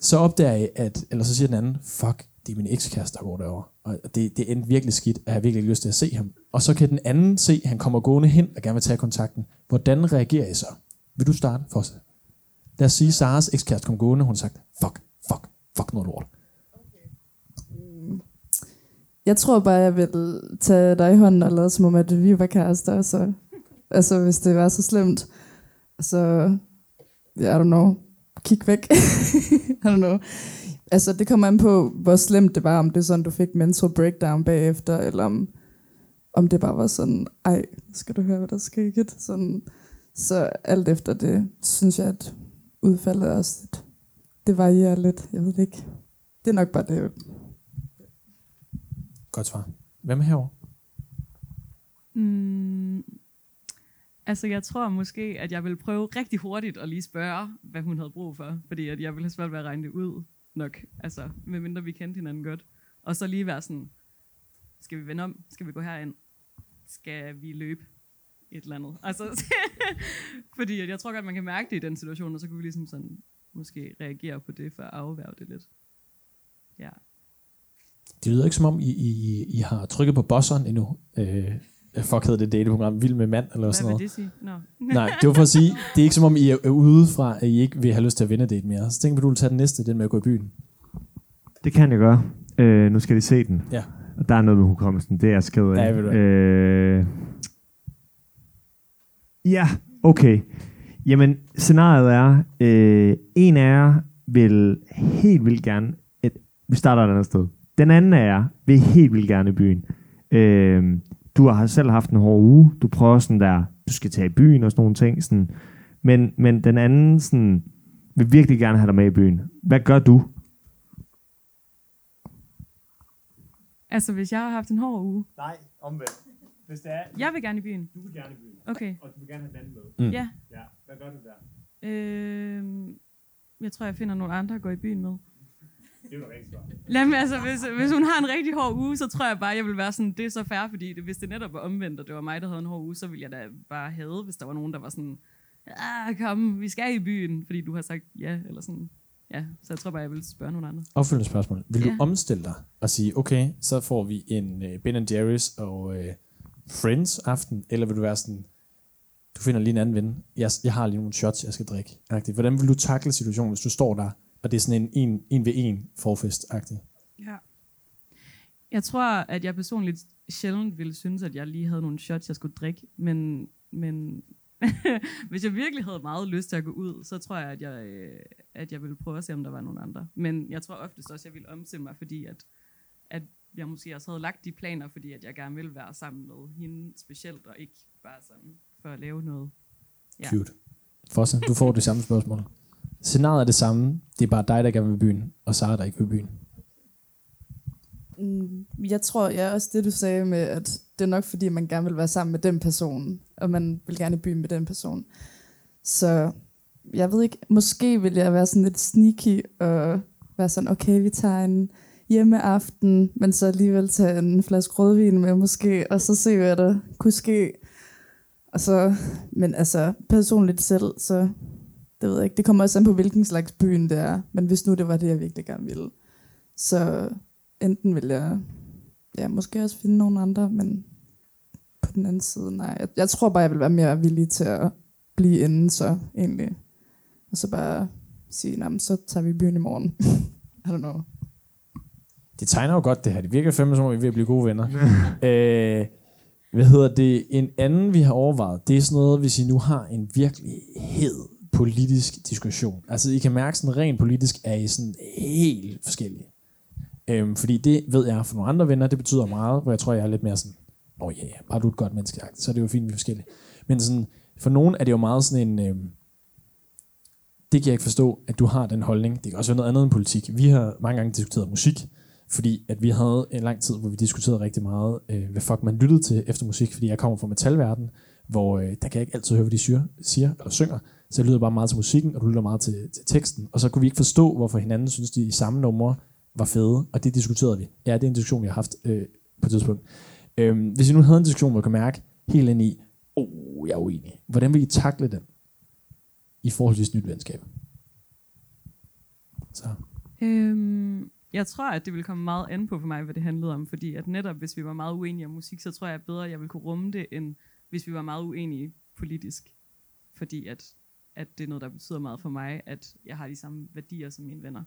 Så opdager I, at, eller så siger den anden, fuck, det er min ekskæreste, der går derovre. Og det endte virkelig skidt, at jeg virkelig ikke lyst til at se ham. Og så kan den anden se, at han kommer gående hen og gerne vil tage kontakten. Hvordan reagerer I så? Vil du starte, Fossa? Lad os sige, Saras ekskæreste kom gående, og hun sagde, fuck noget lort. Jeg tror bare, jeg vil tage dig i hånden og lade som om, at vi var kærester. Så. Altså, hvis det var så slemt. Så, I don't know. Kig væk. I don't know. Altså, det kommer an på, hvor slemt det var. Om det er sådan, du fik mental breakdown bagefter. Eller om det bare var sådan, ej, skal du høre, hvad der skete? Sådan. Så alt efter det, synes jeg, at udfaldet også, det varierer lidt. Jeg ved det ikke. Det er nok bare det. Godt svar. Hvem er herovre? Altså, jeg tror måske, at jeg vil prøve rigtig hurtigt at lige spørge, hvad hun havde brug for. Fordi at jeg ville have svært ved at regne det ud nok. Altså, medmindre vi kendte hinanden godt. Og så lige være sådan, skal vi vende om? Skal vi gå herind? Skal vi løbe? Et eller andet. Altså, fordi at jeg tror godt, man kan mærke det i den situation, og så kunne vi ligesom sådan, måske reagere på det, for at afværge det lidt. Ja. Det lyder ikke som om, I har trykket på bosseren endnu. Fuck hedder det dateprogram, Vild med mand, eller sådan noget. Hvad vil det sige? No. Nej, det var for at sige, det er ikke som om, I er ude fra, at I ikke vil have lyst til at vinde date mere. Så tænker vi, du vil tage den næste, den med at gå i byen. Det kan jeg gøre. Nu skal de se den. Ja. Og der er noget med hukommelsen, det er jeg skrevet af. Ja, ved du. Ja, okay. Jamen, scenariet er, en af jer vil helt vildt gerne, vi starter et andet sted. Den anden af jer vil helt vildt gerne i byen. Du har selv haft en hård uge, du prøver sådan der, du skal tage i byen og sådan nogle ting. Sådan. Men den anden sådan, vil virkelig gerne have dig med i byen. Hvad gør du? Altså, hvis jeg har haft en hård uge? Nej, omvendt. Hvis det er, jeg vil gerne i byen. Du vil gerne i byen. Okay. Og du vil gerne have den anden med. Mm. Ja. Ja. Hvad gør du der? Jeg tror, jeg finder nogle andre at gå i byen med. Det er jo rigtig svært. Lad mig, altså, hvis hun har en rigtig hård uge, så tror jeg bare, jeg vil være sådan, det er så fair, fordi hvis det netop var omvendt, og det var mig, der havde en hård uge, så ville jeg da bare hade, hvis der var nogen, der var sådan, kom, vi skal i byen, fordi du har sagt ja, eller sådan. Ja, så jeg tror bare, jeg vil spørge nogle andre. Opfølgende spørgsmål. Vil du omstille dig og sige, okay, så får vi en Ben & Jerry's og Friends-aften, eller vil du være sådan, du finder lige en anden ven, jeg har lige nogle shots, jeg skal drikke. Hvordan vil du takle situationen, hvis du står der, og det er sådan en ved en forfest-agtig? Ja. Jeg tror, at jeg personligt sjældent ville synes, at jeg lige havde nogle shots, jeg skulle drikke, men hvis jeg virkelig havde meget lyst til at gå ud, så tror jeg, at jeg ville prøve at se, om der var nogle andre. Men jeg tror oftest også, at jeg ville omstille mig, fordi at jeg måske også havde lagt de planer, fordi at jeg gerne ville være sammen med hende specielt, og ikke bare sådan for at lave noget. Ja. Cute. Fossa, du får det samme spørgsmål. Scenariet er det samme, det er bare dig, der gerne vil i byen, og Sara, der ikke vil i byen. Jeg tror, også det, du sagde med, at det er nok fordi, man gerne vil være sammen med den person, og man vil gerne i byen med den person. Så jeg ved ikke, måske vil jeg være sådan lidt sneaky, og være sådan, okay, vi tager en hjemmeaften, men så alligevel tage en flaske rødvin med måske, og så se, hvad der kunne ske. Og så, men altså, personligt selv, så det ved jeg ikke. Det kommer også an på, hvilken slags byen det er. Men hvis nu det var det, jeg virkelig gerne ville, så enten vil jeg, ja, måske også finde nogen andre, men på den anden side, nej. Jeg tror bare, jeg vil være mere villig til at blive inde, så egentlig. Og så bare sige, nej, så tager vi byen i morgen. I don't know. Det tegner jo godt det her. Det virker fandme som om vi er ved at blive gode venner. En anden vi har overvejet, det er sådan noget, hvis I nu har en virkelig hed politisk diskussion. Altså I kan mærke sådan rent politisk er I sådan helt forskellige. Fordi det ved jeg for nogle andre venner, det betyder meget, hvor jeg tror jeg er lidt mere sådan, bare du er et godt menneske, så er det jo fint vi er forskellige. Men sådan, for nogen er det jo meget sådan en, det kan jeg ikke forstå, at du har den holdning. Det kan også være noget andet end politik. Vi har mange gange diskuteret musik, fordi at vi havde en lang tid, hvor vi diskuterede rigtig meget, hvad fuck man lyttede til efter musik, fordi jeg kommer fra metalverden, hvor der kan jeg ikke altid høre, hvad de siger eller synger, så jeg lytter bare meget til musikken, og du lytter meget til teksten, og så kunne vi ikke forstå, hvorfor hinanden synes, de samme numre var fede, og det diskuterede vi. Ja, det er en diskussion, vi har haft på et tidspunkt. Hvis I nu havde en diskussion, hvor jeg kan mærke helt ind i, jeg er uenig, hvordan vil I takle den i forhold til et nyt venskab? Så. Jeg tror, at det ville komme meget an på for mig, hvad det handlede om, fordi at netop hvis vi var meget uenige om musik, så tror jeg bedre, at jeg ville kunne rumme det, end hvis vi var meget uenige politisk. Fordi at det er noget, der betyder meget for mig, at jeg har de samme værdier som mine venner.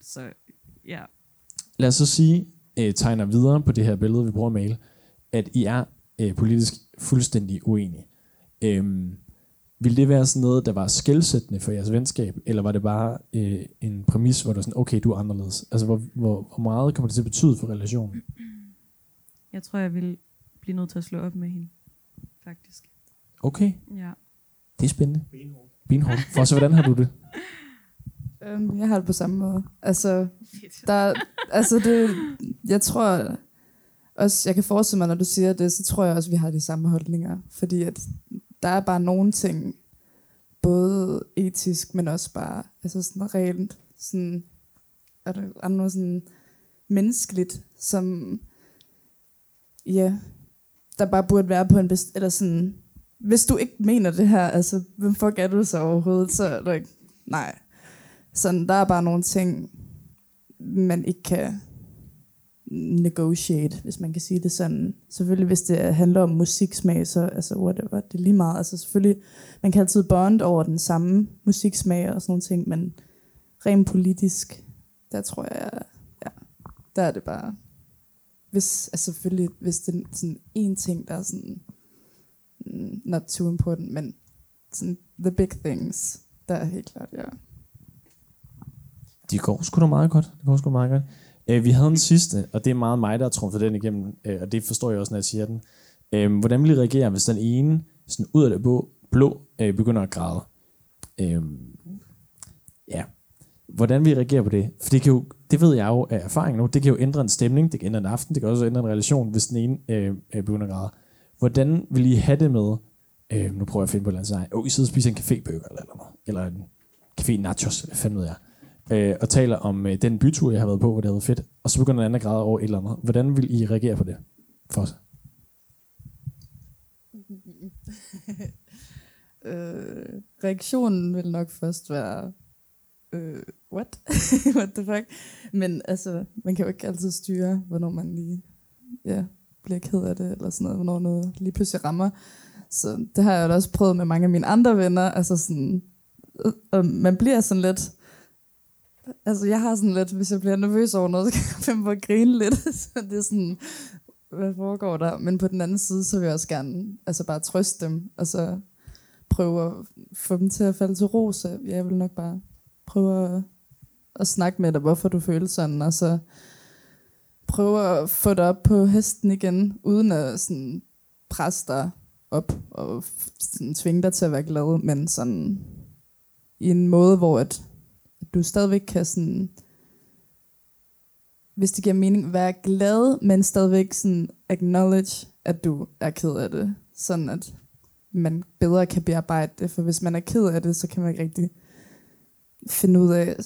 Så ja. Lad os så sige, tegner videre på det her billede, vi bruger at male, at I er politisk fuldstændig uenige. Ville det være sådan noget, der var skelsættende for jeres venskab, eller var det bare en præmis, hvor du er sådan, okay, du er anderledes? Altså, hvor meget kommer det til at betyde for relationen? Jeg tror, jeg ville blive nødt til at slå op med hende, faktisk. Okay. Ja. Det er spændende. Benhård. For så, hvordan har du det? Jeg har det på samme måde. Altså, jeg tror også, jeg kan forestille mig, når du siger det, så tror jeg også, vi har de samme holdninger. Fordi at der er bare nogle ting, både etisk, men også bare altså sådan reelt, sådan, er der noget sådan menneskeligt, som ja, der bare burde være på en bestemt, eller sådan, hvis du ikke mener det her, altså, hvem fuck er du så overhovedet, så er der ikke, nej. Sådan, der er bare nogle ting, man ikke kan negotiate, hvis man kan sige det sådan. Selvfølgelig, hvis det handler om musiksmag, så altså, whatever, det er lige meget. Altså selvfølgelig, man kan altid bonde over den samme musiksmag og sådan nogle ting, men rent politisk, der tror jeg, ja, der er det bare. Altså selvfølgelig, hvis det er sådan en ting, der er sådan, not too important, men sådan the big things, der er helt klart, ja. Det går sgu da meget godt. Vi havde en sidste, og det er meget mig, der har trumfet den igennem, og det forstår jeg også, når jeg siger den. Hvordan vil I reagere, hvis den ene sådan ud af det blå begynder at græde? Ja. Hvordan vil I reagere på det? For det kan jo, det ved jeg jo af erfaring nu, det kan jo ændre en stemning, det kan ændre en aften, det kan også ændre en relation, hvis den ene begynder at græde. Hvordan vil I have det med, nu prøver jeg at finde på et eller andet I sidder og spiser en cafébøger eller en café nachos, eller fandme jeg. Og taler om den bytur, jeg har været på, hvor det havde fedt, og så begynder den anden at græde over et eller andet. Hvordan vil I reagere på det, Fossa? Reaktionen vil nok først være, what? What the fuck? Men altså, man kan jo ikke altid styre, hvornår man lige bliver ked af det, eller sådan noget, hvornår noget lige pludselig rammer. Så det har jeg jo også prøvet med mange af mine andre venner, altså sådan, man bliver sådan lidt. Altså, jeg har sådan lidt, hvis jeg bliver nervøs over noget, så kan jeg bare grine lidt. Så det er sådan, hvad foregår der? Men på den anden side, så vil jeg også gerne altså bare trøste dem, og så prøve at få dem til at falde til ro. Så jeg vil nok bare prøve at snakke med dig, hvorfor du føler sådan, og så prøve at få dig op på hesten igen, uden at sådan presse dig op og sådan tvinge dig til at være glad, men sådan i en måde, hvor at du stadigvæk kan sådan, hvis det giver mening, være glad, men stadigvæk sådan acknowledge, at du er ked af det. Sådan at man bedre kan bearbejde det, for hvis man er ked af det, så kan man ikke rigtig finde ud af.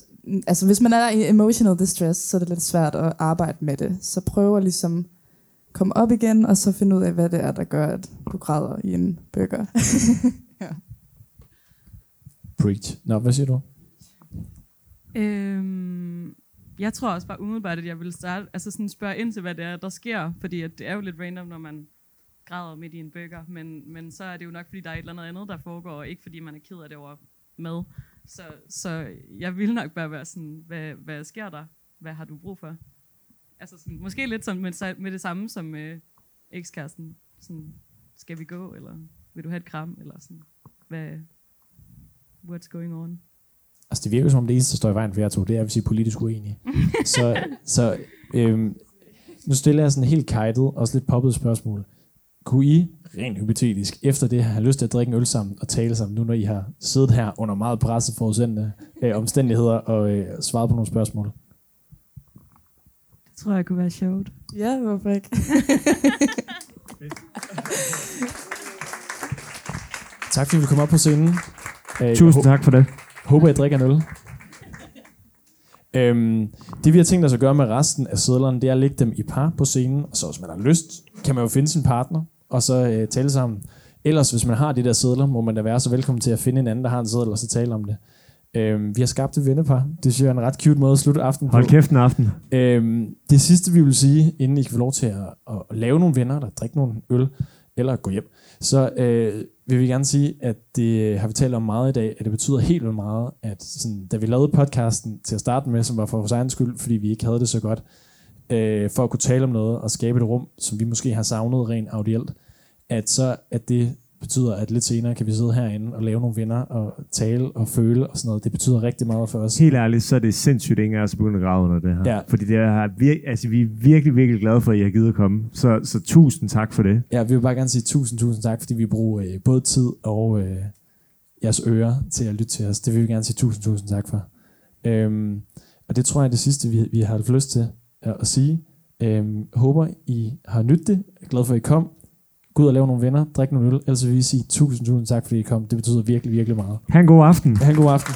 Altså hvis man er i emotional distress, så er det lidt svært at arbejde med det. Så prøv at ligesom komme op igen, og så finde ud af, hvad det er, der gør, at du græder i en burger. Ja. Preach. Nå, hvad siger du? Jeg tror også bare umiddelbart, at jeg ville starte, altså sådan spørge ind til, hvad det er, der sker, fordi at det er jo lidt random, når man græder midt i en burger, men så er det jo nok, fordi der er et eller andet andet, der foregår, og ikke fordi man er ked af det over mad. Så jeg ville nok bare være sådan, hvad sker der? Hvad har du brug for? Altså sådan, måske lidt sådan med det samme som ekskæresten. Sådan, skal vi gå, eller vil du have et kram, eller sådan, what's going on? Altså det virker som om det eneste, der står i vejen for jer to, det er, hvis I er politisk uenige. Så nu stiller jeg sådan et helt kajtet og også lidt poppet spørgsmål. Kunne I, rent hypotetisk, efter det have lyst til at drikke en øl sammen og tale sammen, nu når I har siddet her under meget presset forudsendende omstændigheder og svaret på nogle spørgsmål? Det tror jeg kunne være sjovt. Ja, hvorfor ikke? Tak fordi du kom op på scenen. Tusind tak for det. Håber, jeg drikker en øl. Det vi har tænkt os at gøre med resten af sedlerne, det er at lægge dem i par på scenen, og så hvis man har lyst, kan man jo finde sin partner, og så tale sammen. Ellers, hvis man har de der sedler, må man da være så velkommen til at finde en anden, der har en seddel, og så tale om det. Vi har skabt et vennepar. Det synes jeg er en ret cute måde at slutte aftenen på. Hold kæft en aften. Det sidste vi vil sige, inden I kan få lov til at lave nogle venner, der drikke nogle øl, eller gå hjem, så vil vi gerne sige, at det har vi talt om meget i dag, at det betyder helt vildt meget, at sådan, da vi lavede podcasten til at starte med, som var for vores egen skyld, fordi vi ikke havde det så godt, for at kunne tale om noget og skabe et rum, som vi måske har savnet rent audielt, at det betyder, at lidt senere kan vi sidde herinde og lave nogle venner og tale og føle og sådan noget. Det betyder rigtig meget for os. Helt ærligt, så er det sindssygt, ingen af os begynder at grave under det her. Ja. Fordi det her, vi er virkelig, virkelig glade for, at I har givet at komme. Så tusind tak for det. Ja, vi vil bare gerne sige tusind tak, fordi vi bruger både tid og jeres ører til at lytte til os. Det vil vi gerne sige tusind tak for. Og det tror jeg er det sidste, vi har haft lyst til at sige. Håber, I har nydt det. Jeg er glad for, at I kom. Gå ud og lave nogle venner, drik nogle øl, ellers vil vi sige tusind tak, fordi I kom. Det betyder virkelig, virkelig meget. Ha' en god aften.